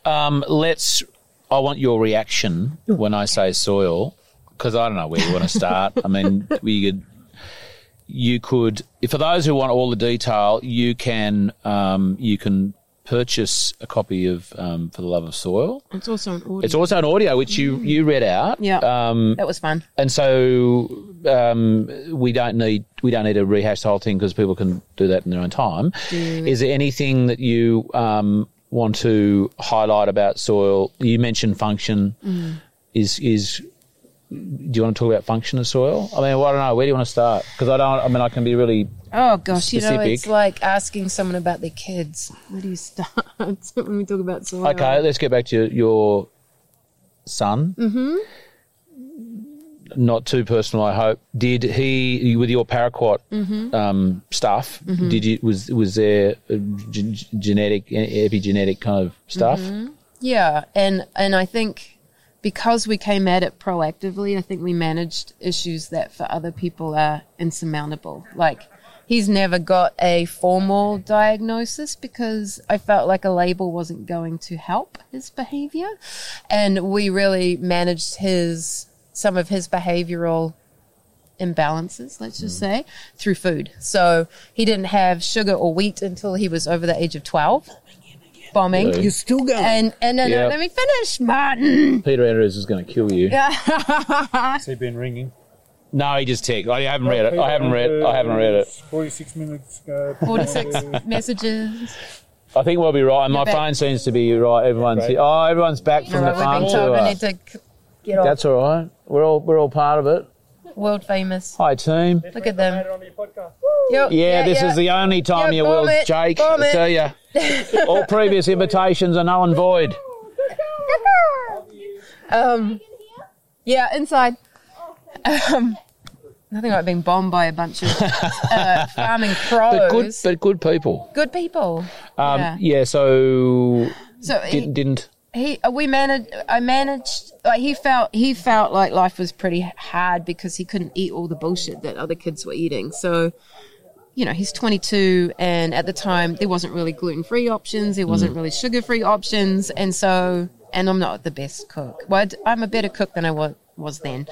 I want your reaction when I say soil, because I don't know where you want to start. I mean, you could, for those who want all the detail, you can purchase a copy of For the Love of Soil. It's also an audio. Which you read out. Yeah, that was fun. And so we don't need to rehash the whole thing because people can do that in their own time. Is there anything that you want to highlight about soil? You mentioned function is do you want to talk about function of soil? I mean, well, I don't know. Where do you want to start? Because I can be really specific. You know, it's like asking someone about their kids. Where do you start when we talk about soil? Okay, let's get back to your son. Mm-hmm. Not too personal, I hope. Did he, with your paraquat stuff, did you, was there genetic, epigenetic kind of stuff? Mm-hmm. Yeah, and I think because we came at it proactively, I think we managed issues that for other people are insurmountable. Like, he's never got a formal diagnosis because I felt like a label wasn't going to help his behavior, and we really managed some of his behavioral imbalances, let's just say, through food. So he didn't have sugar or wheat until he was over the age of 12. Bombing. You're still going. And let me finish, Martin. Peter Andrews is going to kill you. Has he been ringing? No, he just texted. I haven't read it. 46 minutes ago. 46 messages. I think we'll be right. And my phone seems to be right. Everyone's back from the farm tour. Get off. That's all right. We're all part of it. World famous. Hi, team. Look at them. This is the only time you will, Jake. I tell you. All previous invitations are null and void. Inside. Nothing like being bombed by a bunch of farming pros. But good people. Good people. So didn't. I managed. Like, he felt like life was pretty hard because he couldn't eat all the bullshit that other kids were eating. So, you know, he's 22, and at the time there wasn't really gluten-free options. There wasn't really sugar-free options, and I'm not the best cook. Well, I'm a better cook than I was then,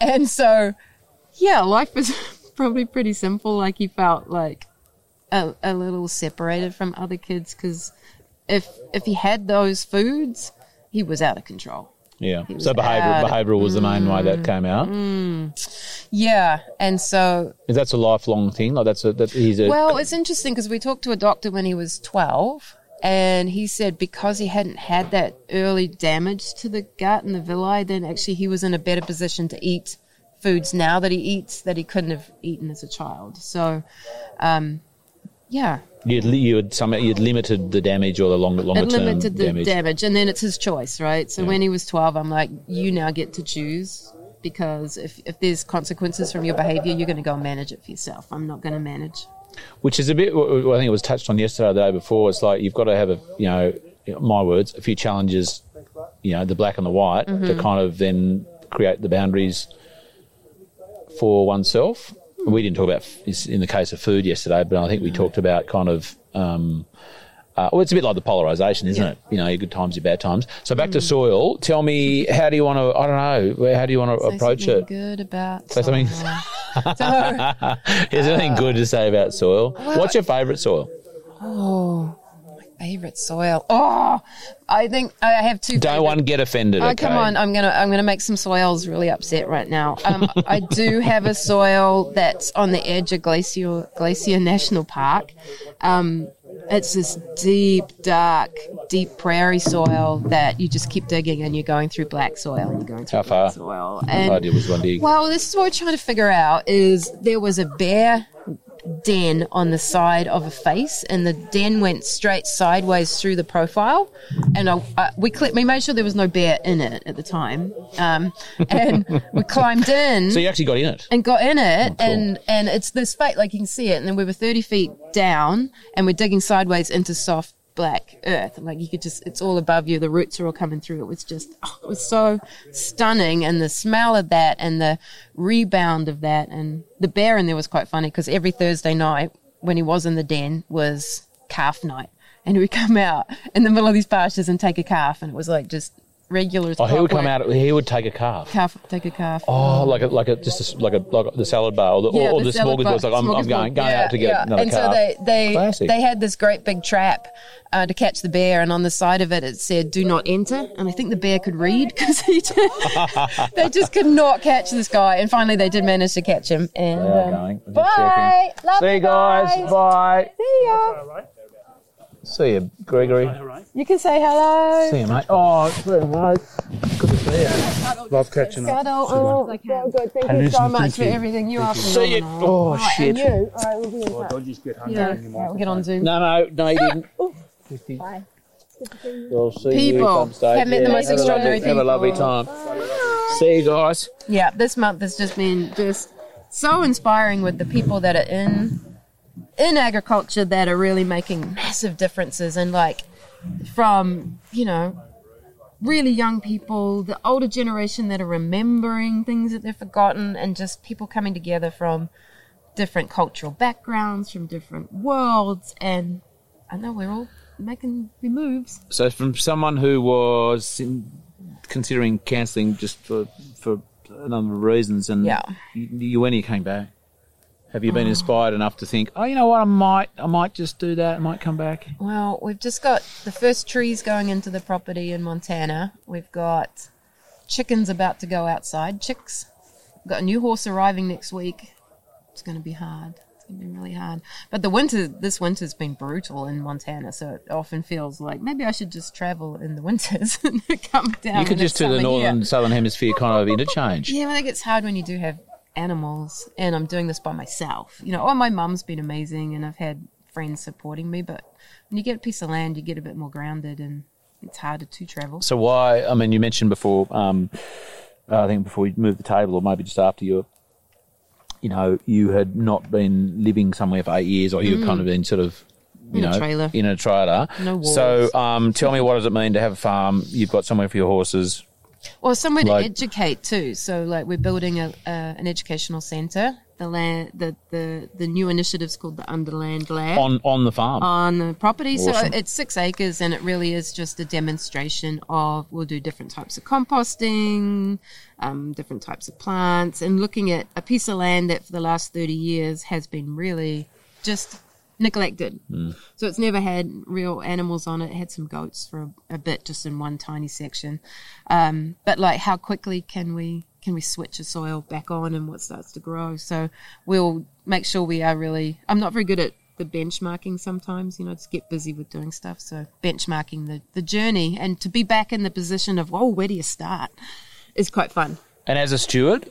life was probably pretty simple. Like, he felt like a little separated from other kids because if he had those foods, he was out of control. Yeah. So behavioural was the main way that came out. Yeah. And so that's a lifelong thing. Like Well, it's interesting because we talked to a doctor when he was 12, and he said because he hadn't had that early damage to the gut and the villi, then actually he was in a better position to eat foods now that he eats that he couldn't have eaten as a child. So, yeah. You'd limited the damage or the longer term damage. It limited the damage, and then it's his choice, right? So when he was 12, I'm like, you now get to choose, because if there's consequences from your behaviour, you're going to go and manage it for yourself. I'm not going to manage. Which is a bit, I think it was touched on yesterday or the day before, it's like you've got to have a few challenges, the black and the white, to kind of then create the boundaries for oneself. We didn't talk about in the case of food yesterday, but I think we talked about kind of it's a bit like the polarisation, isn't it? You know, your good times, your bad times. So back to soil. Tell me, how do you want to approach it? Is there anything good to say about soil? Well, what's your favourite soil? Oh, my favourite soil. Oh, I think I have two. Don't one get offended. Oh, okay. Come on! I'm gonna make some soils really upset right now. I do have a soil that's on the edge of Glacier National Park. It's this deep, dark, deep prairie soil that you just keep digging, and you're going through black soil. How far? Well, this is what we're trying to figure out. Is there was a bear den on the side of a face, and the den went straight sideways through the profile, and we made sure there was no bear in it at the time, and we climbed in. So you actually got in it. Cool. and it's this fate, like you can see it, and then we were 30 feet down and we're digging sideways into soft black earth, and like you could just, it's all above you, the roots are all coming through. It was so stunning, and the smell of that and the rebound of that, and the bear in there was quite funny because every Thursday night when he was in the den was calf night, and he would come out in the middle of these pastures and take a calf, and it was like just regular. Oh, he would come out. He would take a calf. Oh, like the salad bar or the smorgasbord. Like I'm going out to get another calf. And so they had this great big trap to catch the bear, and on the side of it said "Do not enter." And I think the bear could read because they just could not catch this guy. And finally, they did manage to catch him. And bye. See you guys. Bye. See ya. See you, Gregory. You can say hello. See you, mate. Oh, it's very nice. So yeah, love catching up. Good. Thank you so much for everything. You are phenomenal. Oh, shit. I will be in touch. Don't just get hungry anymore. We'll get on Zoom. No, you didn't. Bye. We'll see people have met the most extraordinary people. Have a lovely time. See you guys. Yeah, this month has just been just so inspiring with the people that are in agriculture that are really making massive differences, and like from, you know, really young people, the older generation that are remembering things that they've forgotten, and just people coming together from different cultural backgrounds, from different worlds, and I know we're all making the moves. So from someone who was considering cancelling just for a number of reasons, and when you came back, have you been inspired enough to think, oh, you know what, I might just do that, I might come back? Well, we've just got the first trees going into the property in Montana. We've got chickens about to go outside, chicks. We've got a new horse arriving next week. It's going to be hard. Been really hard, but this winter's been brutal in Montana, so it often feels like maybe I should just travel in the winters and come down. You could just do the northern southern hemisphere kind of interchange. Yeah, I think it's hard when you do have animals, and I'm doing this by myself. You know, my mum's been amazing, and I've had friends supporting me, but when you get a piece of land, you get a bit more grounded, and it's harder to travel. So why? I mean, you mentioned before, I think before you moved the table, or maybe just after your. You know, you had not been living somewhere for 8 years, or you had kind of been sort of, in a trailer. No walls. So tell me, what does it mean to have a farm? You've got somewhere for your horses. Well, somewhere to educate too. So, like, we're building an educational centre. The new initiative's called the Underland Lab. On the farm? On the property. Awesome. So it's 6 acres, and it really is just a demonstration of, we'll do different types of composting, different types of plants, and looking at a piece of land that for the last 30 years has been really just neglected. Mm. So it's never had real animals on it. It had some goats for a bit, just in one tiny section. But like, how quickly can we switch the soil back on and what starts to grow? So we'll make sure we are really, I'm not very good at the benchmarking sometimes, you know, just get busy with doing stuff. So benchmarking the journey, and to be back in the position of, oh, where do you start, is quite fun. And as a steward,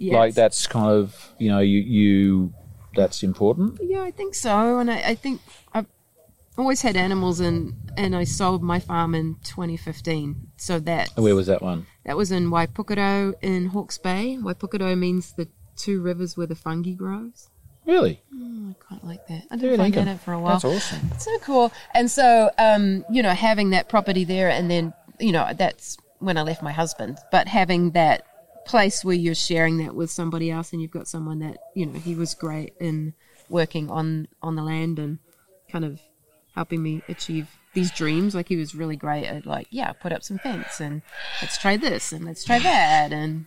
like that's kind of, you know, you that's important. Yeah, I think so. And I think I've always had animals, and I sold my farm in 2015. So that. Where was that one? That was in Waipukuro in Hawke's Bay. Waipukuro means the 2 rivers where the fungi grows. Really? Oh, I quite like that. I didn't find it for a while. That's awesome. It's so cool. And so, you know, having that property there, and then, you know, that's when I left my husband. But having that place where you're sharing that with somebody else, and you've got someone that, you know, he was great in working on the land and kind of helping me achieve these dreams. Like, he was really great at like, put up some fence, and let's try this, and let's try that. And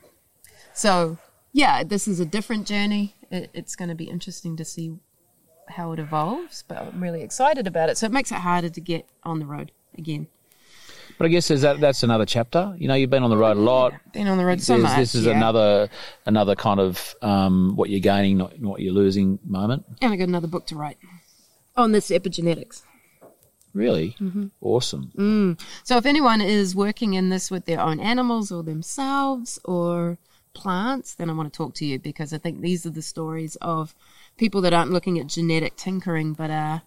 so, yeah, this is a different journey. It's going to be interesting to see how it evolves, but I'm really excited about it. So it makes it harder to get on the road again. But I guess that's another chapter. You know, you've been on the road a lot. Been on the road so much. This is another kind of what you're gaining, not what you're losing moment. And I got another book to write on this epigenetics. Really? Mm-hmm. Awesome. Mm. So if anyone is working in this with their own animals or themselves or plants, then I want to talk to you, because I think these are the stories of people that aren't looking at genetic tinkering but are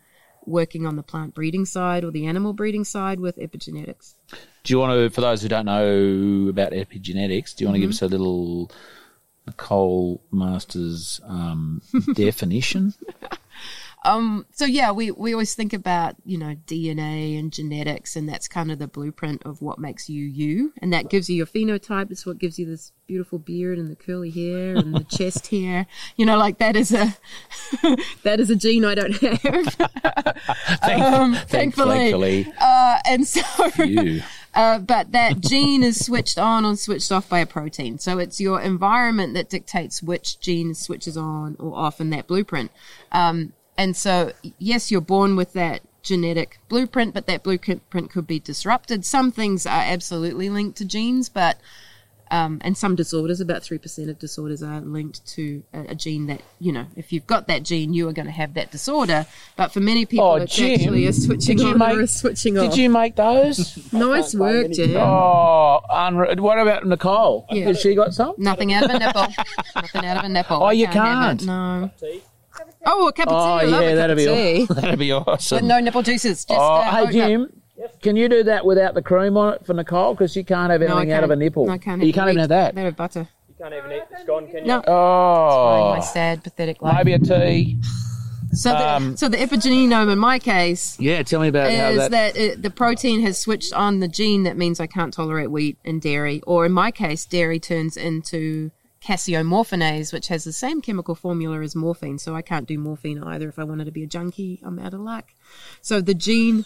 working on the plant breeding side or the animal breeding side with epigenetics. Do you want to, for those who don't know about epigenetics, do you want to give us a little Nicole Masters definition? So yeah, we always think about, you know, DNA and genetics, and that's kind of the blueprint of what makes you you, and that gives you your phenotype. It's what gives you this beautiful beard and the curly hair and the chest hair. You know, like that is a gene I don't have. Thankfully. And so, but that gene is switched on or switched off by a protein. So it's your environment that dictates which gene switches on or off in that blueprint. And so, yes, you're born with that genetic blueprint, but that blueprint could be disrupted. Some things are absolutely linked to genes, but And some disorders, about 3% of disorders are linked to a gene that, you know, if you've got that gene, you are going to have that disorder. But for many people, it's actually a switching on or a switching off. Did you make those? Nice work, Jim. Oh, what about Nicole? Yeah. Has she got some? Nothing out of a nipple. Nothing out of a nipple. Oh, you can't? No. Oh, a cup of tea. Oh, yeah, that'd be awesome. With no nipple juices. Just, hey, Jim. Can you do that without the cream on it for Nicole? Because she can't have anything out of a nipple. No, I can't. You can't even have that. They have butter. You can't even eat the scone, can you? No. Oh. It's my sad, pathetic life. Maybe a tea. So the epigenome in my case. Yeah, tell me about how that. The protein has switched on the gene that means I can't tolerate wheat and dairy. Or in my case, dairy turns into caseomorphinase, which has the same chemical formula as morphine, so I can't do morphine either. If I wanted to be a junkie, I'm out of luck. So the gene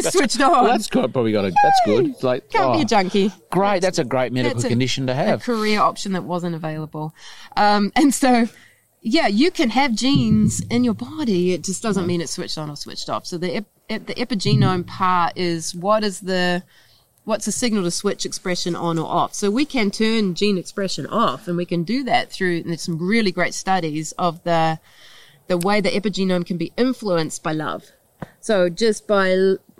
switched on. Well, that's probably got a. That's good. It's like can't be a junkie. Great, that's a great medical condition to have. A career option that wasn't available, and so. Yeah, you can have genes in your body. It just doesn't mean it's switched on or switched off. So the epigenome part is what's the signal to switch expression on or off. So we can turn gene expression off, and we can do that through and there's some really great studies of the way the epigenome can be influenced by love. So just by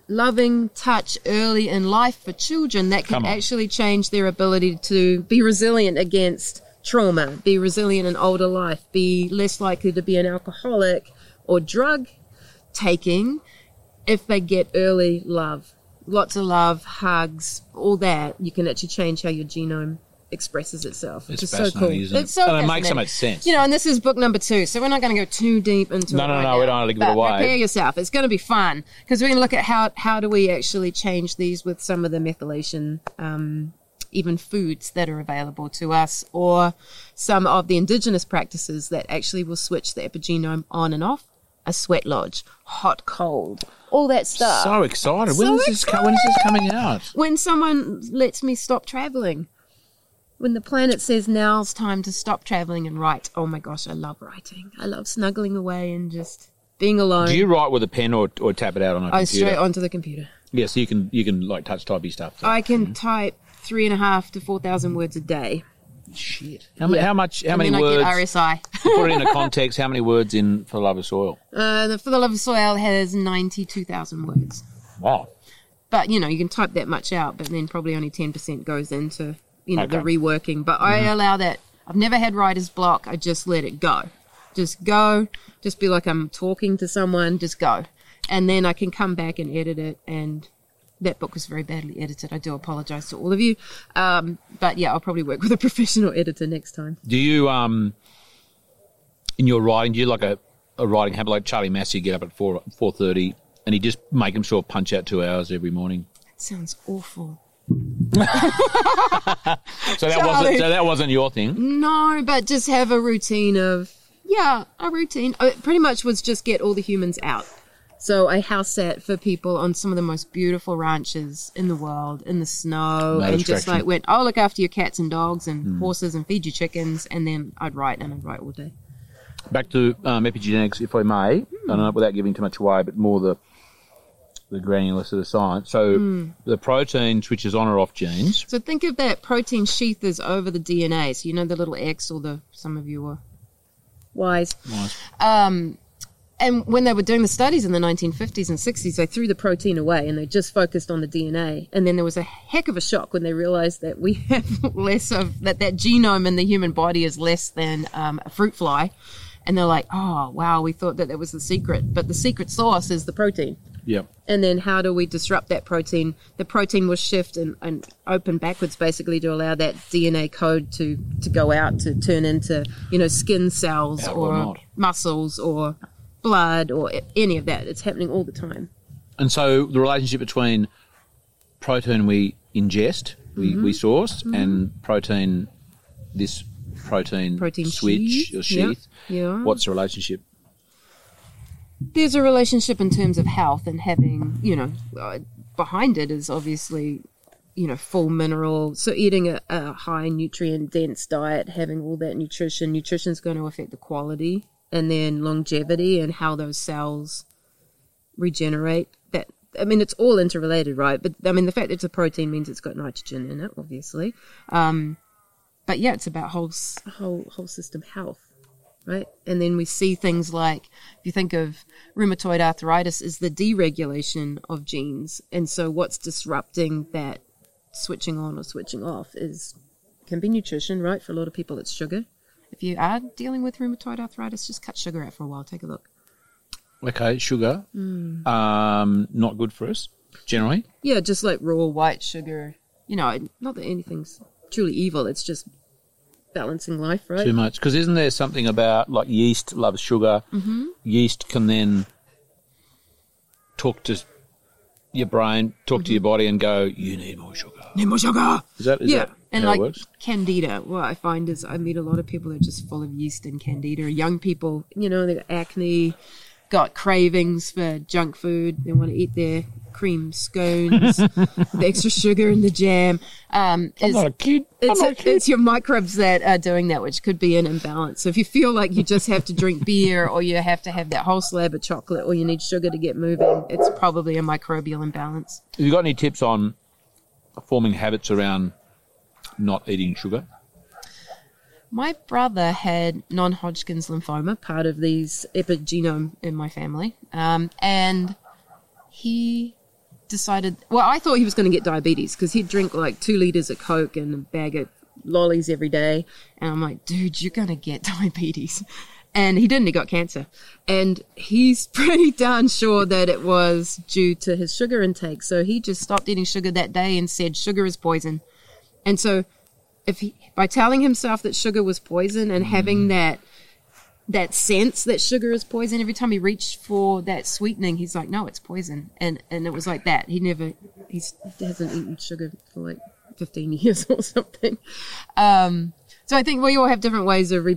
loving touch early in life for children, that can actually change their ability to be resilient against trauma, be resilient in older life, be less likely to be an alcoholic or drug taking if they get early love. Lots of love, hugs, all that. You can actually change how your genome expresses itself. It's so cool. Isn't it? It's so fascinating. It makes so much sense. You know, and this is book number 2, so we're not going to go too deep into it. No, we don't want to give it away. Prepare yourself. It's going to be fun because we're going to look at how do we actually change these with some of the methylation even foods that are available to us, or some of the indigenous practices that actually will switch the epigenome on and off. A sweat lodge, hot, cold, all that stuff. So excited. When is this coming out? When someone lets me stop travelling. When the planet says now's time to stop travelling and write. Oh my gosh, I love writing. I love snuggling away and just being alone. Do you write with a pen or tap it out on a computer? Straight onto the computer. Yeah, so you can like touch typey stuff. So. I can type 3,500 to 4,000 words a day. Shit. How many words? I get RSI. Put it into context. How many words in For the Love of Soil? For the Love of Soil has 92,000 words. Wow. But you know, you can type that much out, but then probably only 10% goes into the reworking. But I allow that. I've never had writer's block. I just let it go. Just go. Just be like I'm talking to someone. Just go, and then I can come back and edit it and. That book was very badly edited. I do apologise to all of you. But, yeah, I'll probably work with a professional editor next time. Do you, in your writing, do you like a writing habit? Like Charlie Massey, get up at 4:30 and he just make himself punch out 2 hours every morning? That sounds awful. So that wasn't your thing? No, but just have a routine of, a routine. It pretty much was just get all the humans out. So I house sat for people on some of the most beautiful ranches in the world, in the snow, and just like went, oh, look after your cats and dogs and horses and feed your chickens, and then I'd write all day. Back to epigenetics, if I may, and not without giving too much away, but more the granular sort of science. So the protein switches on or off genes. So think of that protein sheath is over the DNA, so you know the little X, or some of you are wise. Nice. And when they were doing the studies in the 1950s and 60s, they threw the protein away and they just focused on the DNA. And then there was a heck of a shock when they realized that we have less of that genome in the human body is less than a fruit fly. And they're like, oh, wow, we thought that was the secret. But the secret sauce is the protein. Yeah. And then how do we disrupt that protein? The protein will shift and open backwards basically to allow that DNA code to go out, to turn into, skin cells or muscles or blood or any of that. It's happening all the time. And so the relationship between protein we ingest, we source, and protein switch sheath. Or sheath, what's the relationship? There's a relationship in terms of health and having, behind it is obviously, full mineral. So eating a high nutrient dense diet, having all that nutrition is going to affect the quality and then longevity and how those cells regenerate. It's all interrelated, right? But, the fact that it's a protein means it's got nitrogen in it, obviously. But yeah, it's about whole system health, right? And then we see things like, if you think of rheumatoid arthritis, is the deregulation of genes. And so what's disrupting that switching on or switching off can be nutrition, right? For a lot of people, it's sugar. If you are dealing with rheumatoid arthritis, just cut sugar out for a while. Take a look. Okay, sugar. Mm. Not good for us, generally. Yeah, just like raw white sugar. You know, not that anything's truly evil. It's just balancing life, right? Too much. Because isn't there something about, like, yeast loves sugar. Mm-hmm. Yeast can then talk to your brain, talk to your body and go, you need more sugar. Need more sugar! Is that and how like it works? Candida, what I find is I meet a lot of people that are just full of yeast and candida. Young people, you know, they've got acne, got cravings for junk food. They want to eat their cream scones, the extra sugar in the jam. I'm not a kid. It's your microbes that are doing that, which could be an imbalance. So if you feel like you just have to drink beer or you have to have that whole slab of chocolate or you need sugar to get moving, it's probably a microbial imbalance. Have you got any tips on forming habits around not eating sugar? My brother had non-Hodgkin's lymphoma, part of these epigenome in my family, and he decided, well, I thought he was going to get diabetes because he'd drink like 2 liters of Coke and a bag of lollies every day. And I'm like, dude, you're going to get diabetes. And he didn't. He got cancer. And he's pretty darn sure that it was due to his sugar intake. So he just stopped eating sugar that day and said sugar is poison. And so by telling himself that sugar was poison and having that sense that sugar is poison, every time he reached for that sweetening, he's like, no, it's poison. And it was like that. He hasn't eaten sugar for like 15 years or something. So I think we all have different ways of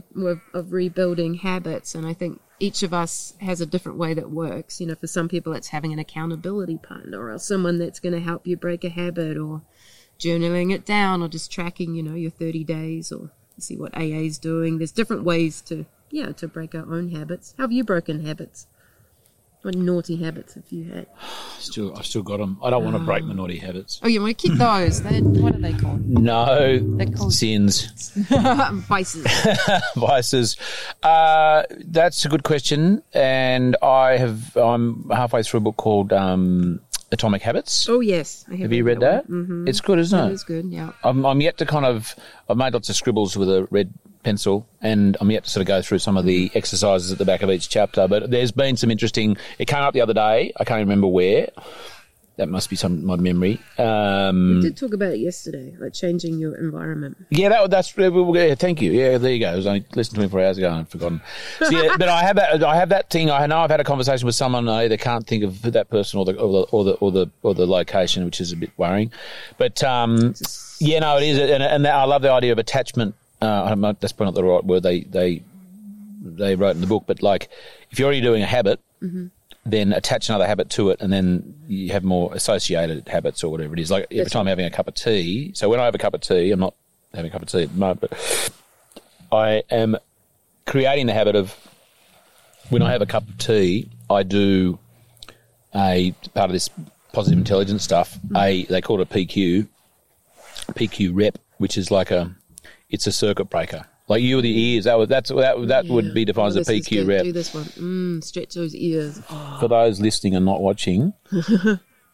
rebuilding habits, and I think each of us has a different way that works. You know, for some people it's having an accountability partner or someone that's going to help you break a habit, or journaling it down, or just tracking, you know, your 30 days or see what AA's doing. There's different ways to break our own habits. How have you broken habits? What naughty habits have you had? I've still got them. I don't want to break my naughty habits. Oh, you want to keep those? What are they called? No, they're called sins. Vices. Vices. That's a good question, and I'm halfway through a book called Atomic Habits. Oh yes, I have you read that? Mm-hmm. It's good, isn't it? It is good. Yeah. I'm yet to I've made lots of scribbles with a red pencil, and I'm yet to sort of go through some of the exercises at the back of each chapter, but there's been some interesting. It came up the other day. I can't remember where. That must be my memory. We did talk about it yesterday, like changing your environment. Yeah, that's. Yeah, thank you. Yeah, there you go. It was only listened to 24 hours ago, and I'd forgotten. So, yeah, but I have that thing. I know I've had a conversation with someone. I either can't think of that person or the location, which is a bit worrying. But yeah, no, it is, and I love the idea of attachment. That's probably not the right word they wrote in the book, but like if you're already doing a habit, then attach another habit to it, and then you have more associated habits or whatever it is. Like every time I'm having a cup of tea, so when I have a cup of tea, I'm not having a cup of tea at the moment, but I am creating the habit of when I have a cup of tea, I do a part of this positive intelligence stuff. They call it a PQ rep, which is like it's a circuit breaker. Like you with the ears, would be defined as a PQ rep. Do this one. Stretch those ears. Oh. For those listening and not watching.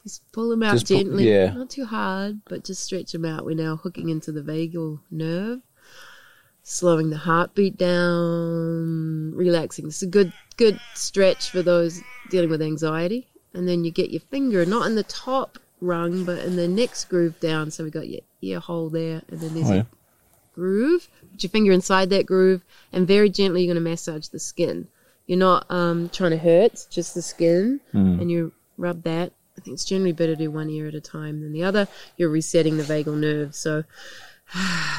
Just pull them out gently. Not too hard, but just stretch them out. We're now hooking into the vagal nerve, slowing the heartbeat down, relaxing. It's a good stretch for those dealing with anxiety. And then you get your finger, not in the top rung, but in the next groove down. So we got your ear hole there, and then there's a groove. Put your finger inside that groove, and very gently you're going to massage the skin. You're not trying to hurt, just the skin, and you rub that. I think it's generally better to do one ear at a time than the other. You're resetting the vagal nerve. So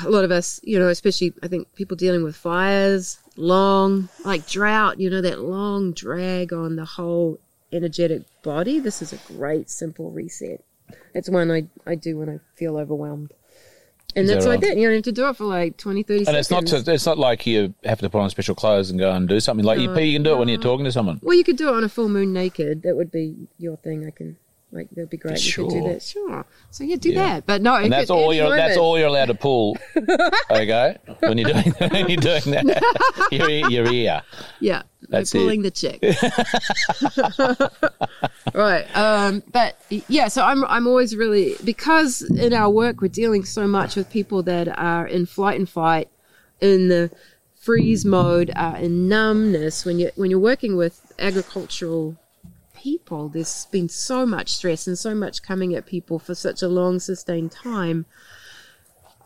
a lot of us, you know, especially I think people dealing with fires, long, like drought, you know, that long drag on the whole energetic body. This is a great simple reset. It's one I do when I feel overwhelmed. And that's like that. You don't have to do it for like 20, 30 seconds. And it's not like you have to put on special clothes and go and do something. Like you can do it when you're talking to someone. Well, you could do it on a full moon naked. That would be your thing. I can Like, that'd be great. Sure. You could do that. Sure. So yeah, do that. But no, and that's all you're moment. That's all you're allowed to pull. Okay, when you're doing that, your ear. Yeah, that's pulling it. The check. Right. But yeah, so I'm always really, because in our work we're dealing so much with people that are in flight and fight, in the freeze mode, in numbness. When you're working with agricultural people, there's been so much stress and so much coming at people for such a long sustained time.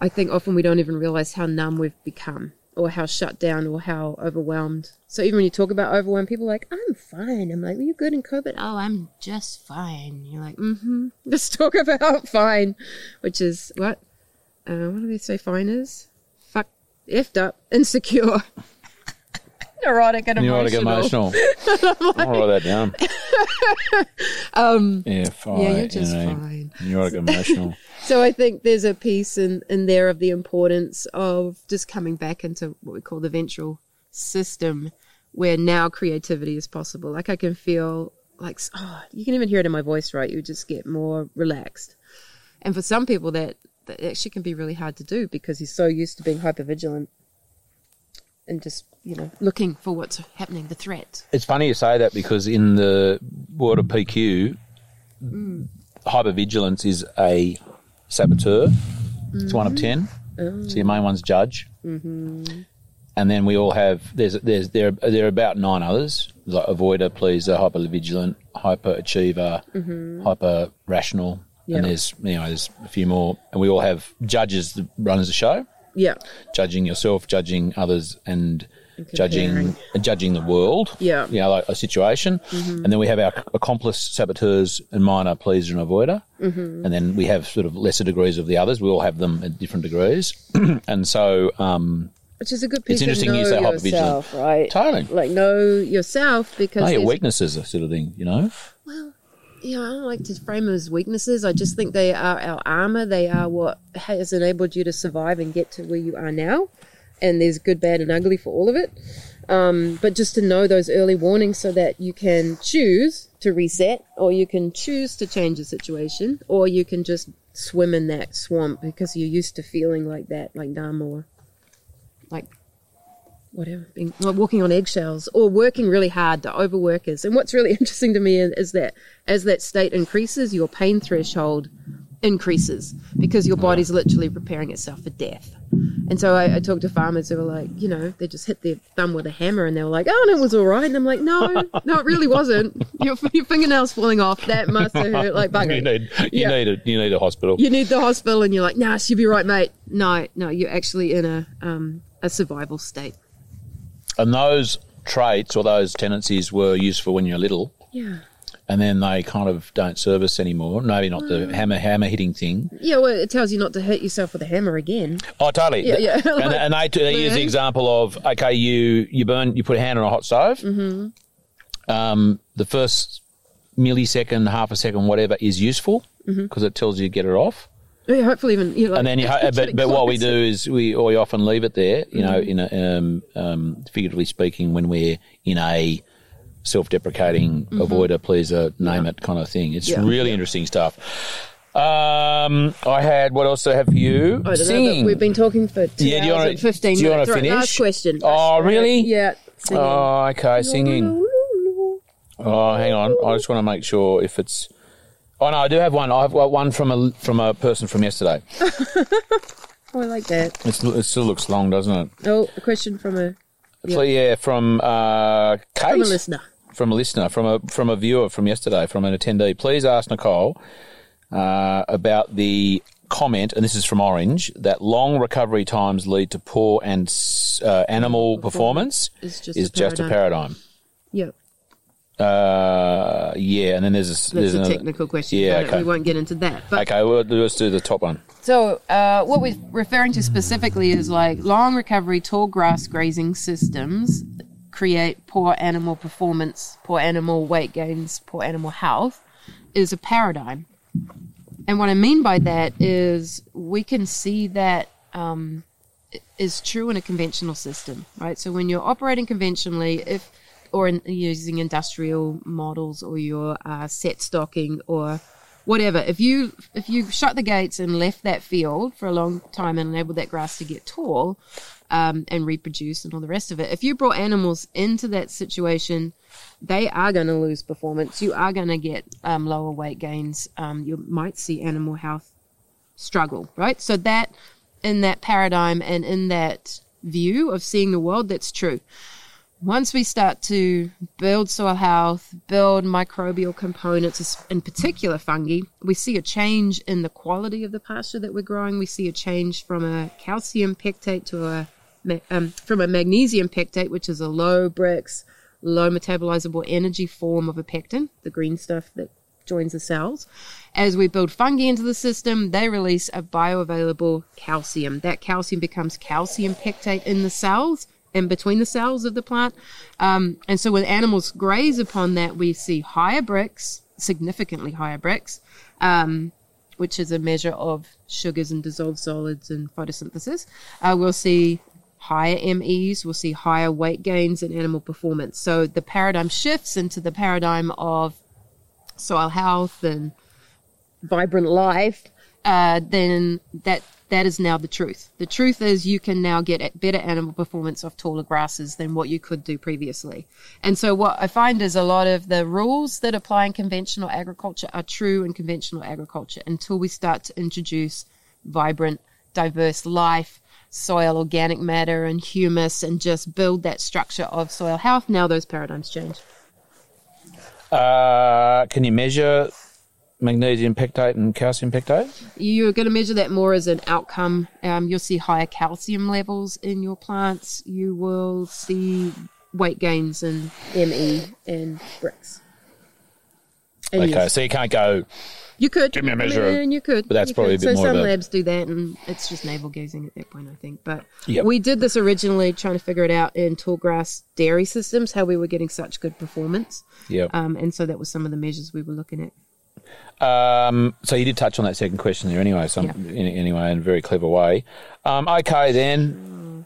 I think often we don't even realize how numb we've become, or how shut down, or how overwhelmed. So even when you talk about overwhelmed, people are like, I'm fine. I'm like, well, you're good in COVID. Oh, I'm just fine. You're like, let's talk about fine, which is what do they say fine is? Effed up, insecure, neurotic and emotional. Like, I'll write that down. Yeah, fine. Yeah, you're just fine. Neurotic and emotional. So I think there's a piece in there of the importance of just coming back into what we call the ventral system, where now creativity is possible. Like I can feel like, you can even hear it in my voice, right? You just get more relaxed. And for some people that actually can be really hard to do, because he's so used to being hypervigilant and just, looking for what's happening, the threat. It's funny you say that, because in the world of PQ, hypervigilance is a saboteur. Mm-hmm. It's 1 of 10. Oh. So your main one's judge. Mm-hmm. And then we all have, there are about 9 others, like avoider, pleaser, hypervigilant, hyperachiever, hyper-rational. Yep. And there's a few more, and we all have judges that runs the show. Yeah, judging yourself, judging others, and judging the world. Yeah, like a situation. Mm-hmm. And then we have our accomplice, saboteurs, and minor pleaser and avoider. Mm-hmm. And then we have sort of lesser degrees of the others. We all have them at different degrees, and so. Which is a good piece. It's interesting you say hypervigilant, right? Totally. Like know yourself, because your weaknesses are sort of thing, Well. Yeah, I don't like to frame them as weaknesses. I just think they are our armour. They are what has enabled you to survive and get to where you are now. And there's good, bad and ugly for all of it. But just to know those early warnings, so that you can choose to reset, or you can choose to change the situation, or you can just swim in that swamp because you're used to feeling like that, like numb, or like whatever, being like walking on eggshells, or working really hard. The overworkers. And what's really interesting to me is that as that state increases, your pain threshold increases, because your body's literally preparing itself for death. And so I talked to farmers who were like, they just hit their thumb with a hammer and they were like, oh, no, it was all right. And I'm like, no, it really wasn't. Your fingernails falling off, that must have hurt like bugger. You need a hospital. You need the hospital, and you're like, nah, she'll be right, mate. No, you're actually in a survival state. And those traits or those tendencies were useful when you're little. Yeah. And then they kind of don't serve us anymore. Maybe not the hammer hitting thing. Yeah, well, it tells you not to hurt yourself with a hammer again. Oh, totally. Yeah. Like, and they use the example of, okay, you put a hand on a hot stove. Mm-hmm. The first millisecond, half a second, whatever is useful, because it tells you to get it off. Yeah, hopefully even. And then but what we do is we often leave it there. Figuratively speaking, when we're in a self-deprecating avoider, pleaser, name it kind of thing. It's really interesting stuff. What else do I have for you? I don't know, but we've been talking for 2 hours and 15 minutes. Do you want to finish? Last question. Oh, really? Yeah. Singing. Oh, okay, singing. Oh, hang on. I just want to make sure if it's. Oh, no, I do have one. I have one from a person from yesterday. Oh, I like that. It still looks long, doesn't it? Oh, a question from a... from Kate. From a listener. From a viewer from yesterday, from an attendee. Please ask Nicole about the comment, and this is from Orange, that long recovery times lead to poor and animal performance is just a paradigm. Yep. And then there's a technical question. Yeah, okay. We won't get into that. But okay, let's do the top one. So what we're referring to specifically is like long recovery, tall grass grazing systems create poor animal performance, poor animal weight gains, poor animal health is a paradigm. And what I mean by that is we can see that is true in a conventional system, right? So when you're operating conventionally, or using industrial models, or your set stocking, or whatever. If you shut the gates and left that field for a long time and enabled that grass to get tall and reproduce and all the rest of it, if you brought animals into that situation, they are going to lose performance. You are going to get lower weight gains. You might see animal health struggle, right? So that, in that paradigm and in that view of seeing the world, that's true. Once we start to build soil health, build microbial components, in particular fungi, we see a change in the quality of the pasture that we're growing. We see a change from a calcium pectate to a magnesium pectate, which is a low Brix, low metabolizable energy form of a pectin, the green stuff that joins the cells. As we build fungi into the system, they release a bioavailable calcium. That calcium becomes calcium pectate in the cells, in between the cells of the plant. And so when animals graze upon that, we see higher Brix, significantly higher Brix, which is a measure of sugars and dissolved solids and photosynthesis. We'll see higher MEs, we'll see higher weight gains and animal performance. So the paradigm shifts into the paradigm of soil health and vibrant life, then that is now the truth. The truth is you can now get better animal performance off taller grasses than what you could do previously. And so what I find is a lot of the rules that apply in conventional agriculture are true in conventional agriculture until we start to introduce vibrant, diverse life, soil, organic matter, and humus, and just build that structure of soil health. Now those paradigms change. Can you measure magnesium pectate and calcium pectate? You're going to measure that more as an outcome. You'll see higher calcium levels in your plants. You will see weight gains in ME and Brix. And okay, yes. So you can't go... You could. Give me a measure. You could. But that's probably a bit more of a... So some labs do that, and it's just navel-gazing at that point, I think. But we did this originally trying to figure it out in tall grass dairy systems, how we were getting such good performance. Yeah. And so that was some of the measures we were looking at. So you did touch on that second question there anyway, in a very clever way. Okay, then.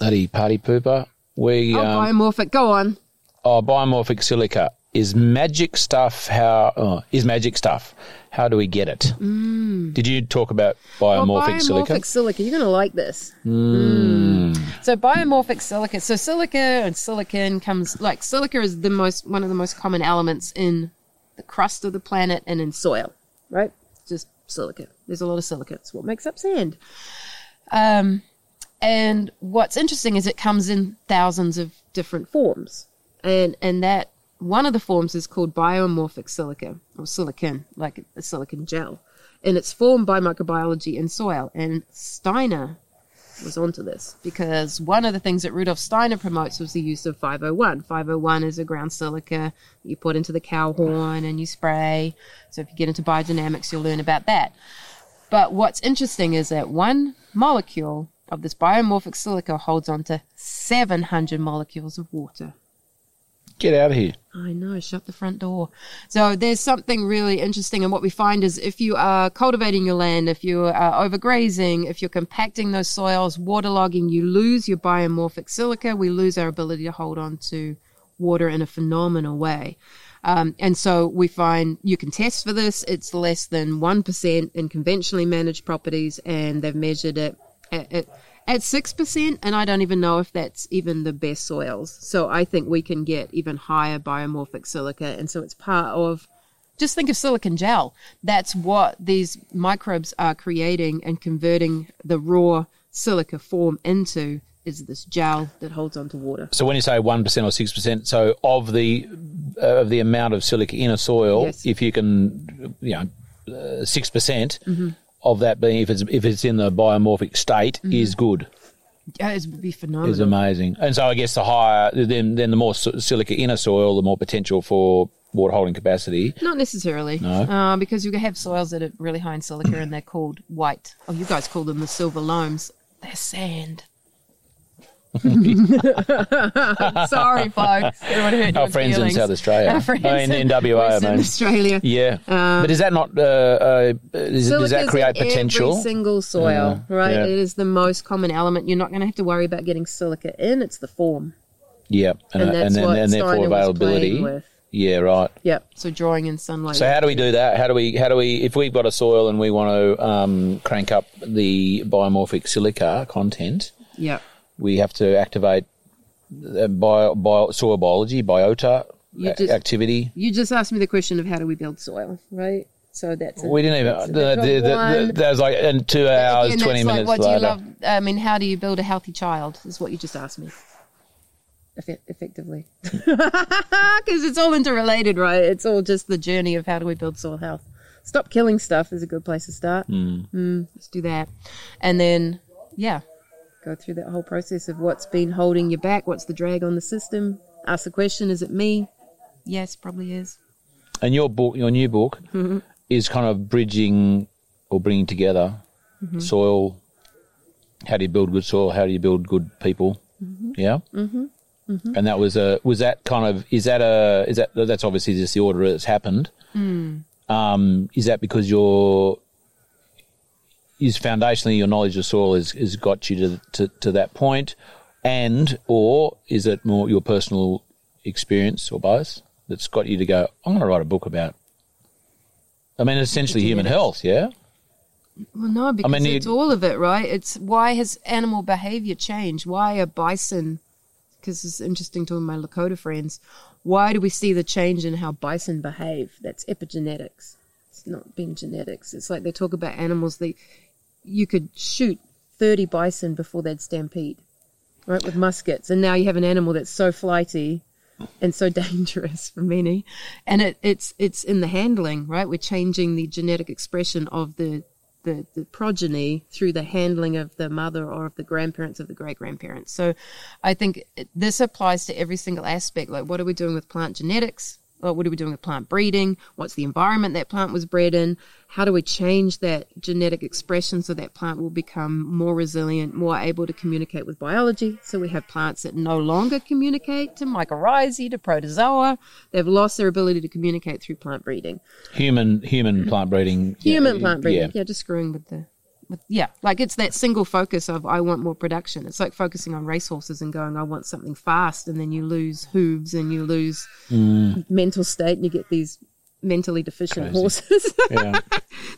Bloody party pooper. Biomorphic. Go on. Biomorphic silica. Is magic stuff? How do we get it? Mm. Did you talk about biomorphic silica? Biomorphic silica. You're going to like this. Mm. Mm. So biomorphic silica. So silica and silicon comes, like, silica is one of the most common elements in the crust of the planet and in soil, right? Just silica. There's a lot of silica. It's what makes up sand. And what's interesting is it comes in thousands of different forms, and that. One of the forms is called biomorphic silica, or silicon, like a silicon gel. And it's formed by microbiology in soil. And Steiner was onto this because one of the things that Rudolf Steiner promotes was the use of 501. 501 is a ground silica you put into the cow horn and you spray. So if you get into biodynamics, you'll learn about that. But what's interesting is that one molecule of this biomorphic silica holds on to 700 molecules of water. Get out of here. I know, shut the front door. So there's something really interesting, and what we find is if you are cultivating your land, if you are overgrazing, if you're compacting those soils, waterlogging, you lose your biomorphic silica. We lose our ability to hold on to water in a phenomenal way. And so we find you can test for this. It's less than 1% in conventionally managed properties, and they've measured it at 6%, and I don't even know if that's even the best soils. So I think we can get even higher biomorphic silica, and so it's part of, just think of silicon gel. That's what these microbes are creating and converting the raw silica form into, is this gel that holds onto water. So when you say 1% or 6%, so of the amount of silica in a soil, yes. If you can, 6%, mm-hmm. Of that being, if it's in the biomorphic state, mm-hmm. is good. Yeah, it would be phenomenal. It's amazing. And so I guess the higher, then the more silica in a soil, the more potential for water holding capacity. Not necessarily. No. Because you have soils that are really high in silica and they're called white. Oh, you guys call them the silver loams. They're sand. Sorry, folks. Everyone hurt our friends feelings. In South Australia. Our friends in WA, in Australia. Yeah, but is that not? Does that create potential? Every single soil, right? Yeah. It is the most common element. You're not going to have to worry about getting silica in. It's the form. Yeah, and that's what Steiner was playing with. Yeah, right. Yeah. So drawing in sunlight. So how do we do that? How do we if we've got a soil and we want to crank up the biomorphic silica content? Yeah. We have to activate soil biology, biota activity. You just asked me the question of how do we build soil, right? So that's that was like in 2 hours, 20 minutes. Like, what do you love? I mean, how do you build a healthy child? Is what you just asked me. Effectively, because it's all interrelated, right? It's all just the journey of how do we build soil health. Stop killing stuff is a good place to start. Let's do that, and then go through that whole process of what's been holding you back, what's the drag on the system. Ask the question: is it me? Yes, probably is. And your book, your new book, is kind of bridging or bringing together soil. How do you build good soil? How do you build good people? Yeah. And that that's obviously just the order it's happened. Is that because foundationally your knowledge of soil has got you to that point, and or is it more your personal experience or both that's got you to go, I'm going to write a book about, I mean, essentially human health, yeah? Well, no, because it's all of it, right? It's why has animal behaviour changed? Why are bison... Because it's interesting talking to my Lakota friends. Why do we see the change in how bison behave? That's epigenetics. It's not being genetics. It's like they talk about animals that you could shoot 30 bison before they'd stampede, right, with muskets. And now you have an animal that's so flighty and so dangerous for many. And it's in the handling, right? We're changing the genetic expression of the progeny through the handling of the mother or of the grandparents of the great-grandparents. So I think this applies to every single aspect. Like, what are we doing with plant genetics? Like, what are we doing with plant breeding? What's the environment that plant was bred in? How do we change that genetic expression so that plant will become more resilient, more able to communicate with biology? So we have plants that no longer communicate to mycorrhizae, to protozoa. They've lost their ability to communicate through plant breeding. Human plant breeding. Yeah, just screwing with the... like it's that single focus of I want more production. It's like focusing on racehorses and going I want something fast, and then you lose hooves and you lose mental state and you get these mentally deficient horses. Yeah.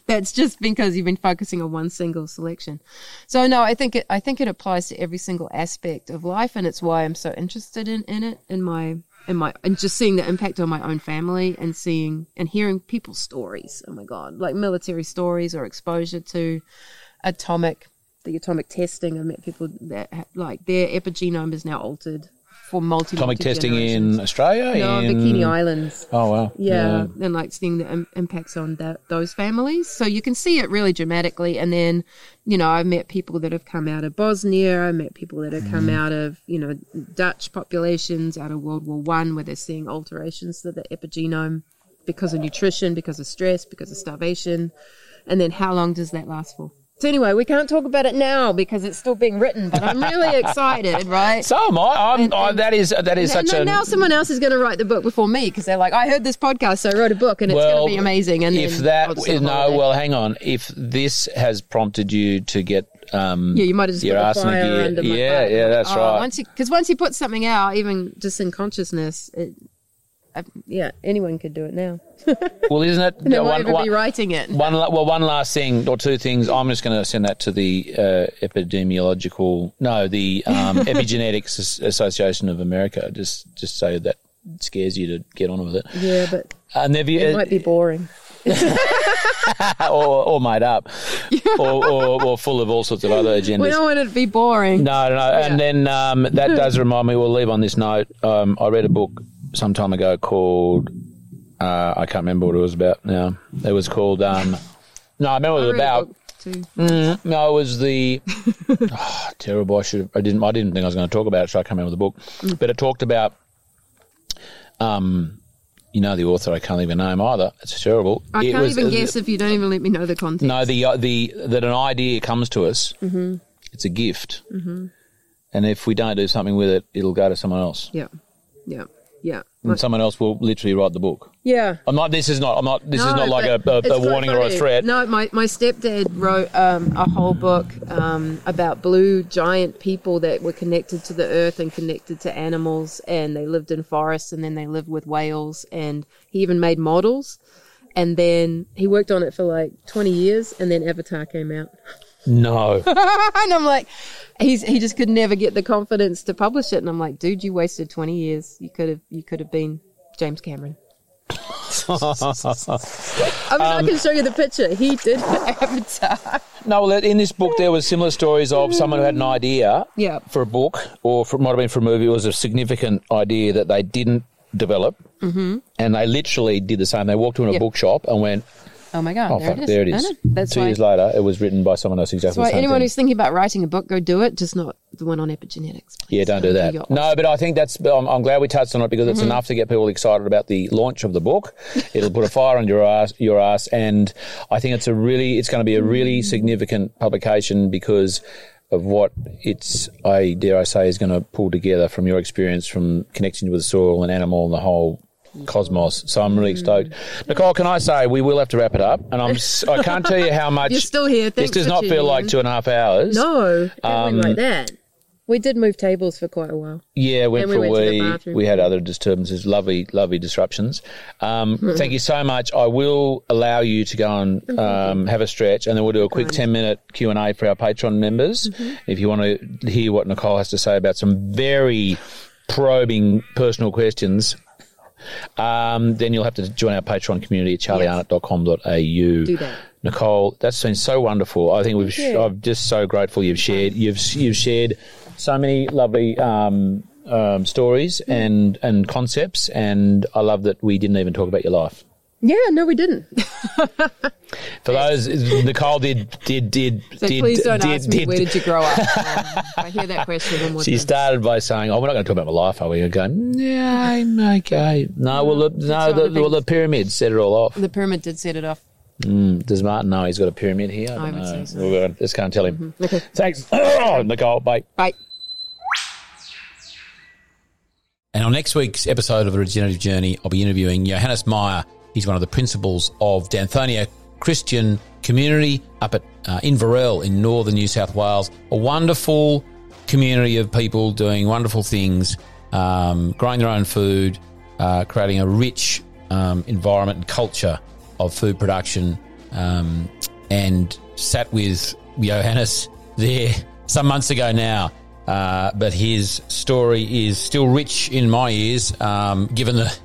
That's just because you've been focusing on one single selection. So no, I think it applies to every single aspect of life, and it's why I'm so interested in it, and just seeing the impact on my own family and seeing and hearing people's stories. Oh my God, like military stories or exposure to atomic testing. I met people that like their epigenome is now alterred for atomic testing in Australia. No, Bikini Islands. Oh wow, yeah. And like seeing the impacts on those families. So you can see it really dramatically. And then I've met people that have come out of Bosnia. I met people that have come out of, Dutch populations, out of World War I, where they're seeing alterations to the epigenome because of nutrition, because of stress, because of starvation. And then how long does that last for? So anyway, we can't talk about it now because it's still being written, but I'm really excited, right? So am I. Now someone else is going to write the book before me because they're like, I heard this podcast, so I wrote a book, and it's going to be amazing. And hang on. If this has prompted you to get you might have just got a fire under my butt. Yeah, that's right. Because once you put something out, even just in consciousness, anyone could do it now. Well, isn't it? No one would be writing it. One last thing or two things. I'm just going to send that to the Epigenetics Association of America, just so that scares you to get on with it. Yeah, but it might be boring. or made up, or full of all sorts of other agendas. We don't want it to be boring. No. Yeah. And then that does remind me. We'll leave on this note. I read a book some time ago called I can't remember what it was about now. It was called I remember what it was about. No, it was the terrible. I didn't think I was going to talk about it, so I can't remember the book. But it talked about the author. I can't even name either. It's terrible. I can't even guess if you don't even let me know the context. No, the that an idea comes to us. It's a gift, and if we don't do something with it, it'll go to someone else. Yeah. And someone else will literally write the book. Yeah. This is not like a warning or a threat. No, my stepdad wrote a whole book about blue giant people that were connected to the earth and connected to animals, and they lived in forests, and then they lived with whales, and he even made models. And then he worked on it for like 20 years, and then Avatar came out. No. And I'm like, he just could never get the confidence to publish it. And I'm like, dude, you wasted 20 years. You could have been James Cameron. I can show you the picture. He did Avatar. No, well, in this book, there were similar stories of someone who had an idea for a book, or it might have been for a movie. It was a significant idea that they didn't develop, and they literally did the same. They walked into a bookshop and went, oh my God, there it is. That's 2 years later, it was written by someone else exactly the same. So anyone who's thinking about writing a book, go do it, just not the one on epigenetics. Please. Yeah, don't do that. No, but I think I'm glad we touched on it, because it's enough to get people excited about the launch of the book. It'll put a fire on your ass, and I think it's going to be a really significant publication because of what I dare say, is going to pull together from your experience, from connecting with the soil and animal and the whole cosmos. So I'm really stoked. Nicole, can I say we will have to wrap it up, and I can't tell you how much. You're still here. Thanks. This does not feel like 2.5 hours. No, like that. We did move tables for quite a while. Yeah, we went for a wee. We had other disturbances, lovely, lovely disruptions. Thank you so much. I will allow you to go and have a stretch, and then we'll do a quick 10-minute Q&A for our Patreon members. If you want to hear what Nicole has to say about some very probing personal questions, then you'll have to join our Patreon community at charliearnott.com.au. Do that. Nicole, that's been so wonderful. I think I'm just so grateful you've shared. You've shared so many lovely stories and concepts, and I love that we didn't even talk about your life. Yeah, no, we didn't. For those, Nicole did. So please don't ask me where did you grow up. I hear that question one more time. She started by saying, "Oh, we're not going to talk about my life, are we?" You're going, "Yeah, I'm okay." No, the pyramid set it all off. The pyramid did set it off. Does Martin know he's got a pyramid here? I would say so. I just can't tell him. Okay. Thanks, Nicole. Bye. Bye. And on next week's episode of The Regenerative Journey, I'll be interviewing Johannes Meyer. He's one of the principals of Danthonia Christian Community up at Inverell in northern New South Wales. A wonderful community of people doing wonderful things, growing their own food, creating a rich environment and culture of food production, and sat with Johannes there some months ago now. But his story is still rich in my ears, given the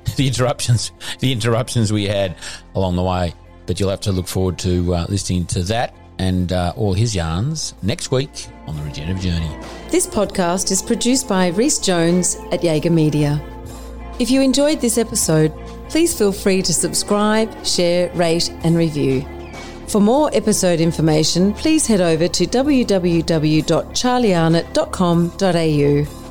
interruptions we had along the way. But you'll have to look forward to listening to that and all his yarns next week on The Regenerative Journey. This podcast is produced by Rhys Jones at Jaeger Media. If you enjoyed this episode, please feel free to subscribe, share, rate and review. For more episode information, please head over to www.charliearnott.com.au.